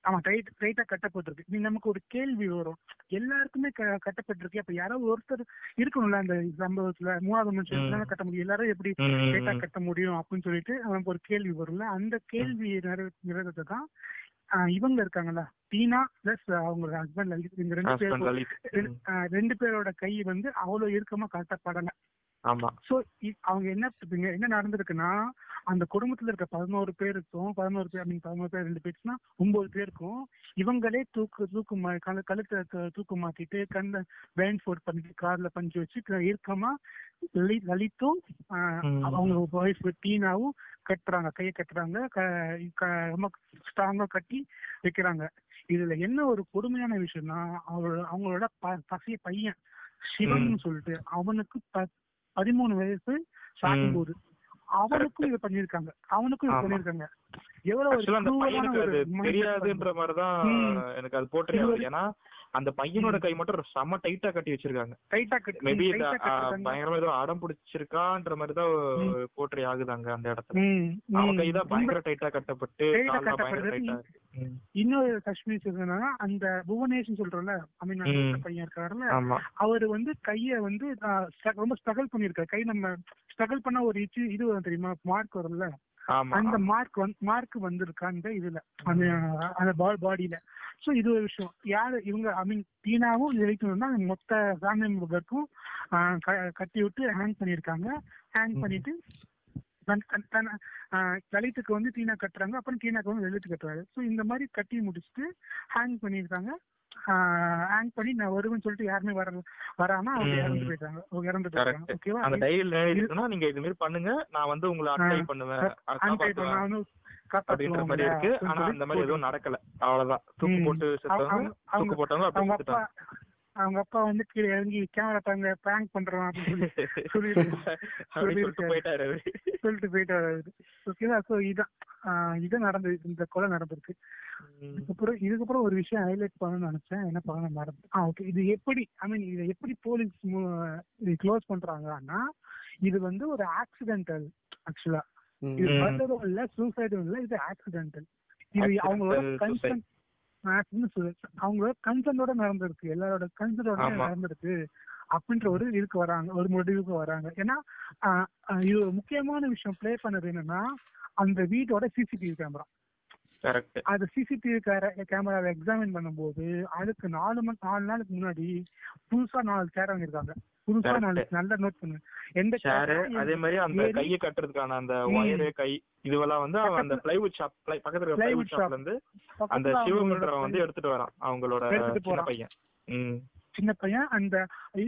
ஆமா ரைட்டா கட்டப்பட்டிருக்கு. நமக்கு ஒரு கேள்வி வரும், எல்லாருக்குமே கட்டப்பட்டிருக்கு, அப்ப யாராவது ஒருத்தர் இருக்கணும்ல அந்த சம்பவத்துல, 3வது மனுஷன் கட்ட முடியும், எல்லாரும் எப்படி ரைட்டா கட்ட முடியும் அப்படின்னு சொல்லிட்டு நமக்கு ஒரு கேள்வி வரும்ல. அந்த கேள்வி நிறைவேறத தான் இவங்க இருக்காங்களா டீனா பிளஸ் அவங்க ஹஸ்பண்ட் லலித், இந்த 2 பேரோட கை வந்து அவ்வளவு இறுக்கமா கட்டப்படல. சோ அவங்க என்ன நடந்திருக்குன்னா அந்த குடும்பத்துல இருக்க 11 பேருக்கும் 11 பேர் 2 பேருக்குன்னா 9 பேருக்கும் இவங்களே கழுத்தை தூக்கு மாத்திட்டு கண்ணை பேண்ட் ஃபோர்ட் பண்ணிட்டு கார்ல பஞ்சு வச்சு இறுக்கமா லலித்தும் அவங்க வாய்ஸ் டீனாவும் கட்டுறாங்க, கையை கட்டுறாங்க, ரொம்ப ஸ்ட்ராங்கா கட்டி வைக்கிறாங்க. இதுல என்ன ஒரு கொடுமையான விஷயம்னா அவங்களோட பசிய பையன் சிவன் சொல்லிட்டு அவனுக்கு 13 வயசு சாகும்போது அவனுக்கும் இதை பண்ணிருக்காங்க. தெரியாதுன்ற மாதிரிதான் எனக்கு அது போட்டு. ஏன்னா அந்த பையனோட கை மட்டும் செம டைட்டா கட்டி வச்சிருக்காங்க. மேபி பயங்கரமா ஏதோ அடம் பிடிச்சிருக்கான்ற மாதிரிதான் போட்டே ஆகுதாங்க அந்த இடத்துல. அவன் கைதான் பயங்கர டைட்டா கட்டப்பட்டு. இன்னொரு கஷ்மீர் என்னன்னா அந்த புவனேஷன் சொல்றோம்ல தமிழ்நாடு பையன் இருக்காருல்ல, அவரு வந்து கைய வந்து ரொம்ப ஸ்ட்ரகிள் பண்ணிருக்காரு. கை நம்ம ஸ்ட்ரகிள் பண்ண ஒரு இது வரும் தெரியுமா, மார்க் வரும்ல, அந்த மார்க் வந்திருக்கா இந்த இதுல அந்த பாடியில. சோ இது ஒரு விஷயம். யாரு இவங்க டீனாவும் நினைக்கணும்னா மொத்த ஃபேமிலி மெம்பருக்கும் கட்டி விட்டு ஹேங் பண்ணிருக்காங்க. ஹேங் பண்ணிட்டு லலித்துக்கு வந்து டீனா கட்டுறாங்க, அப்புறம் டீனாக்கு வந்து லலித்து கட்டுறாரு. ஸோ இந்த மாதிரி கட்டி முடிச்சுட்டு ஹேங் பண்ணிருக்காங்க. ஹேங் பண்ணி நான் வருவேன்னு சொல்லிட்டு யாருமே வராம அவங்க இறந்து போயிட்டாங்க. ஓகேவா, அந்த டைரியில எழுதினா நீங்க இது மாதிரி பண்ணுங்க, நான் வந்து உங்களை அன்டை பண்ணுவேன் அப்படின்ற மாதிரி இருக்கு. ஆனா அந்த மாதிரி எதுவும் நடக்கல, அவ்வளவுதான். தூக்கு போட்டு தூக்கு போட்டாங்க. அவங்க அப்பா வந்து கீழே இறங்கி கேமரா தாங்க பிராங்க் பண்றான் அப்படின்னு சொல்லிட்டு போயிட்டாரு. ஓகேவா, சோ இதான் நடந்தது, இந்த கொலை நடந்திருக்கு. இதுக்கப்புறம் ஒரு விஷயம் ஹைலைட் பண்ணணும்னு நினைச்சேன், என்ன பண்ண மறந்து. ஓகே, இது எப்படி இதை எப்படி போலீஸ் இது க்ளோஸ் பண்றாங்கன்னா, இது வந்து ஒரு ஆக்சிடென்டல். ஆக்சுவலா இது மர்டரும் இல்ல, சூசைடும் இல்ல, இது ஆக்சிடென்டல். இது அவங்களோட கன்சென்ட், அவங்களோட கன்சென்டோட நடந்திருக்கு, எல்லாரோட கன்சென்டோட நடந்திருக்கு அப்படின்ற ஒரு இதுக்கு வராங்க, ஒரு முடிவுக்கு வராங்க. ஏன்னா இது ஒரு முக்கியமான விஷயம் பிளே பண்ணது என்னன்னா, அந்த வீட்டோட சிசிடிவி கேமரா. அது சிசிடிவி கேமராவை எக்ஸாமின் பண்ணும்போது அதுக்கு 4 நாளுக்கு முன்னாடி புதுசா 4 சேர் வாங்கிருக்காங்க. புதுசா 4 நல்லா நோட் பண்ணு, எந்த சேர் அதே மாதிரி அந்த கையை கட்டிறதுக்கான அந்த வயர் கை இதெல்லாம் வந்து அந்த பிளைவுட் ஷாப் பக்கத்துல இருக்க பிளைவுட் ஷாப்ல இருந்து அந்த சிவமன்றவ வந்து எடுத்துட்டு வரான் அவங்களோட பையன். சின்ன பையன் அந்த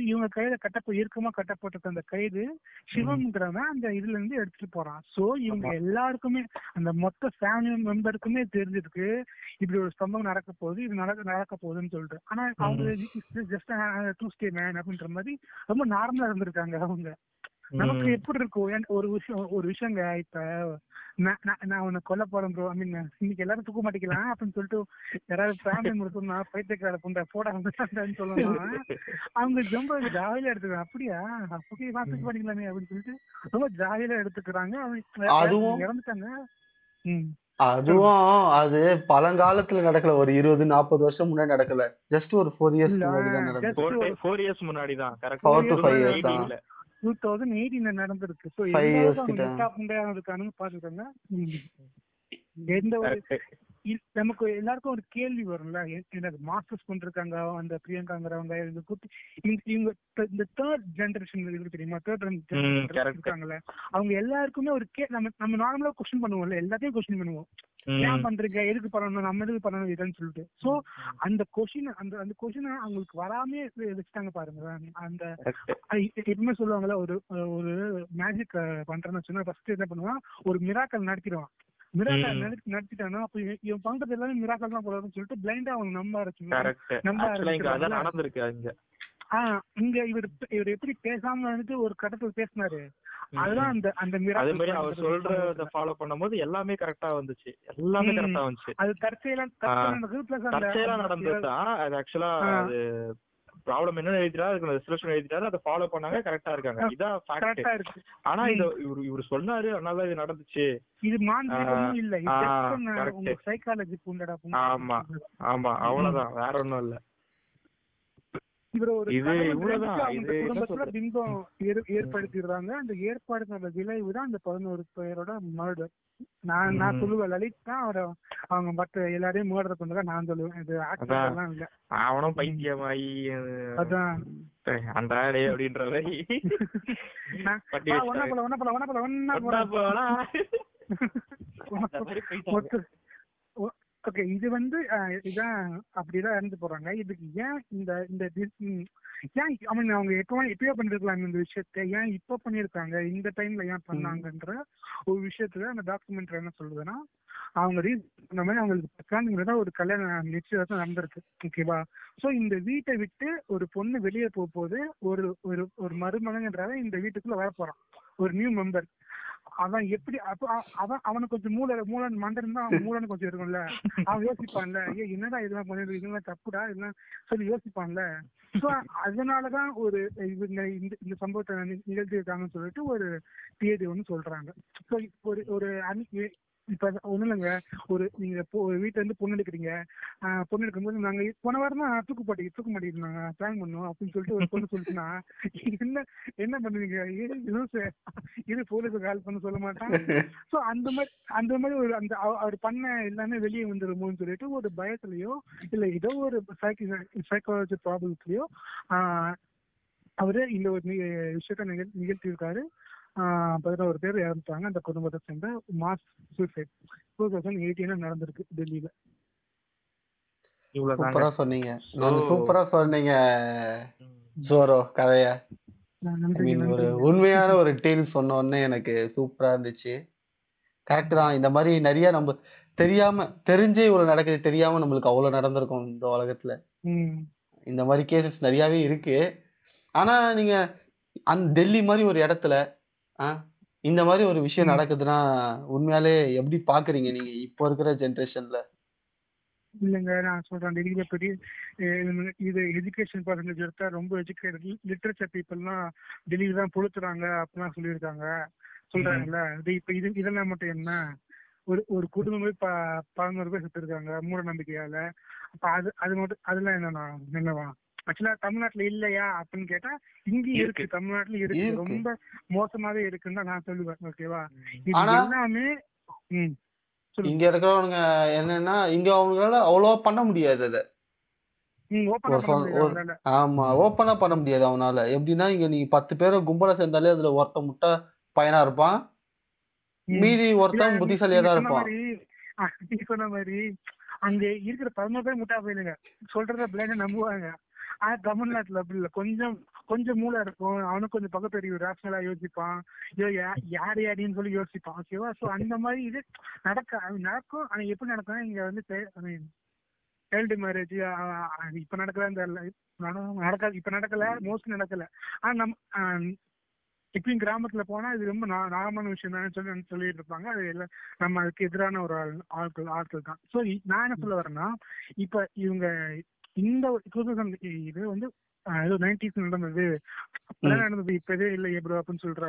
இவங்க கையில கட்டப்போ இறுக்கமா கட்டப்பட்டிருக்க அந்த கயிறு சிவம்ங்கிறவன் அந்த இதுல இருந்து எடுத்துட்டு போறான். சோ இவங்க எல்லாருக்குமே, அந்த மொத்த ஃபேமிலி மெம்பருக்குமே தெரிஞ்சிருக்கு இப்படி ஒரு சம்பவம் நடக்க போகுது, இது நடக்க போகுதுன்னு சொல்லிட்டு. ஆனா அவங்க ஜஸ்ட் டூஸ்டே மேன் அப்படின்ற மாதிரி ரொம்ப நார்மலா இருந்திருக்காங்க அவங்க. நமக்கு எப்படி இருக்கும் ஒரு விஷயங்க, இப்ப நான் உன்னை கொல்ல போறேன் ப்ரோ, இன்னைக்கு எல்லாரும் தூக்க மாட்டிக்கலாம் அப்படின்னு சொல்லிட்டு யாராவது ஃபேமிலி முடிச்சோம்னா பைத்தியக்கார புண்டை போட சொல்லணும்னா அவங்க ரொம்ப ஜாலியா எடுத்துக்கிறாங்க. அப்படியா, அப்படியே தூக்க மாட்டிக்கலாமே அப்படின்னு சொல்லிட்டு ரொம்ப ஜாலியா எடுத்துக்கிறாங்க. அவங்க இறந்துட்டாங்க. அதுவும் அது பழங்காலத்துல நடக்கல, ஒரு 20-40 வருஷம் முன்னாடி நடக்கல, ஜஸ்ட் ஒரு 4 இயர்ஸ் முன்னாடி தான் நடக்கும். 2018 நடந்திருக்கு. சோ இருக்கானு பாத்துக்கோங்க. எந்த ஒரு நமக்கு எல்லாருக்கும் ஒரு கேள்வி வரும்ல, எனக்கு மாஸ்டர்ஸ் பண்றாங்க அந்த பிரியங்காங்கிறவங்க, இவங்க இந்த 3rd ஜெனரேஷன் இருக்கு தெரியுமா, 3rd ஜெனரேஷன் இருக்காங்கல்ல, அவங்க எல்லாருக்குமே ஒரு நம்ம நார்மலா கொஸ்டின் பண்ணுவோம்ல, எல்லாத்தையும் கொஸ்டின் பண்ணுவோம். ஏன் பண்றீங்க, எதுக்கு பண்ணணும், நம்ம எதுக்கு பண்ணணும் இதுன்னு சொல்லிட்டு. சோ அந்த கொஸ்டின் அந்த கொஸ்டின் அவங்களுக்கு வராமே வச்சுட்டாங்க பாருங்க. அந்த எப்பவுமே சொல்லுவாங்கல்ல, ஒரு மேஜிக் பண்றேன்னு சொன்னா ஃபர்ஸ்ட் என்ன பண்ணுவான், ஒரு மிராக்கல் நடத்திடுவான். நடத்திட்டானா இவன் பண்றது எல்லாமே மிராக்கல் தான் போறாருன்னு சொல்லிட்டு பிளைண்டா அவங்க நம்ப ஆரம்பிச்சு. இங்க இவர் எப்படி பேசாம வந்துட்டு ஒரு கட்டத்துல பேசினாரு, அதுதான் அந்த மிராக்கல். அவர் சொல்றத ஃபாலோ பண்ணும்போது எல்லாமே கரெக்டா வந்துச்சு, எல்லாமே கரெக்டா வந்துச்சு. அது தற்செயலா நடந்ததுதான். அது ஆக்சுவலா அது ப்ராப்ளம் என்ன எழுதிட்டாரு, அதுக்கு ரெசல்யூஷன் எழுதிட்டாரு, அதை ஃபாலோ பண்ணாங்க, கரெக்டா இருக்காங்க, இதான் கரெக்டா இருக்கு. ஆனா இவர் சொன்னாரு, அதனால இது நடந்துச்சு, இது மாந்திரிகம் இல்ல, இது சைக்காலஜி புண்டடா. ஆமா அவ்வளவுதான், வேற ஒண்ணும் இல்ல. ஏற்படுத்திடுறாங்க. அந்த ஏற்பாடுங்கிற விளைவுதான் அந்த 11 பேரோட மர்டர். நான் சொல்லுவேன், லலித் தான் அவங்க மற்ற எல்லாரையும் மர்டர் பண்ணதா நான் சொல்லுவேன். இது ஆக்சிடென்ட்லாம் இல்ல, அவனும் பைத்தியமாயி அதான் அன்றாடே அப்படின்ற மாதிரி ஓகே. இது வந்து இதான் அப்படிதான் இறந்து போறாங்க. இதுக்கு ஏன் இந்த அவங்க எப்பயோ பண்ணிருக்கலாம் இந்த விஷயத்த, ஏன் இப்ப பண்ணிருக்காங்க, இந்த டைம்ல ஏன் பண்ணாங்கன்ற ஒரு விஷயத்துல அந்த டாக்குமெண்ட்ரி என்ன சொல்லுதுன்னா, அவங்க இந்த மாதிரி அவங்களுக்கு ஒரு கல்யாணம் நிச்சயதார்த்தம் நடந்திருக்கு. ஓகேவா, சோ இந்த வீட்டை விட்டு ஒரு பொண்ணு வெளியே போகும்போது ஒரு மருமகன்றால இந்த வீட்டுக்குள்ள வர போறான் ஒரு நியூ மெம்பர். அவன் எப்படி அவனுக்கு கொஞ்சம் மூலன்னு மந்திரம் தான் மூலன்னு கொஞ்சம் இருக்கும்ல, அவன் யோசிப்பான்ல, ஏன் என்னடா இதெல்லாம் பண்ணிட்டு இதெல்லாம் தப்புடா இதெல்லாம் சொல்லி யோசிப்பான்ல. ஸோ அதனாலதான் ஒரு இவங்க இந்த இந்த சம்பவத்தை நிகழ்த்திருக்காங்கன்னு சொல்லிட்டு ஒரு தியரி ஒன்று சொல்றாங்க. ஸோ ஒரு ஒரு அன்னைக்கு இப்ப ஒண்ணு இல்லைங்க, ஒரு நீங்க வீட்டுல இருந்து பொண்ணு எடுக்கிறீங்க, பொண்ணு எடுக்கும்போது நாங்க போன வாரம் தான் தூக்கு மாட்டிட்டு இருந்தாங்க பிளான் பண்ணுவோம் அப்படின்னு சொல்லிட்டு ஒரு பொண்ணு சொல்லிச்சுன்னா என்ன பண்ணுவீங்க? இது போலீஸை கால் பண்ண சொல்ல மாட்டான். சோ அந்த மாதிரி ஒரு அந்த அவர் பண்ண எல்லாமே வெளியே வந்துருமோன்னு சொல்லிட்டு ஒரு பயத்திலயோ இல்ல ஏதோ ஒரு சைக்காலஜி ப்ராப்ளத்திலயோ அவரு இந்த ஒரு விஷயத்த நிகழ்த்தியிருக்காரு. 11 பேர் இறந்துட்டாங்க அந்த குடும்பத்தை சேர்ந்த மாஸ் சூசைட் 2018 நடந்திருக்கு டெல்லியில. சூப்பரா சொன்னீங்க, சூப்பரா சொன்னீங்க ஜோரோ கதையா. ஒரு உண்மையான ஒரு டீல் சொன்னோன்னு எனக்கு சூப்பரா இருந்துச்சு. கரெக்ட் தான், இந்த மாதிரி நிறைய நம்ம தெரியாம தெரிஞ்சே இவ்வளவு நடக்குது, தெரியாம நம்மளுக்கு அவ்வளவு நடந்திருக்கும். இந்த உலகத்துல இந்த மாதிரி கேசஸ் நிறையாவே இருக்கு. ஆனா நீங்க அந்த டெல்லி மாதிரி ஒரு இடத்துல இந்த மாதிரி ஒரு விஷயம் நடக்குதுன்னா உண்மையாலே எப்படி பாக்குறீங்க நீங்க இப்ப இருக்கிற ஜெனரேஷன்ல? இல்லைங்க, நான் சொல்றேன் டெல்லியில பற்றி இது எஜுகேஷன் பர்சன்டேஜ் எடுத்தா ரொம்ப எஜுகேட்டட் லிட்ரேச்சர் பீப்புள்லாம் டெல்லியில தான் பொழுத்துறாங்க அப்படிலாம் சொல்றாங்கல்ல. இப்ப இதெல்லாம் மட்டும் என்ன, ஒரு குடும்பமே 11 பேர் செத்து இருக்காங்க மூட நம்பிக்கையால. அப்ப அது மட்டும் அதெல்லாம் என்னவா? ஆக்சுவலா தமிழ்நாட்டுல இல்லையா அப்படின்னு கேட்டா இங்கேயும் இருக்கு, தமிழ்நாட்டுல இருக்கு, ரொம்ப மோசமாவே இருக்குன்னு தான் நான் சொல்லுவேன். ஓகேவா, இது எல்லாமே இங்க இருக்கிறவங்க என்னன்னா இங்க அவங்களால அவ்வளவா பண்ண முடியாது, அதை ஓப்பனா பண்ண முடியாது அவனால. எப்படின்னா இங்க நீங்க 10 பேரும் கும்பலா சேர்ந்தாலே அதுல ஒருத்த முட்டை பையனா இருப்பான், மீதி ஒருத்தன் புத்திசாலியா தான் இருப்பான். சொன்ன மாதிரி அங்க இருக்கிற 11 பேர் முட்டா போயிடுங்க, சொல்றத பிள்ளைங்க நம்புவாங்க. ஆனா தமிழ்நாட்டுல அப்படி இல்ல, கொஞ்சம் மூளை இருக்கும், அவனுக்கு கொஞ்சம் பகுத்தறிவு ரேஷனலா யோசிப்பான், யாரின்னு சொல்லி யோசிப்பான். ஓகேவா, சோ அந்த மாதிரி இது நடக்கும். ஆனா எப்படி நடக்கும், இங்க வந்து சைல்டு மேரேஜ் இப்ப நடக்கல, இந்த நடக்காது, இப்ப நடக்கல, மோஸ்ட்லி நடக்கல. ஆனா நம்ம இப்பயும் கிராமத்துல போனா இது ரொம்ப நார்மலான விஷயம் தானே சொல்லிட்டு இருப்பாங்க. அது எல்லாம் நம்ம அதுக்கு எதிரான ஒரு ஆட்கள் தான். சோ நான் என்ன சொல்ல வரேன்னா, இப்ப இவங்க இந்த 1990s நடந்தது நடந்தது இப்பவே இல்லை எப்போ அப்படின்னு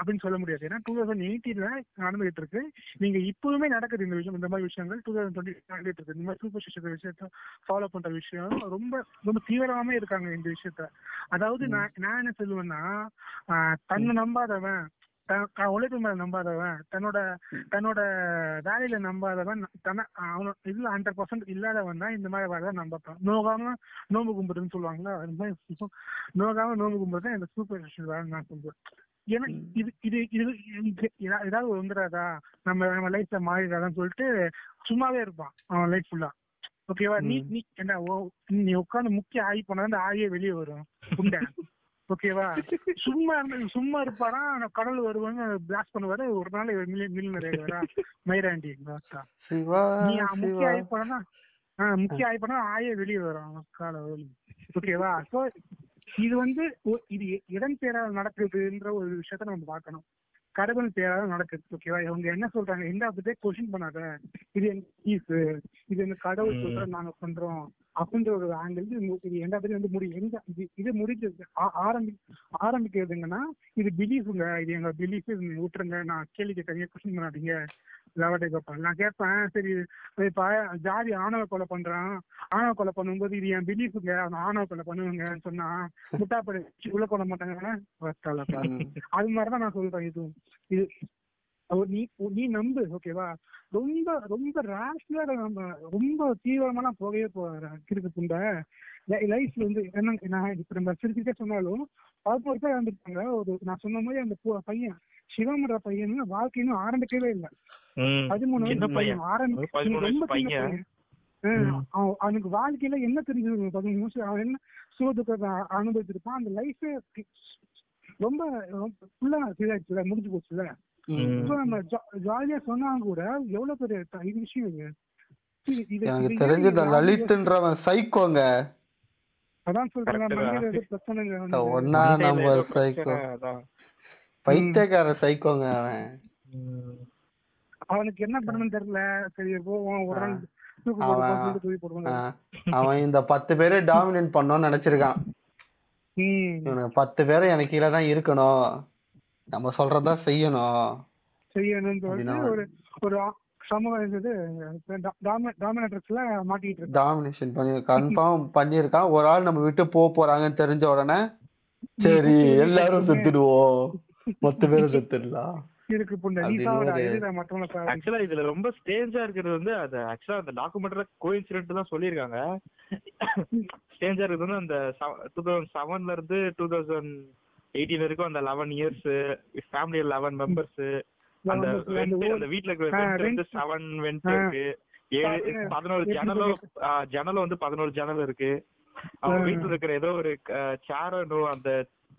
அப்படின்னு சொல்ல முடியாது. ஏன்னா 2018 நடந்துகிட்டு இருக்கு, நீங்க இப்பவுமே நடக்குது இந்த விஷயம். இந்த மாதிரி விஷயங்கள் 2020 நடந்துட்டு இருக்கு. இந்த மாதிரி சூப்பர் விஷயத்த ஃபாலோ பண்ற விஷயம் ரொம்ப ரொம்ப தீவிரமாவே இருக்காங்க இந்த விஷயத்த. அதாவது நான் என்ன சொல்லுவேன்னா, தன்னை நம்பாதவன், உழைப்பு மேல நம்பாதவன், தன்னோட வேலையில நம்பாதவன், இதுல 100% இல்லாதவன் தான் இந்த மாதிரி வேலை நம்பப்பான். நோகாம நோம்பு கும்பிடுன்னு சொல்லுவாங்களா, அது மாதிரி நோகாம நோம்பு கும்பிட்டு தான் இந்த சூப்பர் வேலை நான் சொல்றேன். ஏன்னா இது ஏதாவது வந்துடாதா, நம்ம லைஃப்ல மாறிடாதான்னு சொல்லிட்டு சும்மாவே இருப்பான் அவன் லைஃப் ஃபுல்லா. ஓகேவா, நீ என்ன நீ உட்காந்து முக்கிய ஆயி போனதான் ஆயே வெளியே வரும் குண்டை. ஓகேவா, சும்மா இருப்பாரா, கடல் வருவாங்க பிளாஸ்ட் பண்ணுவாரு, ஒரு நாள் மில்லியனரா மைராண்டி முக்கிய ஆய்ப்பனா முக்கிய ஆய்ப்பனா ஆயே வெளியே வரும் கால. ஓகேவா, சோ இது வந்து இது இடம் பேரால் நடக்குதுன்ற ஒரு விஷயத்த நம்ம பார்க்கணும். கடவுள் பேரால நடக்குது. ஓகேவா, இவங்க என்ன சொல்றாங்க, எந்த அப்படியே கொஸ்டின் பண்ணாத, இது எங்க பீஸ், இது எங்க கடவுள் சொல்ற நாங்க பண்றோம் அப்படின்ற ஒரு ஆங்கிள் இது எந்த அப்படியே வந்து இது முடிஞ்சது ஆரம்பிக்கிறதுங்கன்னா இது பிலீஃபுங்க, இது எங்க பிலீஃப் விட்டுருங்க, நான் கேள்வி கேட்கறீங்க கொஸ்டின் பண்ணாதீங்க. லவடே கோபால் நான் கேட்பேன், சரி இப்ப ஜாதி ஆணவ கொலை பண்றான், ஆணவ கொலை பண்ணும்போது இது என் பிலீஃபுங்க, அவன் ஆணவ கொலை பண்ணுவாங்கன்னு சொன்னா முட்டாப்படி உள்ள கொள்ள மாட்டாங்கன்னா அது மாதிரிதான் நான் சொல்றேன். இதுவும் இது நீ நம்பு. ஓகேவா, ரொம்ப ரொம்ப ரேஷனலா நம்ம ரொம்ப தீவிரமான போகவே போறதுக்குண்ட லைஃப்ல வந்து என்ன இப்ப நம்ம சிரிச்சுட்டே சொன்னாலும் 11 பேர் வந்துட்டாங்க. ஒரு நான் சொன்ன மாதிரி அந்த பையன் சிவம்ன்ற பையன் வாழ்க்கையினும் ஆரம்பிக்கவே இல்லை. 13 வயசு பையன் ஆரம்பிக்க அவனுக்கு வாழ்க்கையில என்ன தெரிஞ்சது, 13 வருஷம் அவன் என்ன சுகத்துக்கு அனுபவிச்சிருப்பான், அந்த லைஃபே ரொம்ப ஃபுல்லா இதாயிடுச்சுல, முடிஞ்சு போச்சுல. ஜாலியா சொன்னா கூட எவ்வளவு பெரிய இது விஷயம். எனக்கு தெரிஞ்சது லலித்ன்றவன் சைக்கோங்க, அதான் சொல்றேன். பிரச்சனை ஒன்னா நம்ம சைக்கோ பைத்தியக்கார சைக்கோங்க அவன். அவனுக்கு என்ன பண்ணணும்னு தெரியல. சரி அவன் இந்த 10 பேரை டாமினேட் பண்ணணும்னு நினைச்சிருக்கான். இவனுக்கு 10 பேரை எனக்கு கீழே தான் இருக்கணும், நம்ம சொல்றதான் செய்யணும் பண்ணிருக்கான். ஒரு ஆள் நம்ம விட்டு போறாங்கன்னு தெரிஞ்ச உடனே சரி எல்லாரும் செத்துடுவோம், மொத்த பேரும் செத்துடலாம். இதுல ரொம்ப ஸ்டேஞ்சா இருக்கிறது வந்து அது ஆக்சுவலா அந்த டாக்குமெண்ட்ல கோயின்சிடென்ட் தான் சொல்லிருக்காங்க. ஸ்டேஞ்சா இருக்கிறது வந்து அந்த 2007ல இருந்து 2018 வரைக்கும் அந்த 11 இயர்ஸ் ஃபேமிலி 11 மெம்பர்ஸ் அந்த வீட்டுல இருக்கிற 7 வெண்ட் இருக்கு, 7 ஜன்னல் வந்து 11 ஜன்னல் இருக்கு. அவங்க வீட்டுல இருக்கிற ஏதோ ஒரு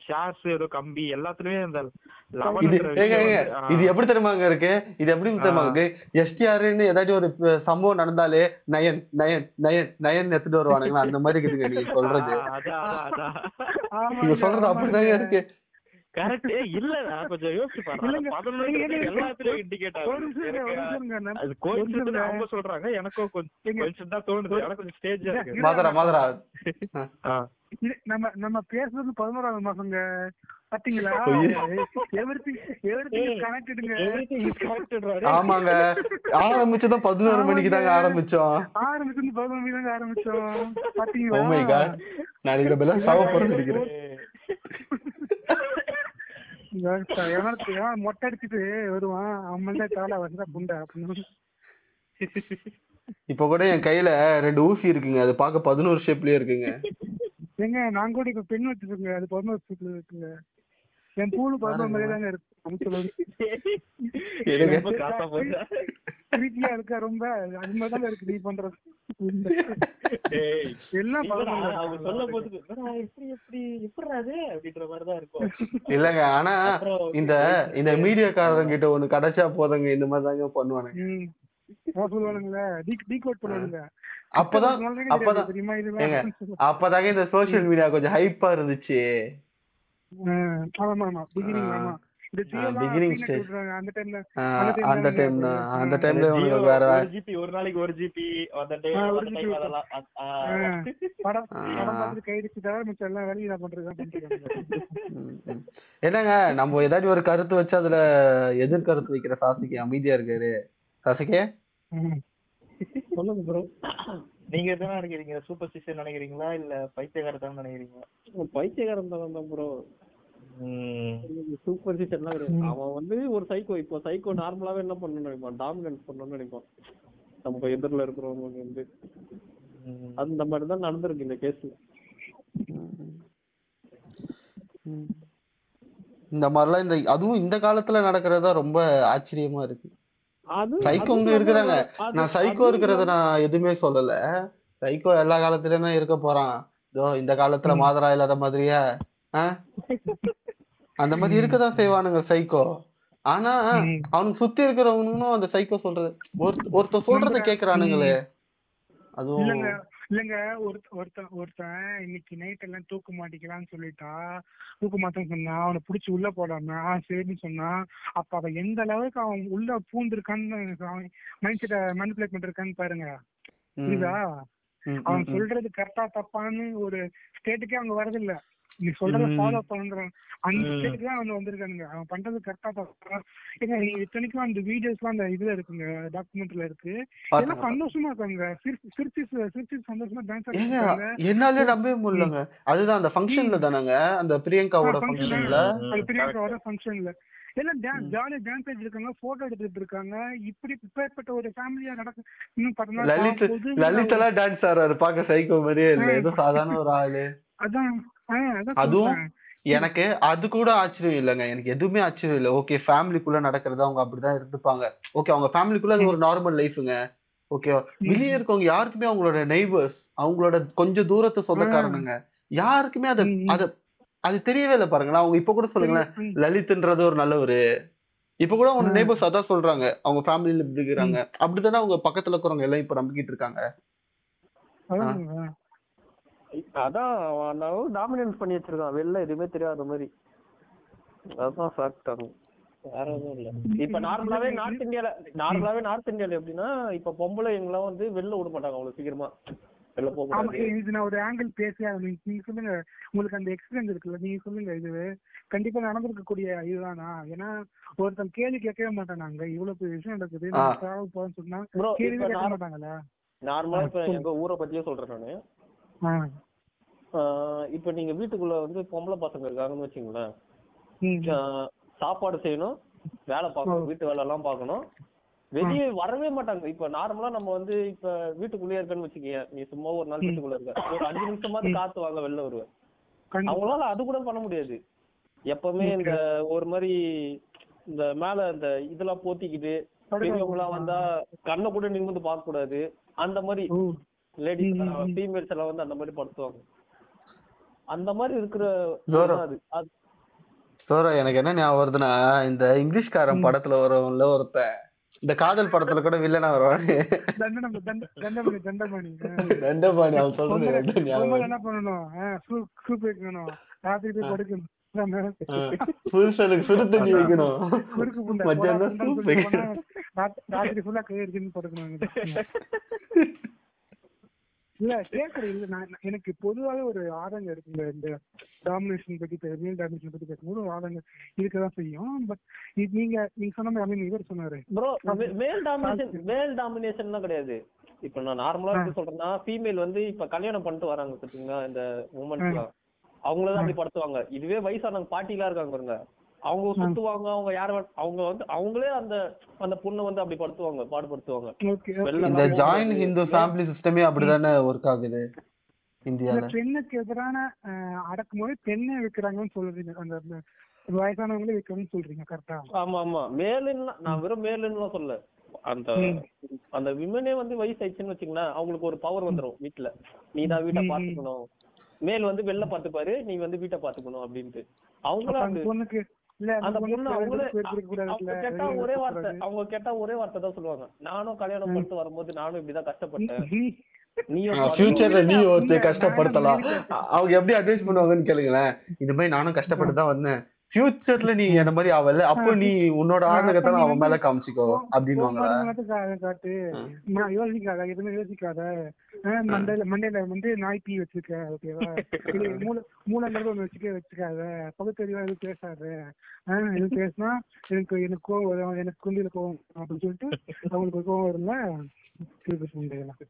சேர் அந்த கம்பி எல்லாத்துலயுமே அந்த இது எப்படி தெரியுமாங்க இருக்கு, இது எப்படி தெரியுமாங்க இருக்கு. எஸ்டிஆர்ன்னு ஏதாச்சும் ஒரு சம்பவம் நடந்தாலே நயன் நயன் நயன் நயன் எடுத்துட்டு வருவானுங்களா, அந்த மாதிரி இருக்குதுங்க நீங்க சொல்றது. நீங்க சொல்றது அப்படிதாங்க இருக்கு. நம்ம பேசுறது 11வது மாசங்க பாத்தீங்களா? ஆமாங்க, ஆரம்பிச்சதும் 11 மணிக்கு தாங்க ஆரம்பிச்சோம் பாத்தீங்களா? நாளைக்கு சாவப்போறேன்னு நினைக்கிறேன். மொட்டை அடிச்சுட்டு வருவான் அவன் காலை வந்தா புண்டை. இப்ப கூட என் கையில 2 ஊசி இருக்குங்க, அது பாக்க 11 ஷேப்லயே இருக்குங்க. எங்க நான் கூட இப்ப பெண் வச்சிருக்கேங்க, அது 11 ஷேப்ல இருக்குங்க. என் பூலு 11 மாதிரி தாங்க இருக்கு, இருக்கா ரொம்ப அதுமாதிரிதான் இருக்கு. நீ பண்றது இல்லங்க. ஆனா இந்த இந்த மீடியாக்காரங்க கிட்ட ஒண்ணு கிடைச்சா போதங்க, இந்த மாதிரி தாங்க பண்ணுவானுங்க. அப்பதாங்க இந்த சோசியல் மீடியா கொஞ்சம் ஹைப்பா இருந்துச்சு. என்னங்க நம்ம ஏதாச்சும் ஒரு கருத்து வச்சு அதுல எதிர்கருத்து வைக்கிற சாசிக்கு அமைதியா இருக்காரு. சாசிக்கே சொல்லுங்க, நீங்க எதுனா நினைக்கிறீங்க? சூப்பர் ஸ்டிஷன் நினைக்கிறீங்களா இல்ல பைத்தியகாரத்தனம் நினைக்கிறீங்களா? பைத்தியகாரத்தனம் தான் ப்ரோ. சூப்பர் ஸ்டிஷன்லாம் கிடையாது. அவன் வந்து ஒரு சைக்கோ. இப்போ சைக்கோ நார்மலாவே என்ன பண்ணணும்னு நினைப்பான், டாமினன்ஸ் பண்ணணும்னு நினைப்பான் நம்ம எதிரில் இருக்கிறவங்க வந்து. அந்த மாதிரி தான் நடந்திருக்கு இந்த கேஸ்ல. இந்த மாதிரிலாம் இந்த அதுவும் இந்த காலத்துல நடக்கிறதா ரொம்ப ஆச்சரியமா இருக்கு. சைக்கோங்க இருக்கிறாங்க. நான் சைக்கோ இருக்கிறத நான் எதுவுமே சொல்லல. சைக்கோ எல்லா காலத்துலயுமே இருக்க போறான். இந்த காலத்துல மாதரா இல்லாத மாதிரியா அந்த மாதிரி இருக்கதான் செய்வானுங்க சைக்கோ. ஆனா அவனுக்கு சுத்தி இருக்கிறவனும் அந்த சைக்கோ சொல்றது ஒருத்த சொல்றத கேக்குறானுங்களே. அதுவும் இல்லங்க ஒருத்தன் இன்னைக்கு நைட் எல்லாம் தூக்கு மாட்டிக்கலாம்னு சொல்லிட்டா, தூக்கு மாட்டேன்னு சொன்னா அவனை பிடிச்சி உள்ள போடாம சரின்னு சொன்னா, அப்ப அவன் எந்த அளவுக்கு அவன் உள்ள பூந்துருக்கான்னு மைண்ட் செட்டை மேனிபுலேட் பண்ணிருக்கான்னு பாருங்க. புரியுதா? அவன் சொல்றது கரெக்டா தப்பான்னு ஒரு ஸ்டேட்டுக்கே அவங்க வரது இல்ல. நீ சொல்றத ஃபாலோ பண்ணுறான் அந்த ஸ்டேட்டுக்கு தான் அவங்க வந்திருக்கானுங்க. அவன் பண்றது கரெக்டா தப்பான். ஏன்னா இத்தனைக்கும் அந்த வீடியோஸ்லாம் அந்த இதுல இருக்குங்க, டாக்குமெண்ட்ல இருக்கு. எல்லாம் சந்தோஷமா இருக்காங்க, சிரிச்சு சந்தோஷமா டான்ஸ் ஆடுறாங்க. என்னால நம்பவே முடியலங்க. அதுதான் அந்த ஃபங்க்ஷன்ல தானங்க, அந்த பிரியங்காவோட ஃபங்க்ஷன்ல எல்லாம் ஜாலியா டான்ஸ் ஆடிட்டு இருக்காங்க, போட்டோ எடுத்துட்டு இருக்காங்க. இப்படி பிற்பட்ட ஒரு ஃபேமிலியா நடக்கும். இன்னும் பார்த்தா லலித் எல்லாம் டான்ஸ் ஆடுறாரு, பாக்க சைக்கோ மாதிரியே இல்ல, ஏதோ சாதாரண ஒரு ஆளு. அதான் அதுவும் எனக்கு அது கூட ஆச்சரியம் இல்லைங்க. எனக்கு எதுவுமே ஆச்சரியம் இல்லை. ஓகே, ஃபேமிலிக்குள்ள நடக்கிறது அவங்க அப்படிதான் இருந்துப்பாங்க. ஓகே, அவங்க ஃபேமிலிக்குள்ள அது ஒரு நார்மல் லைஃபுங்க. ஓகே, வெளியே இருக்கவங்க யாருக்குமே அவங்களோட நெய்பர்ஸ், அவங்களோட கொஞ்சம் தூரத்தை சொந்தக்காரனுங்க யாருக்குமே அது அது அது தெரியவே இல்லை. பாருங்களேன், அவங்க இப்ப கூட சொல்லுங்களேன், லலித்ன்றது ஒரு நல்லவரு. இப்ப கூட அவங்க நெய்பர்ஸ் அதான் சொல்றாங்க, அவங்க ஃபேமிலியில இப்படி இருக்கிறாங்க அப்படித்தானே அவங்க பக்கத்துல இருக்கிறவங்க எல்லாம் இப்ப நம்பிக்கிட்டு இருக்காங்க. அதான் டாமினன்ஸ் பண்ணி வச்சிருக்கான், வெளில எதுவுமே தெரியாத மாதிரி. அதான் ஃபேக்ட். ஆகும் வேற எதுவும் இல்லை. இப்ப நார்மலாவே நார்த் இந்தியால எப்படின்னா இப்ப பொம்பளை எங்கெல்லாம் வந்து வெளில விட மாட்டாங்க அவ்வளவு சீக்கிரமா. உங்களுக்கு அந்த எக்ஸ்பீரியன்ஸ் இருக்குல்ல, நீங்க சொல்லுங்க. இது கண்டிப்பா நடந்திருக்க கூடிய இதுதானா? ஏன்னா ஒருத்தன் கேள்வி கேட்கவே மாட்டானாங்க. இவ்வளவு விஷயம் நடக்குது சொன்னா கேள்வி கேட்க மாட்டாங்கல்ல. நார்மலா இப்ப எங்க ஊரை பத்தியே சொல்றேன் நானு. இப்ப நீங்க வீட்டுக்குள்ள வந்து பொம்பளை பசங்க இருக்காங்கன்னு வச்சுங்களேன், சாப்பாடு செய்யணும், வேலை பார்க்கணும், வீட்டு வேலை எல்லாம் பார்க்கணும், வெளியே வரவே மாட்டாங்க. இப்ப நார்மலா நம்ம வந்து இப்ப வீட்டுக்குள்ளேயே இருக்கன்னு வச்சுக்கீங்க, நீ சும்மா ஒரு நாள் வீட்டுக்குள்ள இருக்க ஒரு 5 நிமிஷமாவது காத்து வாங்க வெளில வருவேன். அவங்களால அது கூட பண்ண முடியாது. எப்பவுமே இந்த ஒரு மாதிரி இந்த மேல இந்த இதெல்லாம் போத்திக்கிட்டு பெரியவங்களாம் வந்தா கண்ணை கூட நிமிந்து பார்க்க கூடாது. அந்த மாதிரி லேடிஸ் ஃபீமேல்ஸ் எல்லாம் வந்து அந்த மாதிரி படுத்துவாங்க. அந்த மாதிரி இருக்கிற சோரா எனக்கு என்ன ஞாபகம் வருதுன்னா, இந்த இங்கிலீஷ்காரன் படத்துல வரவங்கள ஒருத்தன் இந்த காதல் படத்துல கூட வில்லனா வருவானு தண்டபாணி அவன் சொல்றது என்ன பண்ணணும், புருஷனுக்கு சுடு தண்ணி வைக்கணும், மத்தியானம் சூப் வைக்கணும், ராத்திரி ஃபுல்லா கயிறு படுக்கணும். இல்ல கேக்குறது இல்ல. எனக்கு பொதுவாகவே ஒரு ஆதங்கம் இருக்குங்க இந்த டாமினேஷன் பத்தி, மேல் டாமினேஷன் பத்தி பேசும்போது ஒரு ஆதங்கம் இருக்கதான் செய்யும். பட் நீங்க சொன்ன மாதிரி இவர் சொன்னாரு மேல் டாமினேஷன் கிடையாது. இப்ப நான் நார்மலா வந்து சொல்றேன்னா ஃபீமேல் வந்து இப்ப கல்யாணம் பண்ணிட்டு வராங்க பாத்தீங்களா, இந்த உமன்ஸ்லாம் அவங்களதான் அப்படி படுத்துவாங்க. இதுவே வயசானவங்க பாட்டிலாம் இருக்காங்க பாருங்க, அவங்க சுத்துவாங்க, அவங்க யார அவங்க வந்து அவங்களே அந்த அந்த பொண்ணை வந்து அப்படி படுத்துவாங்க, பாடுபடுத்துவாங்க. இந்த ஜாயின்ட் ஹிந்து ஃபேமிலி சிஸ்டமே அப்படிதானே வர்க் ஆகுது இந்தியால. பெண்ணுக்கு எதிரான அடக்குமுறை பெண்ணை வைக்கிறாங்கன்னு சொல்றீங்க, அந்த வயசானவங்களே வைக்கிறாங்கன்னு சொல்றீங்க, கரெக்டா? ஆமா ஆமா. மேலுன்னா நான் வெறும் மேலுன்னு சொல்ல, அந்த அந்த விமனே வந்து வயசாயிடுச்சுன்னு வச்சுக்கோங்களேன், அவங்களுக்கு ஒரு பவர் வந்துடும். வீட்டுல நீ தான் வீட்டை பாத்துக்கணும், மேல் வந்து வெளில பாத்துப்பாரு, நீ வந்து வீட்டை பாத்துக்கணும் அப்படின்ட்டு. அவங்கள ஒரே வார்த்தை தான் சொல்லுவாங்க. நானும் கல்யாணம் பண்ணிட்டு வரும்போது நானும் இப்படிதான் கஷ்டப்பட்டேன், நீ கஷ்டப்படுத்தலாம். அவங்க எப்படி அட்வைஸ் பண்ணுவாங்கன்னு கேளுங்களேன். இந்த மாதிரி நானும் கஷ்டப்பட்டுதான் வந்தேன், ஃபியூச்சர்ல நீ என்ன மாதிரி ஆவல, அப்போ நீ உன்னோட ஆதங்கத்தை அவன் மேல காமிச்சிக்கோ அப்படின்னு யோசிக்காத, எதுவுமே யோசிக்காத, மண்டையில நாய் டீ வச்சிருக்க, ஓகேவா, மூலங்கிறது ஒண்ணு வச்சுக்காத, பகுத்தறிவா எதுவும் பேசாத, எதுவும் பேசினா எனக்கு கோவம் வரும், எனக்கு குண்டியில கோவம் அப்படின்னு சொல்லிட்டு அவங்களுக்கு கோவம் வரும்னா திருப்பி சொல்லிடலாம்.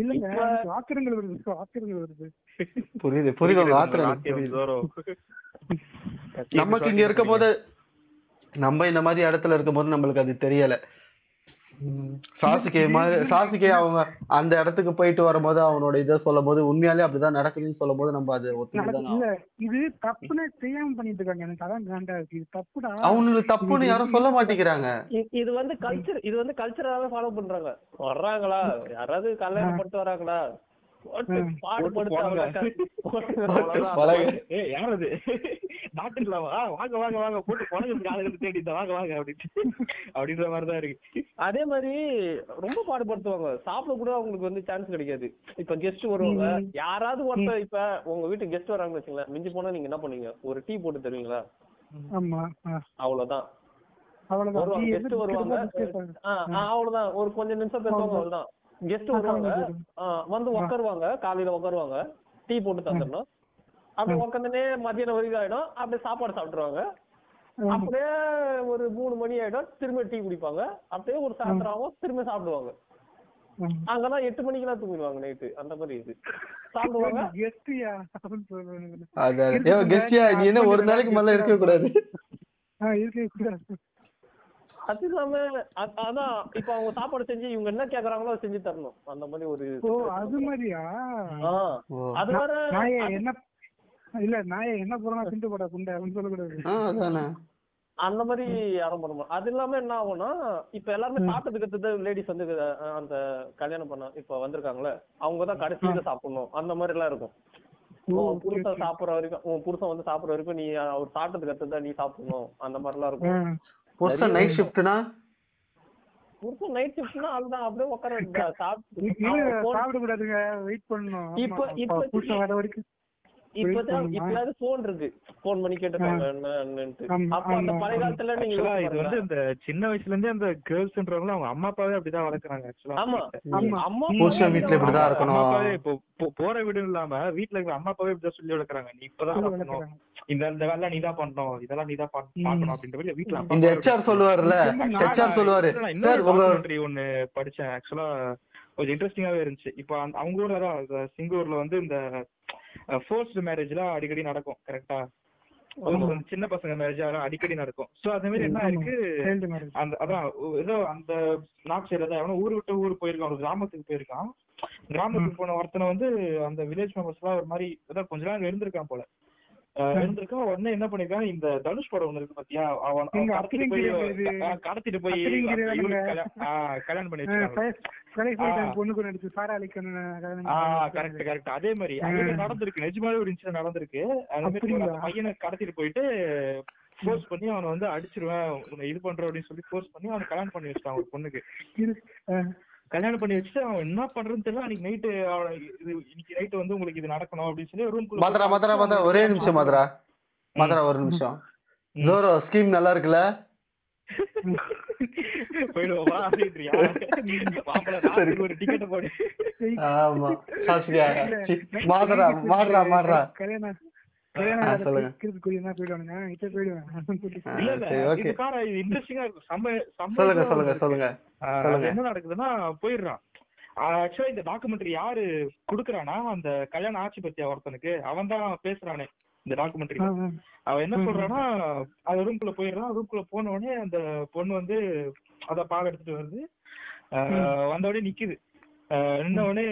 இல்லங்க ஆத்திரங்கள் வருது, ஆத்திரங்கள் வருது. நமக்கு இங்க இருக்கும் போது, நம்ம இந்த மாதிரி இடத்துல இருக்கும் போது நம்மளுக்கு அது தெரியல. சாசிகே அவங்க அந்த இடத்துக்கு போயிட்டு வரும்போது அவனோட இதை சொல்லும் போது உண்மையாலே அப்படிதான் நடக்குதுன்னு சொல்லும் போது நம்ம அது இல்ல, இது தப்புன்னு தெரியாம பண்ணிட்டு இருக்காங்க. எனக்கு அதான் காண்டா இருக்கு. இது தப்புடா, அவங்களுக்கு தப்புன்னு யாரும் சொல்ல மாட்டேங்கிறாங்க. இது வந்து கல்ச்சர், இது வந்து கல்ச்சராவே ஃபாலோ பண்றாங்க. வர்றாங்களா யாராவது, கல்யாணம் பண்ணிட்டு வராங்களா, அப்படின்ற மாதிரிதான் இருக்கு. அதே மாதிரி ரொம்ப பாடுபடுத்துவாங்க. சாப்பிட கூட அவங்களுக்கு வந்து சான்ஸ் கிடைக்காது. இப்ப கெஸ்ட் வருவாங்க, யாராவது ஒருத்தர் இப்ப உங்க வீட்டுக்கு கெஸ்ட் வராங்கன்னு வச்சுங்களேன், மிஞ்சி போனா நீங்க என்ன பண்ணுவீங்க, ஒரு டீ போட்டு தருவீங்களா? அவ்வளவுதான். கெஸ்ட் வருவாங்க, அவ்வளவுதான், ஒரு கொஞ்சம் நிமிஷம் பேசுவாங்க, அவ்வளவுதான். கெஸ்ட் வருவாங்க, வந்து உக்காருவாங்க, காலையில உக்காருவாங்க, டீ போட்டு தந்துடணும். அப்படி உக்காந்துனே மதியானம் வரைக்கும் ஆயிடும். அப்படியே சாப்பாடு சாப்பிட்டுருவாங்க. அப்படியே ஒரு 3 மணி ஆயிடும், திரும்ப டீ குடிப்பாங்க. அப்படியே ஒரு சாயந்தரம் திரும்ப சாப்பிடுவாங்க. அங்கெல்லாம் 8 மணிக்கு எல்லாம் தூங்கிடுவாங்க நைட்டு. அந்த மாதிரி இது சாப்பிடுவாங்க. கெஸ்டியா ஒரு நாளைக்கு மேல இருக்க கூடாது. அது இல்லாம அதான் இப்ப அவங்க சாப்பாடு செஞ்சு இவங்க என்ன கேக்குறாங்களோ செஞ்சு தரணும். அந்த மாதிரி ஒரு அது மாதிரியா? அது வர என்ன இல்ல, நாய என்ன போறா திண்டு போட குண்டை சொல்லக்கூடாது. அந்த மாதிரி யாரும் பண்ண முடியும். அது இல்லாம என்ன ஆகும்னா, இப்ப எல்லாருமே சாப்பிட்டதுக்கு லேடிஸ் வந்து அந்த கல்யாணம் பண்ண இப்ப வந்திருக்காங்களே, அவங்கதான் கடைசியில சாப்பிடணும். அந்த மாதிரி எல்லாம் இருக்கும். புருஷன் சாப்பிடற வரைக்கும், உன் புருஷன் வந்து சாப்பிடற வரைக்கும் நீ அவர் சாப்பிட்டதுக்கு அடுத்ததான் நீ சாப்பிடணும். அந்த மாதிரி எல்லாம் இருக்கும். இப்பதான் இப்பயாவது போன் இருக்கு, போன் பண்ணி கேட்டாங்க என்னன்னுட்டு. அப்ப அந்த பழைய காலத்துல நீங்க இது வந்து இந்த சின்ன வயசுல இருந்தே அந்த கேர்ள்ஸ்ன்றவங்க அவங்க அம்மா அப்பாவே அப்படிதான் வளர்க்குறாங்க. ஆக்சுவலா அம்மா போஸ்ட் வீட்ல இப்படிதான் இருக்கணும், அம்மா அப்பாவே இப்போ போற வீடு இல்லாம வீட்ல இருக்க அம்மா அப்பாவே இப்படிதான் சொல்லி வளர்க்குறாங்க. நீ இப்பதான் பண்ணணும், இந்த இந்த வேலை நீதான் பண்ணணும், இதெல்லாம் நீதான் பார்க்கணும் அப்படின்ற மாதிரி வீட்டுல இந்த ஹெச்ஆர் சொல்லுவாருல்ல, ஹெச்ஆர் சொல்லுவாரு சார் உங்க ஒன்னு படிச்சேன். ஆக்சுவலா கொஞ்சம் இன்ட்ரெஸ்டிங்காவே இருந்துச்சு. இப்போ அவங்க ஊர்ல தான் சிங்கூர்ல வந்து இந்த ஃபோர்ஸ்டு மேரேஜ்லாம் அடிக்கடி நடக்கும். கரெக்டா, சின்ன பசங்க மேரேஜ் அதெல்லாம் அடிக்கடி நடக்கும். ஸோ அதே மாதிரி என்ன இருக்கு அந்த அதான் ஏதோ அந்த நாக் சைட்ல தான் எவனோ ஊர் விட்டு ஊர் போயிருக்கான், ஒரு கிராமத்துக்கு போயிருக்கான். கிராமத்துக்கு போன ஒருத்தனை வந்து அந்த வில்லேஜ் மெம்பர்ஸ் எல்லாம் ஒரு மாதிரி ஏதோ கொஞ்ச நாள் இருந்திருக்கான் போல. இருந்திருக்கான். உடனே என்ன பண்ணிருக்கான், இந்த தனுஷ் படம் ஒண்ணு இருக்கு பாத்தியா, கடத்திட்டு போய் கல்யாணம் பண்ணி நடந்திருக்கு. நிஜமாவே ஒரு இன்சிடென்ட் நடந்திருக்கு. பையனை கடத்திட்டு போயிட்டு ஃபோர்ஸ் பண்ணி அவனை வந்து அடிச்சிருவேன் இது பண்ற அப்படின்னு சொல்லி ஃபோர்ஸ் பண்ணி அவனை கல்யாணம் பண்ணி வச்சுட்டான் ஒரு பொண்ணுக்கு. கல்யாணம் பண்ணி வச்சுட்டு அவன் என்ன பண்றதுன்னு தெரியல. அன்னைக்கு நைட்டு இன்னைக்கு நைட்டு வந்து உங்களுக்கு இது நடக்கணும் அப்படின்னு சொல்லி ரூம் மதுரா ஒரே நிமிஷம் மதுரா ஒரு நிமிஷம் ஸ்கீம் நல்லா இருக்குல்ல என்ன நடக்குதுன்னா போயிடுறான். ஆக்சுவலா இந்த டாக்குமெண்ட்ரி யாரு குடுக்கறானா, அந்த கல்யாண ஆட்சி பத்தியா ஒருத்தனுக்கு அவன் தான் பேசுறானே இந்த டாக்குமெண்ட்ரி. அவன் என்ன சொல்றான்னா, அது ரூம்குள்ள போயிடுறான். ரூம்குள்ள போன உடனே அந்த பொண்ணு வந்து அத பாக எடுத்துட்டு வருது. வந்த உடனே நிக்குது. நின்ன உடனே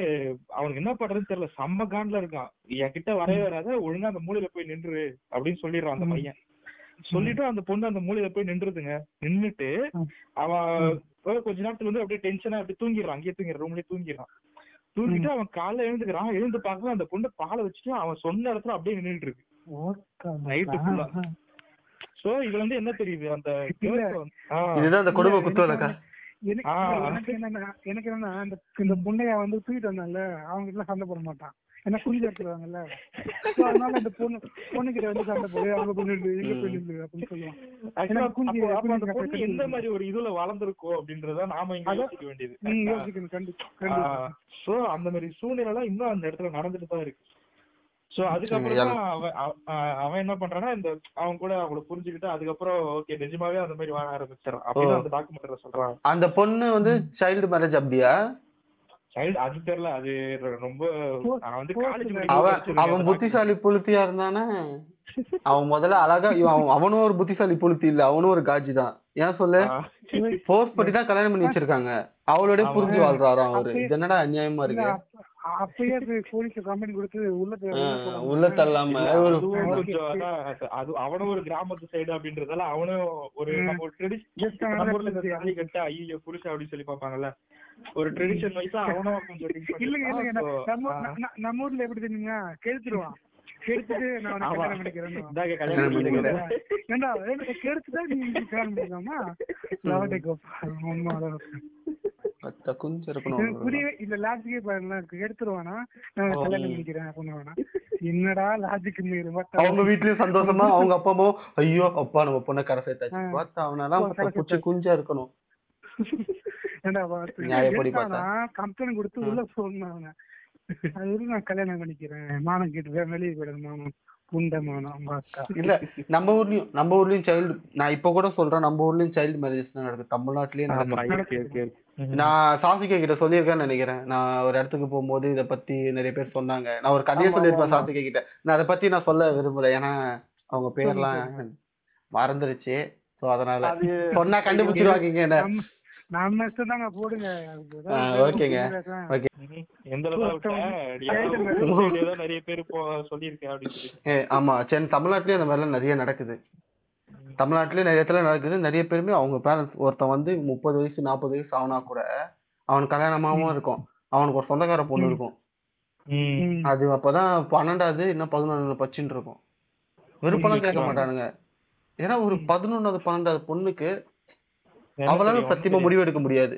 அவனுக்கு என்ன பண்றதுன்னு தெரியல, செம்ம காண்ட்ல இருக்கான். என் கிட்ட வரவே வராத, ஒழுங்கா அந்த மூலையில போய் நின்று அப்படின்னு சொல்லிடுறான் அந்த பையன். சொல்லிட்டு அந்த பொண்ணு அந்த மூலையில போய் நின்றுதுங்க. நின்றுட்டு அவன் கொஞ்ச நேரத்துல வந்து அப்படியே டென்ஷனா அப்படியே தூங்கிடுறான். அங்கேயே தூங்கிடுறான், ரூம்லயே தூங்கிடுறான். தூங்கிட்டு அவன் காலைல எழுந்துக்கிறான். எழுந்து பார்க்கலாம், அந்த பொண்ணு பாலை வச்சுட்டு அவன் சொன்ன இடத்துல அப்படியே நின்றுட்டு இருக்கு. என்ன தெரியுது, எனக்கு என்னன்னா இந்த பொண்ணைய வந்து தூக்கிட்டு வந்தாங்கல்ல, அவங்க கிட்ட சண்டை போட மாட்டான். ஏன்னா குஞ்சு எடுத்துருவாங்கல்ல, அதனால அந்த பொண்ணு கிட்ட வந்து சண்டை போடு, அவங்க பொண்ணு அப்படின்னு சொல்லுவாங்க. எந்த மாதிரி ஒரு இதுல வளர்ந்துருக்கோம் அப்படின்றத நாம இங்க யோசிக்க வேண்டியது. சோ அந்த மாதிரி சூழ்நிலை இன்னும் அந்த இடத்துல நடந்துட்டு தான் இருக்கு. சோ அதுக்கப்புறம் அவன் என்ன பண்றான்னா, இந்த அவங்க கூட அவங்களை புரிஞ்சுக்கிட்டு அதுக்கப்புறம் ஓகே நிஜமாவே அந்த மாதிரி வாழ ஆரம்பிச்சிடறான் அப்படின்னு அந்த டாக்குமெண்ட்ல சொல்றான். அந்த பொண்ணு வந்து சைல்டு மேரேஜ் அப்படியா சைல்டு அது தெரியல. அது ரொம்ப அவன் புத்திசாலி புழுத்தியா இருந்தானே அவன் முதல்ல அழகா. அவனும் ஒரு புத்திசாலி புழுத்தி இல்ல, அவனும் ஒரு காஜி தான். ஏன் சொல்லு, போர்ஸ் பண்ணி தான் கல்யாணம் பண்ணி வச்சிருக்காங்க. அவளோட புரிஞ்சு வாழ்றாராம் அவரு. இது என்னடா அநியாயமா இருக்கு. அவனும் ஒரு கிராமத்து சைடு அப்படின்றதால அவனும் ஒரு சொல்லி பாப்பாங்கல்ல, ஒரு ட்ரெடிஷன் வைஸா அவனும் கொஞ்சம். நம்ம ஊர்ல எப்படி தெரியுங்க, கேட்டுருவான் என்னடா லாஜிக். அவங்க வீட்லயும் சந்தோஷமா அவங்க அப்பா அம்மா ஐயோ அப்பா நம்ம பொண்ணை கரை சேர்த்தாச்சு பார்த்தா அவனால குஞ்சா இருக்கணும். கம்பெனி கொடுத்து உள்ள சொன்னாங்க, அது கல்யாணம் பண்ணிக்கிறேன் மானம் கேட்டு வெளியே போயிடும் மானம் புண்ட மானம். இல்ல நம்ம ஊர்லயும் சைல்டு, நான் இப்ப கூட சொல்றேன், நம்ம ஊர்லயும் சைல்டு மேரேஜஸ் தான் நடக்குது. தமிழ்நாட்டிலயே நடக்குது. நான் சாசிகா கிட்ட சொல்லியிருக்கேன்னு நினைக்கிறேன். நான் ஒரு இடத்துக்கு போகும்போது இதை பத்தி நிறைய பேர் சொன்னாங்க. நான் ஒரு கதையை சொல்லியிருப்பேன் சாசிகா கிட்ட. நான் அதை பத்தி நான் சொல்ல விரும்பல, ஏன்னா அவங்க பேர்லாம் மறந்துருச்சு. சோ அதனால சொன்னா கண்டுபிடிச்சிருவாங்க. தமிழ்நாட்டிலயே அந்த மாதிரிலாம் நிறைய நடக்குது. தமிழ்நாட்டிலயே நிறைய இடத்துல நடக்குது. நிறைய பேருமே அவங்க பேரண்ட்ஸ், ஒருத்தன் வந்து 30 வயசு 40 வயசு ஆனா கூட அவனுக்கு கல்யாணமாவும் இருக்கும், அவனுக்கு ஒரு சொந்தக்கார பொண்ணு இருக்கும். அது அப்பதான் 12வது இன்னும் 11 பச்சுன்னு இருக்கும். விருப்பம்லாம் கேட்க மாட்டானுங்க. ஏன்னா ஒரு 11வது 12வது பொண்ணுக்கு அவளால சத்தியமா முடிவெடுக்க முடியாது.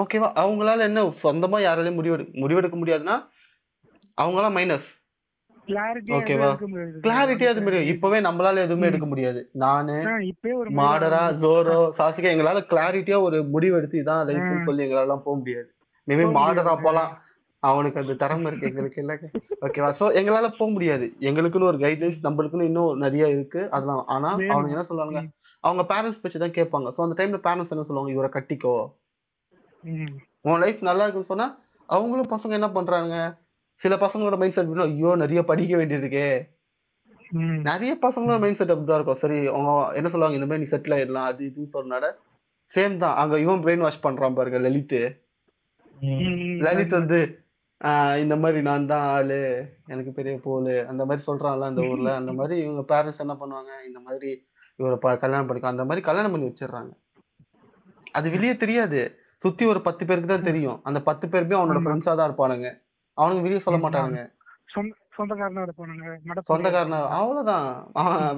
ஓகேவா, அவங்களால என்ன சொந்தமா யாராலையும் முடிவெடுக்க முடியாதுன்னா அவங்களாம் மைனஸ். கிளாரிட்டியா அது முடியும். இப்பவே நம்மளால எதுவுமே எடுக்க முடியாது. நானு மாடரா ஜோரோ சாசிகா எங்களால கிளாரிட்டியா ஒரு முடிவு எடுத்து இதான் லைஃப்னு சொல்லி எங்களால போக முடியாது. மேபி மாடரா போலாம், அவனுக்கு அந்த தரம் இருக்கு, எங்களுக்கு இல்லை. ஓகேவா? ஸோ எங்களால போக முடியாது, எங்களுக்குன்னு ஒரு கைட்லைன்ஸ் நம்மளுக்குன்னு இன்னும் நிறைய இருக்கு. அதெல்லாம் ஆனா அவனுக்கு என்ன சொல்லுவாங்க, அவங்க பேரண்ட்ஸ் பேச்சு தான் கேட்பாங்க. ஸோ அந்த டைம்ல பேரண்ட்ஸ் என்ன சொல்லுவாங்க, இவரை கட்டிக்கோ, உன் லைஃப் நல்லா இருக்குன்னு சொன்னா அவங்களும் பசங்க என்ன பண்றாங்க, சில பசங்களோட மைண்ட் செட் அப்படின்னா ஐயோ நிறைய படிக்க வேண்டியிருக்கு. நிறைய பசங்களோட மைண்ட் செட் அப்படிதான் இருக்கும். சரி அவங்க என்ன சொல்லுவாங்க, இந்த மாதிரி நீ செட்டில் ஆயிடலாம் அது இதுன்னு சொன்னால சேம் தான். அங்க இவன் பிரெயின் வாஷ் பண்றான் பாருங்க லலித். லலித் வந்து இந்த மாதிரி நான் தான் ஆளு, எனக்கு பெரிய போலு அந்த மாதிரி சொல்றான்ல அந்த ஊர்ல. அந்த மாதிரி இவங்க பேரண்ட்ஸ் என்ன பண்ணுவாங்க, இந்த மாதிரி இவரை கல்யாணம் பண்ணிக்க அந்த மாதிரி கல்யாணம் பண்ணி வச்சிடறாங்க. அது வெளியே தெரியாது, சுத்தி ஒரு 10 பேருக்கு தான் தெரியும். அந்த 10 பேருமே அவனோட ஃப்ரெண்ட்ஸா தான் இருப்பானுங்க. அவனுக்கு வெளியே சொல்ல மாட்டானுங்க, சொந்தக்காரனா அவ்வளவுதான்.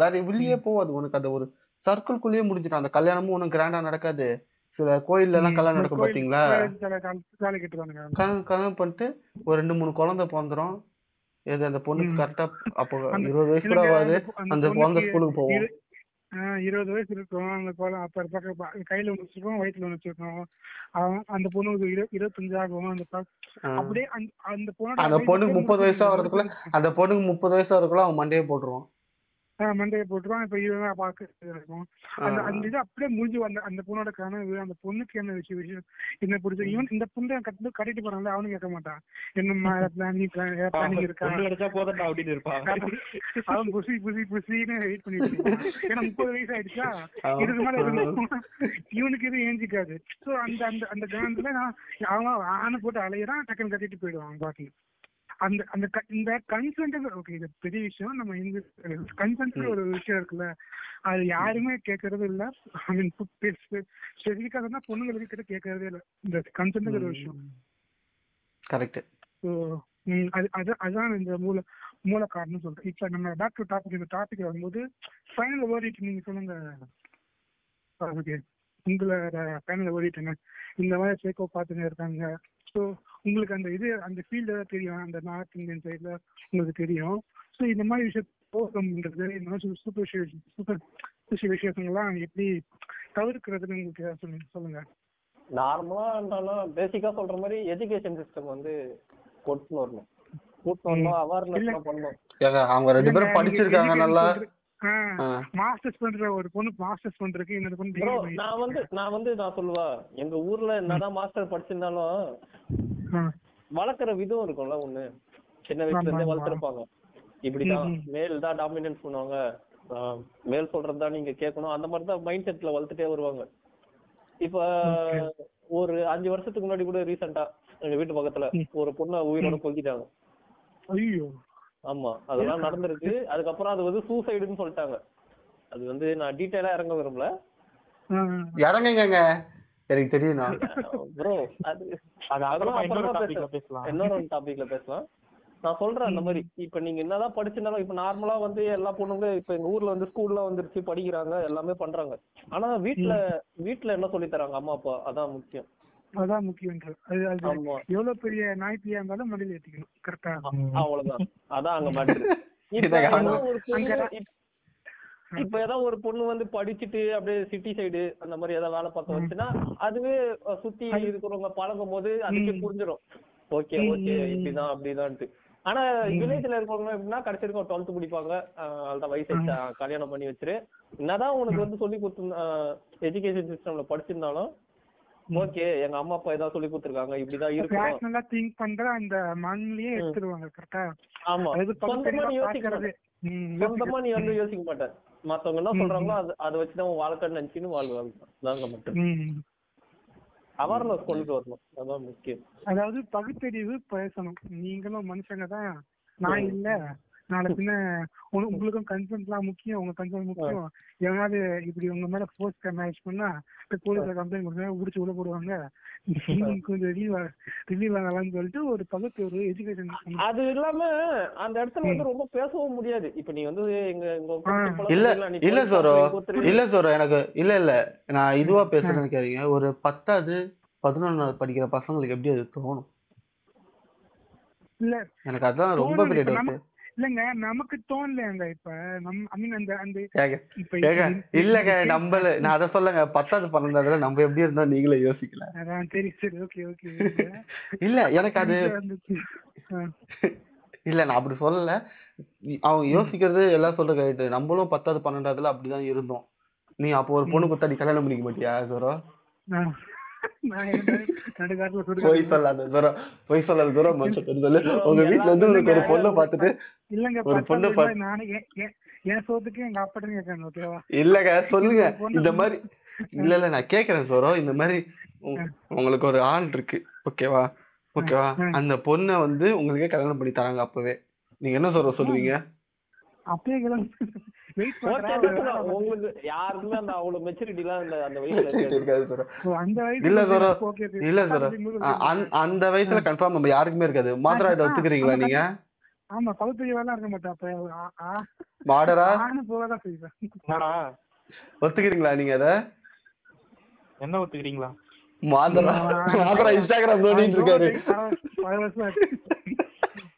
வேற வெளியே போவாது, உனக்கு அந்த ஒரு சர்க்கிள்குள்ளேயே முடிஞ்சிடும். அந்த கல்யாணமும் ஒன்னும் கிராண்டா நடக்காது. சில கோயில்ல எல்லாம் கல்யாணம் நடக்கும் பாத்தீங்களா, கல்யாணம் பண்ணிட்டு ஒரு 2-3 குழந்தை பிறந்துரும். எது அந்த பொண்ணுக்கு கரெக்டா அப்போ 20 வயசு கூட ஆகாது. அந்த குழந்தை ஸ்கூலுக்கு போவோம், 20 வயசு இருக்கும். அந்த குழந்தை கையில ஒன்று வச்சிருக்கோம், வயிற்றுல ஒன்று வச்சிருக்கோம். அந்த பொண்ணுக்கு 25 ஆகும். அப்படியே அந்த பொண்ணுக்கு 30 வயசா வரதுக்குள்ள அவன் மண்டையை போட்டுருவான். மண்டையை போட்டுருவான். இப்ப 20 பார்க்க இருக்கும். அந்த இது அப்படியே முடிஞ்சு. அந்த பொண்ணோட கனவு, அந்த பொண்ணுக்கு என்ன விஷயம் என்ன பிடிச்சது. ஈவன் இந்த பொண்ணு கட்டிட்டு போறாங்களே அவனும் கேட்க மாட்டான். என்னம்மா பிளானிங் இருக்கா அப்படின்னு இருப்பான். அவன் புசி புசி புசின்னு வெயிட் பண்ணிட்டு இருக்கான். ஏன்னா 30 வயசு ஆயிடுச்சா, இதுக்கு மேல இவனுக்கு எதுவும் ஏஞ்சிக்காது. சோ அந்த அந்த கிராமத்துல அவன் ஆணை போட்டு அலையிறான், டக்குன்னு கட்டிட்டு போயிடுவான் பாட்டி. அந்த இந்த கன்சென்ட் ஓகே, இது பெரிய விஷயம். நம்ம கன்சென்ட் ஒரு விஷயம் இருக்குல்ல, அது யாருமே கேட்கறது இல்லை. ஐ மீன் ஸ்பெசிஃபிக்கா சொன்னா பொண்ணுங்க கிட்ட கேட்கறதே இல்லை இந்த கன்சென்ட் ஒரு விஷயம். கரெக்ட். ஸோ அதுதான் இந்த மூல காரணம் சொல்றேன். இப்ப நம்ம பேக் டு டாபிக், இந்த டாபிக் வரும்போது ஃபைனல் ஓரிட்டு நீங்க சொல்லுங்க. ஓகே, உங்களோட ஃபைனல் ஓரிட்டுங்க. இந்த மாதிரி சேக்கோ பார்த்துன்னு இருக்காங்க. ஸோ உங்களுக்கு அந்த இது அந்த ஃபீல்டு தெரியும், அந்த நார்த் இந்தியன் சைடில் உங்களுக்கு தெரியும். ஸோ இந்த மாதிரி விஷயம் போகணுன்றது, இந்த மாதிரி சூப்பர் விஷயங்கள்லாம் எப்படி தவிர்க்கிறதுன்னு உங்களுக்கு சொல்லுங்க சொல்லுங்கள். நார்மலாக இருந்தாலும் பேசிக்காக சொல்கிற மாதிரி எஜுகேஷன் சிஸ்டம் வந்து கொட்டுன்னு வரணும், அவேர்னஸ் பண்ணணும். அவங்க 2 பேரும் படிச்சிருக்காங்க நல்லா. மாஸ்டர்ஸ் பண்ற ஒரு பொண்ணு மாஸ்டர்ஸ் பண்றதுக்கு இன்னொரு பொண்ணு நான் சொல்லுவேன், எங்க ஊர்ல என்னதான் மாஸ்டர் படிச்சிருந்தாலும் வளர்க்குற விதம் இருக்கும்ல. ஒண்ணு சின்ன வயசுல இருந்தே வளர்த்துருப்பாங்க, இப்படிதான் மேல் தான் டாமினன்ஸ் பண்ணுவாங்க, மேல் சொல்றதுதான் நீங்க கேட்கணும், அந்த மாதிரிதான் மைண்ட் செட்ல வளர்த்துட்டே வருவாங்க. இப்ப ஒரு 5 வருஷத்துக்கு முன்னாடி கூட ரீசெண்டா எங்க வீட்டு பக்கத்துல ஒரு பொண்ணை உயிரோட கொல்லிட்டாங்க. ஆமா, அதெல்லாம் நடந்திருக்கு. அதுக்கப்புறம் அது வந்து சூசைடுன்னு சொல்லிட்டாங்க. அது வந்து நான் டீடைலா இறங்க விரும்பல. இறங்குங்க, எனக்கு தெரியும்னா ப்ரோ, அது இன்னொரு டாபிக்ல பேசலாம். நான் சொல்றேன், அந்த மாதிரி இப்ப நீங்க என்னதான் படிச்சிருந்தாலும், இப்ப நார்மலா வந்து எல்லா பொண்ணுங்களும் இப்ப எங்க ஊர்ல வந்து ஸ்கூல்லாம் வந்துருச்சு, படிக்கிறாங்க, எல்லாமே பண்றாங்க. ஆனா வீட்டுல என்ன சொல்லி தராங்க அம்மா அப்பா, அதான் முக்கியம். இப்ப ஏதாவது ஒரு பொண்ணு வந்து படிச்சுட்டு அப்படியே சிட்டி சைடு அந்த மாதிரி ஏதாவது வேலை பார்க்க வந்துச்சுன்னா, அதுவே சுத்தி இருக்கிறவங்க பழகும் போது அதுக்கே புரிஞ்சிடும். ஓகே ஓகே இப்படிதான் அப்படிதான்ட்டு. ஆனா வில்லேஜ்ல இருக்கிறவங்க எப்படின்னா கடைசிருக்கோம் 12th முடிப்பாங்க, அதான் வயசு கல்யாணம் பண்ணி வச்சிரு. என்னதான் உனக்கு வந்து சொல்லி கொடுத்து எஜுகேஷன் சிஸ்டம்ல படிச்சிருந்தாலும், ஓகே எங்க அம்மா அப்பா ஏதாவது சொல்லி கொடுத்துருக்காங்க, இப்படிதான் இருக்கும், நல்லா திங்க் பண்ற அந்த மண்ணிலேயே எடுத்துருவாங்க. கரெக்டா? ஆமா, சொந்தமா நீ யோசிக்கிறது, சொந்தமா நீ வந்து யோசிக்க மாட்டேன். மத்தவங்க என்ன சொல்றாங்களோ அதை வச்சுதான் வாழ்க்கை நினைச்சுன்னு வாழ்வாங்க. மட்டும் அவேர்னஸ் கொண்டு வரணும், அதான் முக்கியம். அதாவது பகுத்தறிவு பேசணும். நீங்களும் மனுஷங்க தான், நான் இல்ல. நாளைக்கு பின்ன உங்களுக்கும் கன்சென்ட் எல்லாம் முக்கியம், உங்க கன்சென்ட் முக்கியம். எவனாவது இப்படி உங்க மேல போஸ்ட் மேரேஜ் பண்ணா போலீஸ்ல கம்ப்ளைண்ட் கொடுத்தா உடிச்சு உள்ள போடுவாங்க. கொஞ்சம் ரிலீவ் ஆகலாம்னு சொல்லிட்டு ஒரு பகுதி ஒரு எஜுகேஷன். அது இல்லாம அந்த இடத்துல வந்து ரொம்ப பேசவும் முடியாது. இப்ப நீ வந்து இல்ல சார் எனக்கு இல்ல நான் இதுவா பேசுறேன்னு கேட்குறீங்க. ஒரு 10ஆவது 11ஆவது படிக்கிற பசங்களுக்கு எப்படி அது தோணும்? இல்ல எனக்கு அதான் ரொம்ப பெரிய டவுட். இல்லங்க நமக்கு தோணலங்க. இப்ப இல்லங்க நம்மள நான் அத சொல்லுங்க 10ஆவது 12ஆவதுல நம்ம எப்படி இருந்தா நீங்களே யோசிக்கல. சரி சரி ஓகே ஓகே. இல்ல எனக்கு அது இல்ல நான் அப்படி சொல்லல, அவங்க யோசிக்கிறது எல்லாம் சொல்ற கேட்டு நம்மளும் 10ஆவது 12ஆவதுல அப்படிதான் இருந்தோம். நீ அப்போ ஒரு பொண்ணு குத்தாடி கல்யாணம் பண்ணிக்க மாட்டியா சோரோ? பொய் சொல்லாத தூரம், பொய் சொல்லாத தூரம் உங்க வீட்டுல வந்து ஒரு பொண்ணு பாத்துட்டு இல்லங்க சொல்லுங்க இந்த மாதிரி. இல்ல இல்ல நான் கேக்குறேன் சோரோ, இந்த மாதிரி உங்களுக்கு ஒரு ஆள் இருக்கு ஓகேவா ஓகேவா, அந்த பொண்ணை வந்து உங்களுக்கே கல்யாணம் பண்ணி தராங்க அப்பவே, நீங்க என்ன சோரோ சொல்லுவீங்க? அப்பயே அந்த வயசுல கன்ஃபார்ம் நம்ம யாருக்குமே இருக்காது. மாதராயிட்ட ஒத்துக்கிறீங்களா நீங்க? ஆமா பகுதியெல்லாம் இருக்க மாட்டேன். மாடரா ஒத்துக்கிறீங்களா நீங்க? அத என்ன ஒத்துக்கிறீங்களா? மாதரா மாதரா இன்ஸ்டாகிராம் நோண்டிட்டு இருக்காரு.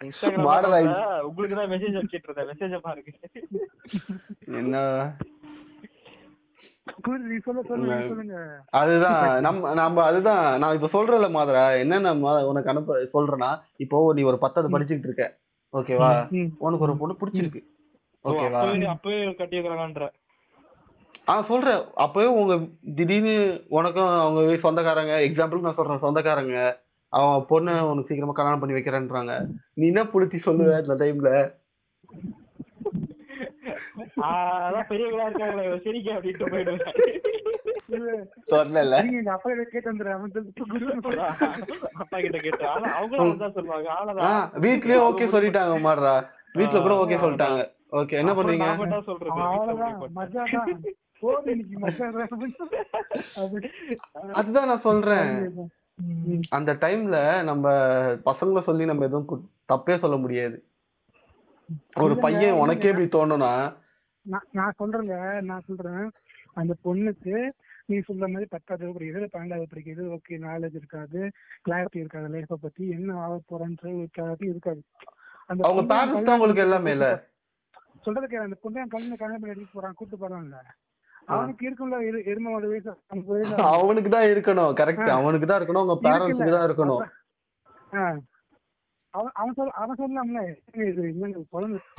இப்போ நீ ஒரு 10ஆவது படிச்சுட்டு இருக்க ஓகேவா, உனக்கு ஒரு பொண்ணு பிடிச்சிருக்கு ஓகேவா, அப்பவே கட்டிக்கலாம்ன்ற சொல்ற. அப்பவே உங்க திடீர்னு உனக்கும் அவங்க சொந்தக்காரங்க, எக்ஸாம்பிள் நான் சொல்றேன் சொந்தக்காரங்க, அவன் பொண்ணு உனக்கு சீக்கிரமா கல்யாணம் பண்ணி வைக்கிறான்றாங்க, நீ என்ன புடிச்சி சொல்லுவ அந்த டைம்ல? வீட்லயே ஓகே சொல்லிட்டாங்க மாடுறா, வீட்டுல கூட ஓகே சொல்லிட்டாங்க ஓகே, என்ன பண்ணுவீங்க? அதுதான் நான் சொல்றேன், அந்த டைம்ல நம்ம பசங்களை சொல்லி நம்ம எதுவும் தப்பே சொல்ல முடியாது. ஒரு பையன் உனக்கே இப்படி தோணும்னா நான் சொல்றேன் அந்த பொண்ணுக்கு நீ சொல்ற மாதிரி 10ஆவது படிக்கிறது 12ஆவது படிக்கிறது ஓகே, நாலேஜ் இருக்காது, கிளாரிட்டி இருக்காது, லைஃப பத்தி என்ன ஆக போறன்ற கிளாரிட்டி இருக்காது. அவங்க பேரண்ட்ஸ் தான் உங்களுக்கு எல்லாமே இல்ல சொல்றது கேட்க. அந்த பொண்ணு கல்யாணம் பண்ணி போறான் கூட்டு போறான்ல, அவனுக்கு இருக்கும்ல எருமை மாடு வயசு, அவனுக்கு தான் இருக்கணும். கரெக்ட், அவனுக்கு தான் இருக்கணும், உங்க பேரண்ட்ஸ்க்கு தான் இருக்கணும். அவன் சொல்லாமல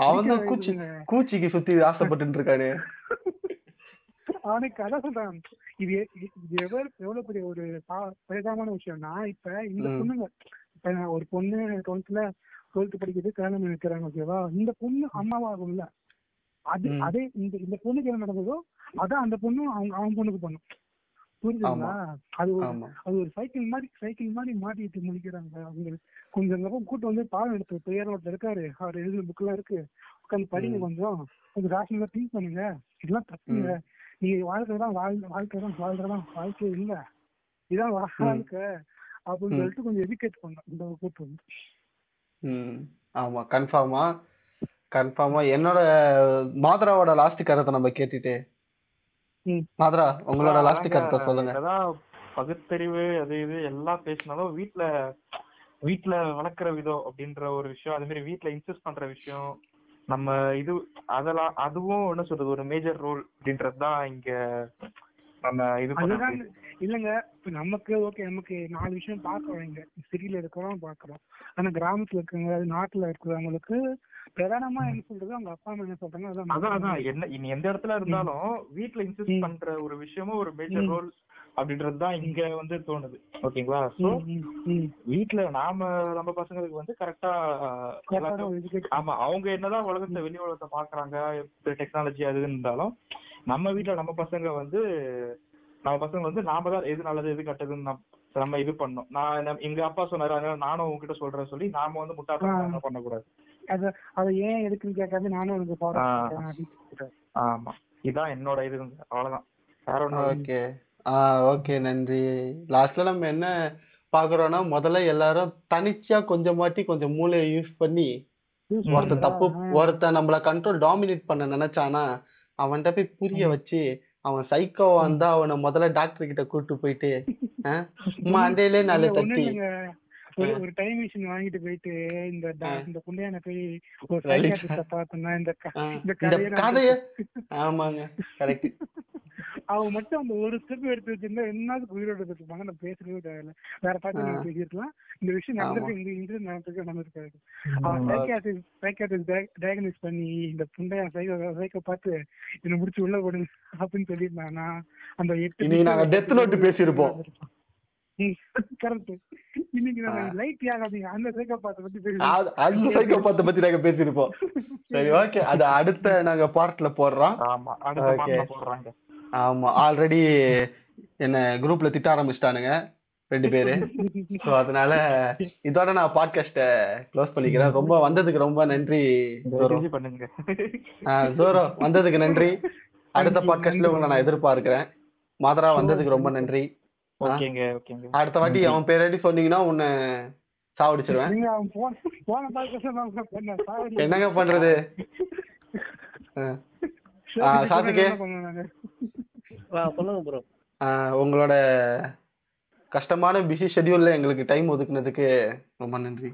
அவன் கூச்சிக்கு சுத்தி ஆசைப்பட்டு இருக்கானே, அவனுக்கு அதான் சொல்றான். இது எவ்வளவு பெரிய ஒரு பரிதாபமான விஷயம்னா, இப்ப இந்த பொண்ணுங்க இப்ப ஒரு பொண்ணு 12th படிக்கிறது கல்யாணம் நினைக்கிறாங்க ஓகேவா, இந்த பொண்ணு அம்மாவா ஆகும்ல, அது அதே இந்த பொண்ணுக்கு என்ன நடந்ததோ அதான் அந்த பொண்ணு அவன் பொண்ணுக்கு பண்ணும். புரியுதுங்களா? அது ஒரு சைக்கிள் மாதிரி மாட்டிட்டு முடிக்கிறாங்க. அவங்களுக்கு கொஞ்சம் கூட்டம் வந்து பாடம் எடுத்து பேரோட இருக்காரு, அவர் எழுதுற புக் எல்லாம் இருக்கு, உட்காந்து படிங்க, கொஞ்சம் ராஷனலா திங்க் பண்ணுங்க, இதெல்லாம் தப்புங்க, நீ வாழ்க்கைதான் வாழ்க்கை இல்ல, இதான் வாழ்க்கை அப்படின்னு சொல்லிட்டு கொஞ்சம் எஜுகேட் பண்ணும் இந்த கூட்டம் வந்து. ஆமா கன்ஃபார்மா என்னோட மாதராவோட லாஸ்ட் கருத்தை நம்ம கேட்டுட்டு உங்களோட லாஸ்ட் கருத்தை சொல்லுங்க. பகுத்தறிவு அது இது எல்லாம் பேசினாலும் வீட்டுல வளர்க்குற விதம் அப்படின்ற ஒரு விஷயம், அது மாதிரி வீட்டுல இன்சிஸ்ட் பண்ற விஷயம், நம்ம இது அதெல்லாம் அதுவும் என்ன சொல்றது ஒரு மேஜர் ரோல் அப்படின்றதுதான் இங்க நம்ம இது இல்லங்க. நமக்கு ஓகே, நமக்கு 4 விஷயம் பாக்குறோம், இங்க சிட்டில இருக்கிறோம் பாக்குறோம், ஆனா கிராமத்துல இருக்கிறவங்க நாட்டுல இருக்கிறவங்களுக்கு பிரதானமா என்ன சொல்றது அவங்க அப்பா அம்மா என்ன சொல்றாங்க, அதான் என்ன இனி எந்த இடத்துல இருந்தாலும் வீட்டுல இன்சிஸ்ட் பண்ற ஒரு விஷயமும் ஒரு மேஜர் ரோல் அப்படின்றதுதான் இங்க வந்து தோணுது. ஓகேங்களா? சோ வீட்டுல நம்ம பசங்களுக்கு வந்து கரெக்டா, ஆமா அவங்க என்னதான் உலகத்தை வெளி உலகத்தை பாக்குறாங்க டெக்னாலஜி அது இருந்தாலும் நம்ம வீட்டுல நம்ம பசங்க வந்து நாம தான் எது நல்லது எது கெட்டதுன்னு நம்ம இது பண்ணோம். நான் எங்க அப்பா சொன்னாரு நானும் உங்ககிட்ட சொல்றேன் சொல்லி நாம வந்து முட்டாள்தனமா பண்ணக்கூடாது. அது ஏன் எதுக்குன்னு கேட்காது, நானும் உனக்கு போறேன். ஆமா இதான் என்னோட இது, அவ்வளவுதான், வேற ஒண்ணும். ஓகே ஓகே நன்றி. லாஸ்ட்ல நம்ம என்ன பாக்குறோம்னா, முதல்ல எல்லாரும் தனிச்சா கொஞ்சமாட்டி கொஞ்சம் மூளையை யூஸ் பண்ணி ஒருத்த நம்மள கண்ட்ரோல் டாமினேட் பண்ண நினைச்சானா அவன்கிட்ட போய் புரிய வச்சு, அவன் சைக்கோவா இருந்தா அவனை முதல்ல டாக்டர் கிட்ட கூட்டு போயிட்டு மண்டையிலே நல்ல தட்டி ஒரு டைம் மிஷின் வாங்கிட்டு போயிட்டு இந்த புண்டையான போய் ஒரு சைக்காட்ரிஸ்ட பார்த்தோம்னா இந்த கதையை அவன் மட்டும் அந்த ஒரு ஸ்டெப் எடுத்து வச்சிருந்தா என்னது உயிரோடு இருப்பாங்க. நம்ம பேசவே தேவையில்ல, வேற பார்த்து நம்ம பேசிருக்கலாம். இந்த விஷயம் நடந்திருக்கு, இந்த இன்சிடென்ட் நடந்திருக்கு, நடந்திருக்காது. அவன் சைக்காட்ரிஸ்ட் டயக்னோஸ் பண்ணி இந்த புண்டையான சைக்கோ பார்த்து என்னை முடிச்சு உள்ள போடுங்க அப்படின்னு சொல்லியிருந்தாங்கன்னா அந்த எட்டு பேசியிருப்போம். கரெக்ட். இன்னைக்கு நம்ம லைட் ஆகாதீங்க அந்த சைக்கோபாத்தை பத்தி பேசுறோம், அந்த சைக்கோபாத்தை பத்தி நாங்க பேசிருப்போம். சரி, ஓகே, அது அடுத்த நாங்க பார்ட்ல போடுறோம். ஆமா, அடுத்த பார்ட்ல போடுறாங்க. ஆமா, ஆல்ரெடி என்ன குரூப்ல திட்ட ஆரம்பிச்சிட்டானுங்க ரெண்டு பேரு. சோ அதனால இதோட நான் பாட்காஸ்ட க்ளோஸ் பண்ணிக்கிறேன். ரொம்ப வந்ததுக்கு ரொம்ப நன்றி பண்ணுங்க. ஜோரோ வந்ததுக்கு நன்றி. அடுத்த பாட்காஸ்ட்ல உங்களை நான் எதிர்பார்க்கிறேன். மாதரா வந்ததுக்கு ரொம்ப நன்றி. அடுத்த வாட்டி அவன் பேரடி சொன்னீங்கன்னா உன்னை சாவடிச்சிருவேன். என்னங்க பண்றது? உங்களோட கஷ்டமான பிஸி ஷெட்யூல்ல எங்களுக்கு டைம் ஒதுக்குனதுக்கு ரொம்ப நன்றி.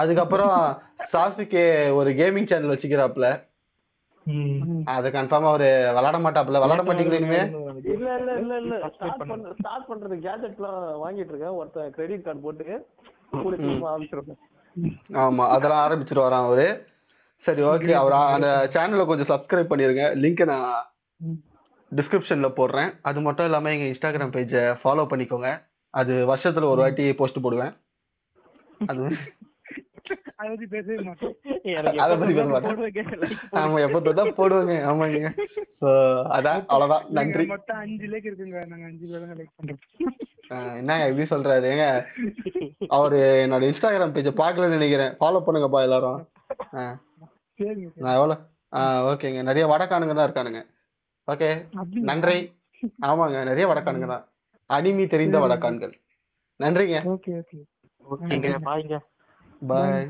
அதுக்கப்புறம் சாசுக்கு ஒரு கேமிங் சேனல் வச்சுக்கிறாப்ல, அது கன்ஃபார்மா ஒரு விளையாட மாட்டாப்ல. விளையாட மாட்டீங்களா இனிமே? இல்ல இல்ல இல்ல இல்ல, ஸ்டார்ட் பண்றது கேஜெட்லாம் வாங்கிட்டு இருக்கேன். ஒருத்தன் கிரெடிட் கார்டு போட்டு ஆரம்பிச்சிருக்கேன். ஆமா, அதெல்லாம் ஆரம்பிச்சிருவாராம் அவரு. சரி, ஓகே. அவர் அந்த சேனலை கொஞ்சம் சப்ஸ்கிரைப் பண்ணிருங்க. லிங்க் நான் டிஸ்கிரிப்ஷன்ல போடுறேன். அது மட்டும் இல்லாம எங்க இன்ஸ்டாகிராம் பேஜை ஃபாலோ பண்ணிக்கோங்க. அது வருஷத்துல ஒரு வாட்டி போஸ்ட் போடுவேன். அது அவரு என்னோட இன்ஸ்டாகிராம் பேஜ பாக்கல நினைக்கிறேன். ஃபாலோ பண்ணுங்கப்பா எல்லாரும். ஓகேங்க, நிறைய வடக்கானுங்க தான் இருக்கானுங்க. ஓகே, நன்றி. ஆமாங்க, நிறைய வடக்கானுங்க தான், அனிமி தெரிந்த வடக்கான்கள். நன்றிங்க. Bye.